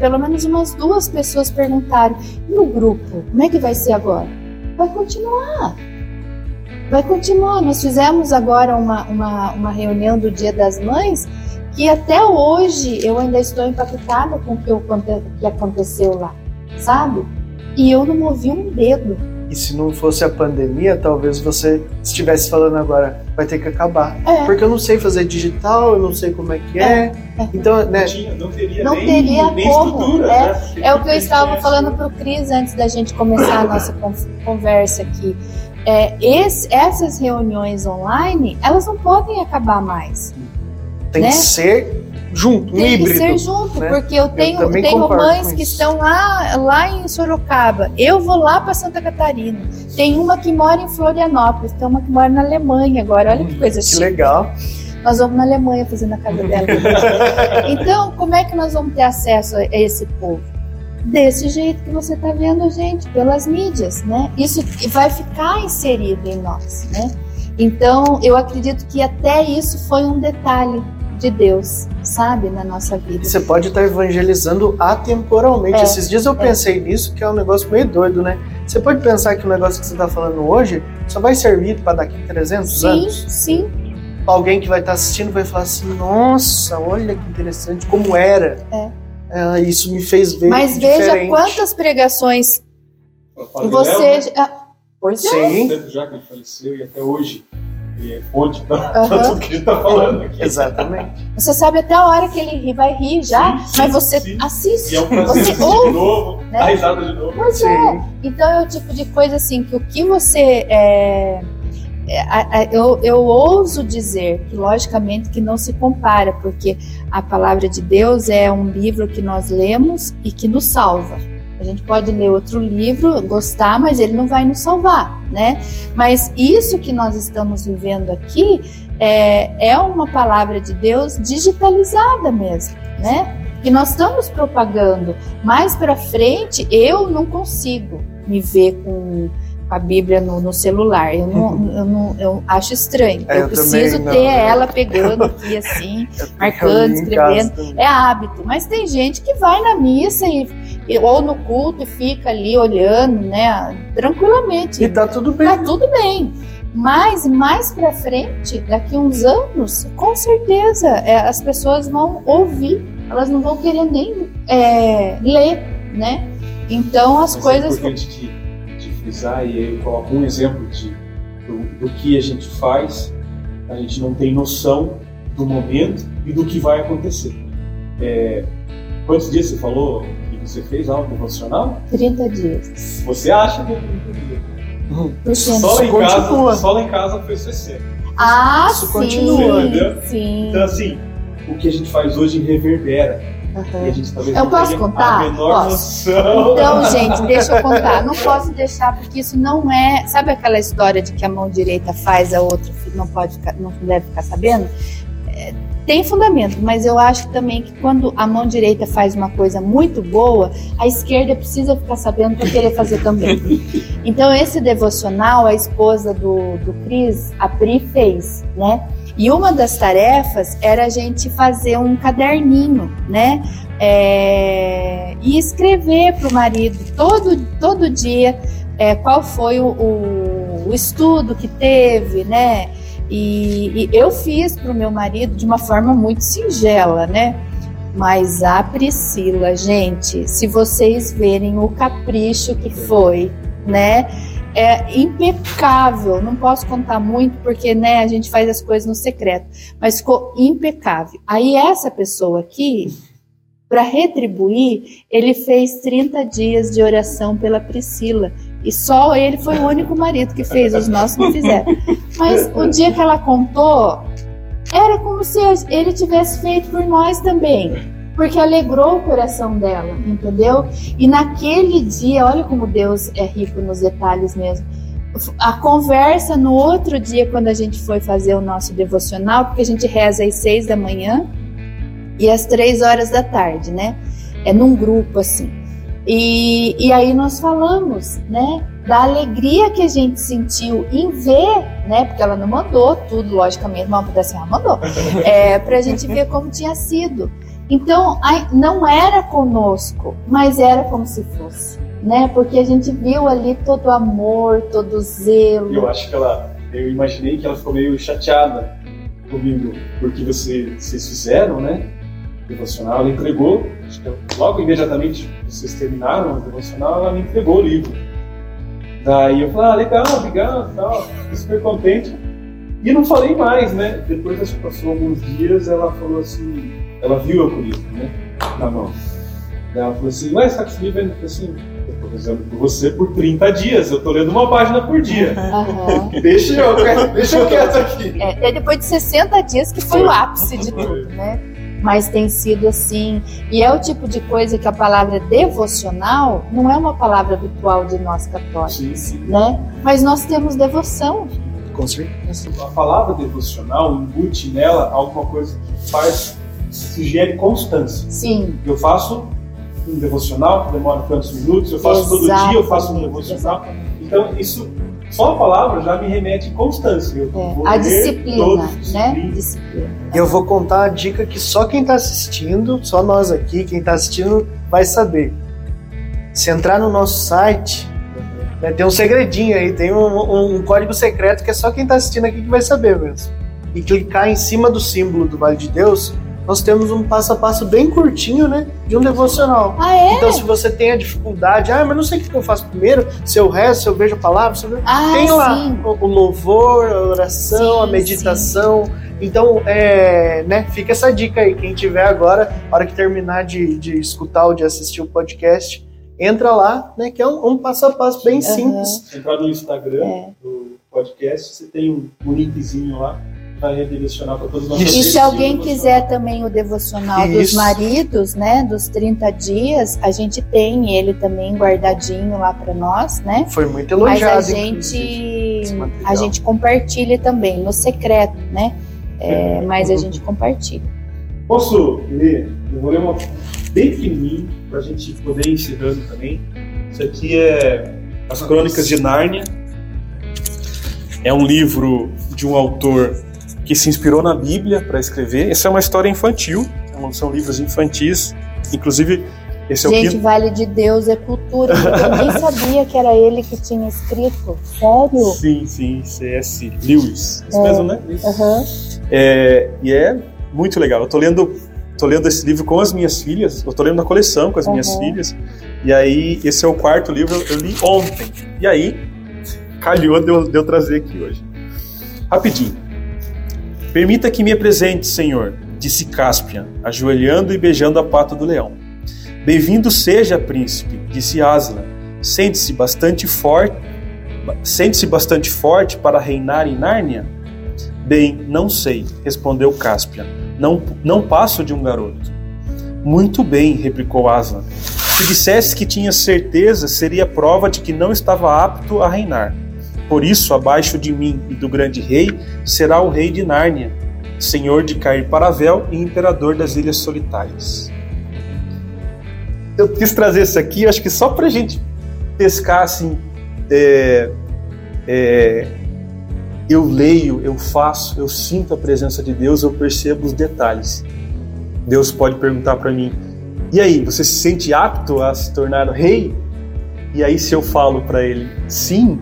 Pelo menos umas 2 pessoas perguntaram, e o grupo, como é que vai ser agora? Vai continuar. Nós fizemos agora uma reunião do Dia das Mães, que até hoje eu ainda estou impactada com o que aconteceu lá, sabe? E eu não movi um dedo. E se não fosse a pandemia, talvez você estivesse falando agora, vai ter que acabar. Porque eu não sei fazer digital, eu não sei como é que é. Então, né? Não teria nem estrutura. É o que eu estava falando para o Cris antes da gente começar a nossa conversa aqui. Essas reuniões online, elas não podem acabar mais. Tem que ser junto, um híbrido. Tem que ser junto, né? Porque eu tenho mães que estão lá em Sorocaba, eu vou lá para Santa Catarina, tem uma que mora em Florianópolis, tem uma que mora na Alemanha agora, olha que coisa chique. Que legal. Nós vamos na Alemanha fazendo a casa dela. Então, como é que nós vamos ter acesso a esse povo? Desse jeito que você está vendo, gente, pelas mídias, né? Isso vai ficar inserido em nós, né? Então, eu acredito que até isso foi um detalhe de Deus, sabe, na nossa vida. Você pode estar evangelizando atemporalmente. Esses dias eu pensei nisso, que é um negócio meio doido, né? Você pode pensar que o negócio que você está falando hoje só vai servir para daqui a 300 anos? Sim, sim. Alguém que vai estar assistindo vai falar assim, nossa, olha que interessante, como era. Isso me fez ver mas diferente. Veja quantas pregações você... Pois sim. É. Já que ele faleceu e até hoje ele é fonte para tudo que ele está falando aqui. Exatamente. Você sabe até a hora que ele vai rir já, sim, mas você assiste. E é um prazer, você ouve, de novo, né? Dá risada de novo. Pois é. Então é o tipo de coisa assim, que o que você... Eu ouso dizer que logicamente que não se compara, porque a palavra de Deus é um livro que nós lemos e que nos salva. A gente pode ler outro livro, gostar, mas ele não vai nos salvar, né? Mas isso que nós estamos vivendo aqui é uma palavra de Deus digitalizada mesmo, né? Que nós estamos propagando. Mais para frente, eu não consigo me ver com a Bíblia no celular. Eu acho estranho. Eu preciso ter ela pegando aqui assim, marcando, escrevendo. É hábito. Mas tem gente que vai na missa ou no culto e fica ali olhando, né, tranquilamente. E tá tudo bem. Tá tudo bem. Mas mais pra frente, daqui uns anos, com certeza, as pessoas vão ouvir. Elas não vão querer nem ler, né? Então as coisas... E aí eu coloco um exemplo do que a gente faz, a gente não tem noção do momento e do que vai acontecer. Quantos dias você falou que você fez algo devocional? 30 dias. Você acha que é 30 dias? Só lá em casa foi 60. Isso sim, continua, entendeu? Sim. Então assim, o que a gente faz hoje reverbera. Uhum. Eu posso contar? Posso. Então, gente, deixa eu contar. Não posso deixar, porque isso não é... Sabe aquela história de que a mão direita faz, a outra não deve ficar sabendo? Tem fundamento, mas eu acho também que quando a mão direita faz uma coisa muito boa, a esquerda precisa ficar sabendo para querer fazer também. Então, esse devocional, a esposa do Cris, a Pri, fez, né? E uma das tarefas era a gente fazer um caderninho, né? E escrever para o marido todo dia qual foi o estudo que teve, né? E eu fiz para o meu marido de uma forma muito singela, né? Mas a Priscila, gente, se vocês verem o capricho que foi, né? É impecável, não posso contar muito porque, né, a gente faz as coisas no secreto, mas ficou impecável. Aí essa pessoa aqui, para retribuir, ele fez 30 dias de oração pela Priscila e só ele foi o único marido que fez, os nossos não fizeram. Mas o dia que ela contou, era como se ele tivesse feito por nós também. Porque alegrou o coração dela, entendeu? E naquele dia, olha como Deus é rico nos detalhes mesmo. A conversa no outro dia, quando a gente foi fazer o nosso devocional, porque a gente reza às 6h e às 15h, né? É num grupo, assim. E aí nós falamos, né? Da alegria que a gente sentiu em ver, né? Porque ela não mandou tudo, logicamente, mas ela mandou. Pra gente ver como tinha sido. Então, não era conosco, mas era como se fosse, né? Porque a gente viu ali todo o amor, todo o zelo. Eu imaginei que ela ficou meio chateada comigo, porque vocês fizeram, né? O devocional, ela entregou, logo imediatamente vocês terminaram o devocional, ela me entregou o livro. Daí eu falei, legal, obrigado, tal, fiquei super contente. E não falei mais, né? Depois, acho que passou alguns dias, ela falou assim... Ela viu eu com o livro, né? Na mão. Daí ela falou assim, ué, sabe esse livro? Eu falei assim, eu tô rezando por você por 30 dias, eu tô lendo uma página por dia. Uhum. Deixa eu quieto aqui. Depois de 60 dias que foi o ápice de tudo, né? mas tem sido assim. E é o tipo de coisa que a palavra devocional não é uma palavra habitual de nós católicos, sim. né? Mas nós temos devoção. Com certeza. A palavra devocional embute nela alguma coisa que faz, sugere constância. Sim. Eu faço um devocional que demora tantos minutos, eu faço todo dia, eu faço um devocional. Exatamente. Então, isso, só a palavra já me remete a constância. Eu vou a disciplina, né? Disciplina. Eu vou contar a dica que só quem está assistindo, só nós aqui, quem está assistindo, vai saber. Se entrar no nosso site, né, tem um segredinho aí, tem um código secreto que é só quem está assistindo aqui que vai saber mesmo. E clicar em cima do símbolo do Vale de Deus, nós temos um passo a passo bem curtinho, né, de um devocional. Ah, é? Então, se você tem a dificuldade, mas não sei o que eu faço primeiro, se eu rezo, se eu vejo a palavra, tem lá o louvor, a oração, a meditação. Então, fica essa dica aí. Quem tiver agora, na hora que terminar de escutar ou de assistir o podcast, entra lá, né, que é um passo a passo bem simples. Entrar no Instagram do podcast, você tem um linkzinho lá. Para todos nós. E se alguém quiser também o devocional dos maridos, né, dos 30 dias, a gente tem ele também guardadinho lá para nós, né? Foi muito elogiado. Mas a gente compartilha também, no secreto, né? Mas a gente compartilha. Posso ler? Eu vou ler uma bem pequenininha para a gente poder ir encerrando também. Isso aqui é As Crônicas de Nárnia. É um livro de um autor que se inspirou na Bíblia para escrever. Essa é uma história infantil, são livros infantis, inclusive esse é o quinto... Vale de Deus é cultura, eu nem sabia que era ele que tinha escrito, sério? Sim, C.S. Lewis, isso mesmo, né? Uhum. E é muito legal, eu tô lendo esse livro com as minhas filhas, eu tô lendo na coleção com as minhas filhas, e aí esse é o quarto livro, eu li ontem, e aí calhou de eu trazer aqui hoje. Rapidinho. Permita que me apresente, Senhor, disse Caspian, ajoelhando e beijando a pata do leão. Bem-vindo seja, príncipe, disse Aslan. Sente-se bastante forte para reinar em Nárnia? Bem, não sei, respondeu Caspian. Não passo de um garoto. Muito bem, replicou Aslan. Se dissesse que tinha certeza, seria prova de que não estava apto a reinar. Por isso, abaixo de mim e do grande rei, será o rei de Nárnia, senhor de Cair Paravel e imperador das Ilhas Solitárias. Eu quis trazer isso aqui, acho que só pra gente pescar assim, eu leio, eu faço, eu sinto a presença de Deus, eu percebo os detalhes. Deus pode perguntar pra mim, e aí, você se sente apto a se tornar rei? E aí se eu falo pra ele, sim,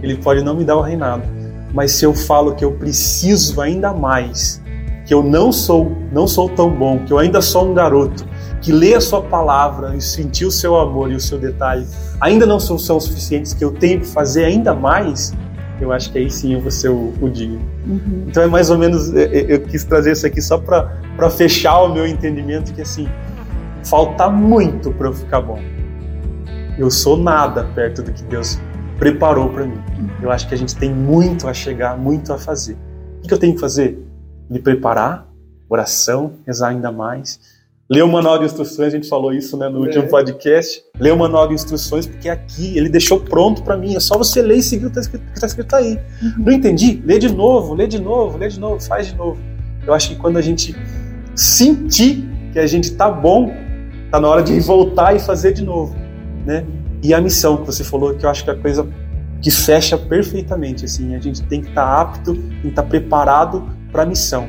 ele pode não me dar o reinado, mas se eu falo que eu preciso ainda mais, que eu não sou tão bom, que eu ainda sou um garoto, que ler a sua palavra e sentir o seu amor e o seu detalhe, ainda não são suficientes, que eu tenho que fazer ainda mais, eu acho que aí sim eu vou ser o digno. Uhum. Então é mais ou menos, eu quis trazer isso aqui só para fechar o meu entendimento, que assim, falta muito para eu ficar bom. Eu sou nada perto do que Deus preparou para mim. Eu acho que a gente tem muito a chegar, muito a fazer. O que eu tenho que fazer? Me preparar, oração, rezar ainda mais. Ler o manual de instruções, a gente falou isso, né, no último podcast. Ler o manual de instruções, porque aqui ele deixou pronto para mim. É só você ler e seguir o que está escrito aí. Não entendi? Lê de novo, faz de novo. Eu acho que quando a gente sentir que a gente tá bom, tá na hora de voltar e fazer de novo, né? E a missão que você falou, que eu acho que é a coisa que fecha perfeitamente, assim, a gente tem que estar apto, tem que estar preparado para a missão.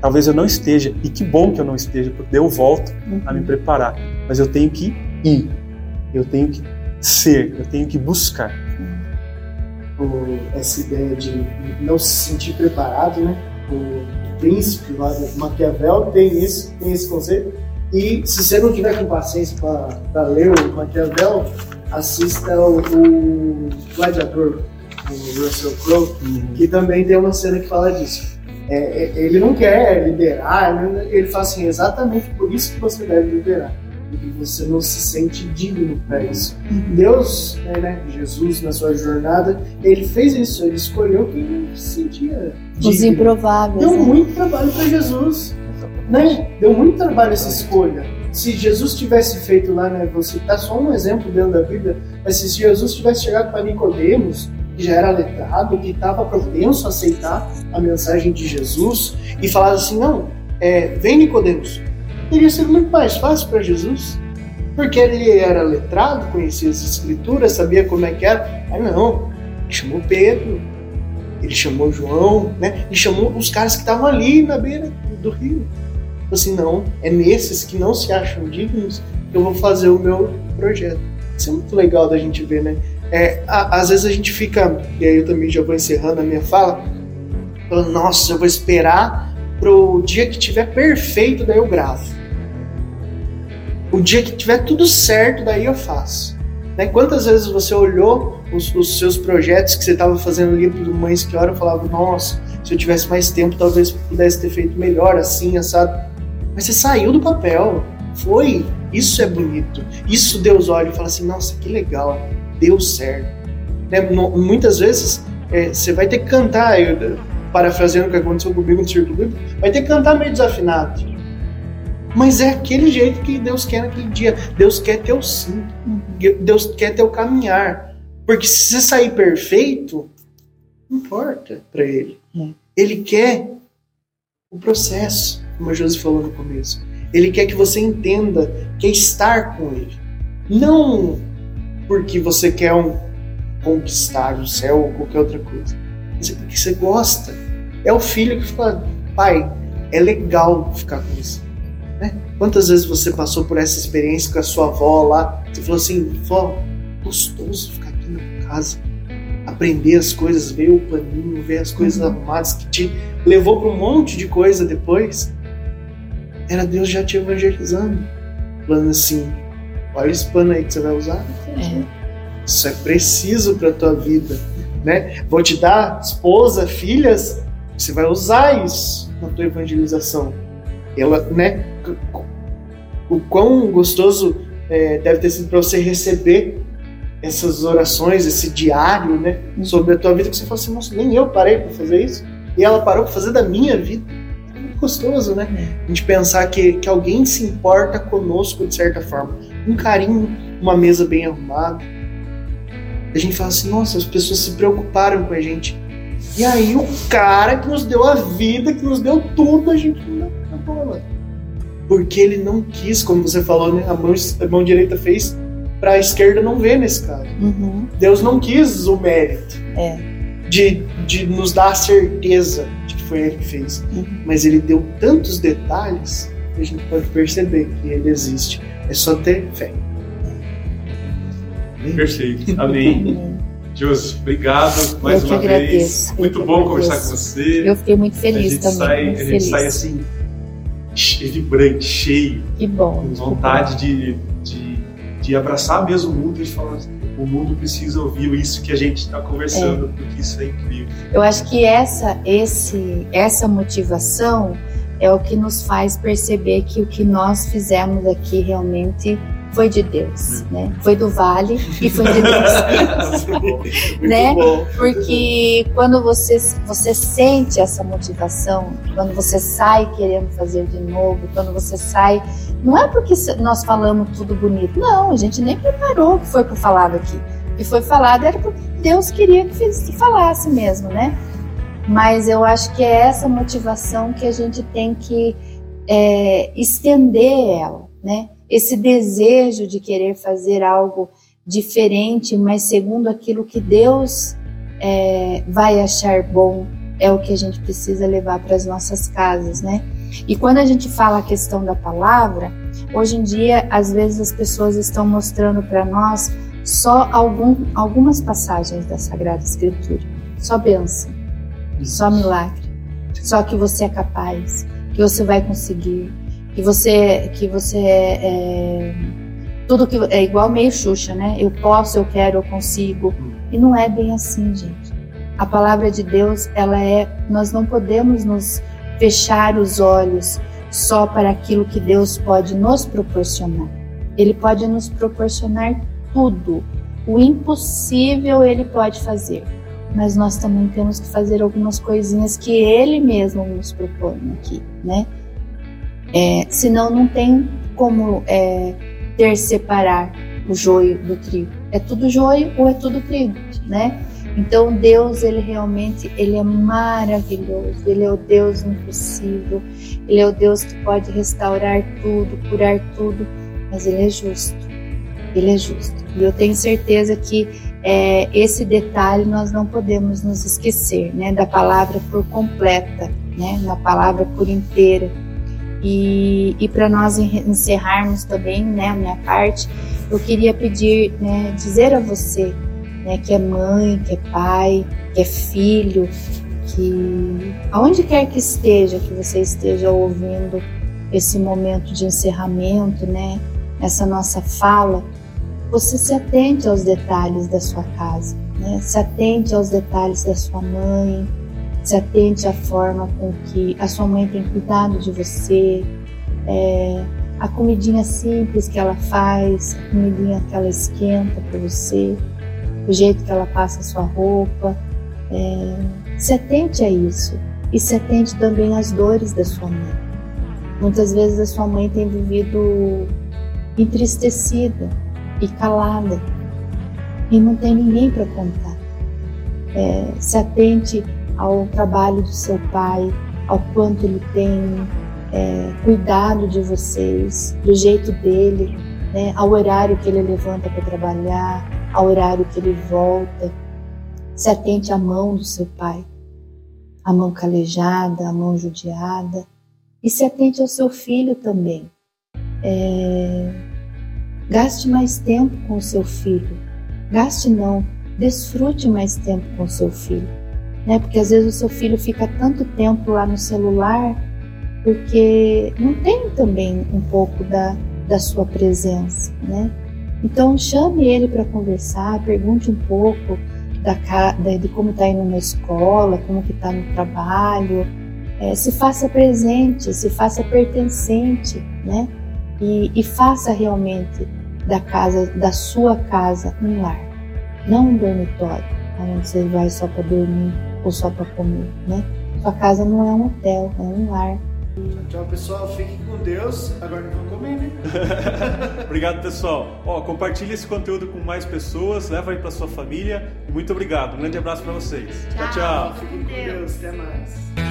Talvez eu não esteja, e que bom que eu não esteja, porque eu volto a me preparar. Mas eu tenho que ir, eu tenho que ser, eu tenho que buscar. Essa ideia de não se sentir preparado, né? O príncipe lá de Maquiavel tem esse conceito. E se você não tiver com paciência para ler o Maquiavel, assista o Gladiador, o Russell Crowe, que também tem uma cena que fala disso. Ele não quer liderar, ele fala assim, exatamente por isso que você deve liderar, porque você não se sente digno para isso. Deus, né, Jesus, na sua jornada, ele fez isso, ele escolheu quem se sentia digno. Os improváveis. Deu muito trabalho para Jesus. Né? Deu muito trabalho essa escolha. Se Jesus tivesse feito lá, né, vou citar só um exemplo dentro da Bíblia, mas se Jesus tivesse chegado para Nicodemos, que já era letrado, que estava propenso a aceitar a mensagem de Jesus, e falado assim, não, vem Nicodemos, teria sido muito mais fácil para Jesus, porque ele era letrado, conhecia as escrituras, sabia como é que era. Mas não, ele chamou Pedro, ele chamou João, né? Ele chamou os caras que estavam ali na beira do rio. Assim, não, é nesses que não se acham dignos que eu vou fazer o meu projeto. Isso é muito legal da gente ver, né? Às vezes a gente fica, e aí eu também já vou encerrando a minha fala, falando, nossa, eu vou esperar pro dia que tiver perfeito, daí eu gravo. O dia que tiver tudo certo, daí eu faço. Né? Quantas vezes você olhou os seus projetos que você estava fazendo ali pro Mães que Oram e falava, nossa, se eu tivesse mais tempo, talvez pudesse ter feito melhor, assim, assado. Mas você saiu do papel, foi, isso é bonito, isso Deus olha e fala assim, nossa, que legal, deu certo. Né? Muitas vezes você vai ter que cantar, parafraseando o que aconteceu comigo no Círculo Bíblico, vai ter que cantar meio desafinado. Mas é aquele jeito que Deus quer naquele dia. Deus quer teu sim, Deus quer teu caminhar. Porque se você sair perfeito, não importa para Ele. Ele quer o processo, como a Josi falou no começo. Ele quer que você entenda, quer estar com Ele. Não porque você quer conquistar o céu ou qualquer outra coisa. Mas é porque você gosta. É o filho que fala, pai, é legal ficar com você. Né? Quantas vezes você passou por essa experiência com a sua avó lá? Você falou assim, vó, gostoso ficar aqui na casa. Aprender as coisas, ver o paninho, ver as coisas arrumadas que te levou para um monte de coisa depois. Era Deus já te evangelizando. Falando assim, olha esse pano aí que você vai usar. Isso é preciso para a tua vida. Né? Vou te dar esposa, filhas, você vai usar isso na tua evangelização. Ela, né, o quão gostoso deve ter sido para você receber essas orações, esse diário, né, sobre a tua vida, que você fala assim, nossa, nem eu parei para fazer isso, e ela parou para fazer da minha vida. É muito gostoso, né? A gente pensar que alguém se importa conosco de certa forma. Um carinho, uma mesa bem arrumada. A gente fala assim, nossa, as pessoas se preocuparam com a gente. E aí o cara que nos deu a vida, que nos deu tudo, a gente não dá bola. Porque ele não quis, como você falou, né? A mão direita fez para a esquerda não ver nesse caso. Deus não quis o mérito de nos dar a certeza de que foi Ele que fez. Mas Ele deu tantos detalhes que a gente pode perceber que Ele existe. É só ter fé. Perfeito. Amém. Josi, obrigado mais uma vez. Muito bom conversar com você. Eu fiquei muito feliz também. A gente sai assim, vibrante, cheio. Que bom. Com vontade de abraçar mesmo o mundo e falar assim, o mundo precisa ouvir isso que a gente está conversando, porque isso é incrível. Eu acho que essa motivação é o que nos faz perceber que o que nós fizemos aqui realmente foi de Deus, né? Foi do Vale e foi de Deus. Né? Porque quando você sente essa motivação, quando você sai querendo fazer de novo, quando você sai... Não é porque nós falamos tudo bonito. Não, a gente nem preparou o que foi falado aqui. O que foi falado era porque Deus queria que falasse mesmo, né? Mas eu acho que é essa motivação que a gente tem que estender ela, né? Esse desejo de querer fazer algo diferente, mas segundo aquilo que Deus vai achar bom, é o que a gente precisa levar para as nossas casas, né? E quando a gente fala a questão da palavra, hoje em dia, às vezes as pessoas estão mostrando para nós só algumas passagens da Sagrada Escritura, só bênção, só milagre, só que você é capaz, que você vai conseguir, que você tudo que é igual meio Xuxa, né? Eu posso, eu quero, eu consigo. E não é bem assim, gente. A palavra de Deus, nós não podemos nos fechar os olhos só para aquilo que Deus pode nos proporcionar. Ele pode nos proporcionar tudo. O impossível Ele pode fazer, mas nós também temos que fazer algumas coisinhas que Ele mesmo nos propõe aqui, né? Senão não tem como ter separar o joio do trigo. É tudo joio ou é tudo trigo, né? Então Deus, ele realmente, ele é maravilhoso, ele é o Deus impossível, ele é o Deus que pode restaurar tudo, curar tudo, mas ele é justo, ele é justo. E eu tenho certeza que esse detalhe nós não podemos nos esquecer, né? Da palavra por completa, né? Da palavra por inteira. E para nós encerrarmos também, né, a minha parte, eu queria pedir, né, dizer a você, né, que é mãe, que é pai, que é filho, que aonde quer que esteja, que você esteja ouvindo esse momento de encerramento, né, essa nossa fala, você se atente aos detalhes da sua casa, né, se atente aos detalhes da sua mãe, se atente à forma com que a sua mãe tem cuidado de você, a comidinha simples que ela faz, a comidinha que ela esquenta para você, o jeito que ela passa a sua roupa. Se atente a isso e se atente também às dores da sua mãe. Muitas vezes a sua mãe tem vivido entristecida e calada e não tem ninguém para contar. Se atente ao trabalho do seu pai, ao quanto ele tem cuidado de vocês, do jeito dele, né, ao horário que ele levanta para trabalhar, ao horário que ele volta. Se atente à mão do seu pai, à mão calejada, à mão judiada, e se atente ao seu filho também. Gaste mais tempo com o seu filho, desfrute mais tempo com o seu filho. Porque às vezes o seu filho fica tanto tempo lá no celular porque não tem também um pouco da sua presença, né? Então chame ele para conversar, pergunte um pouco de como está indo na escola, como que está no trabalho, se faça presente, se faça pertencente, né? E faça realmente da sua casa um lar, não um dormitório, onde você vai só para dormir ou só para comer, né? Sua casa não é um hotel, é um lar. Tchau, pessoal, fiquem com Deus. Agora não vão comer, né? Obrigado, pessoal. Compartilhe esse conteúdo com mais pessoas, leva aí para sua família. Muito obrigado, um grande abraço para vocês. Tchau, tchau. Fiquem com Deus, até mais.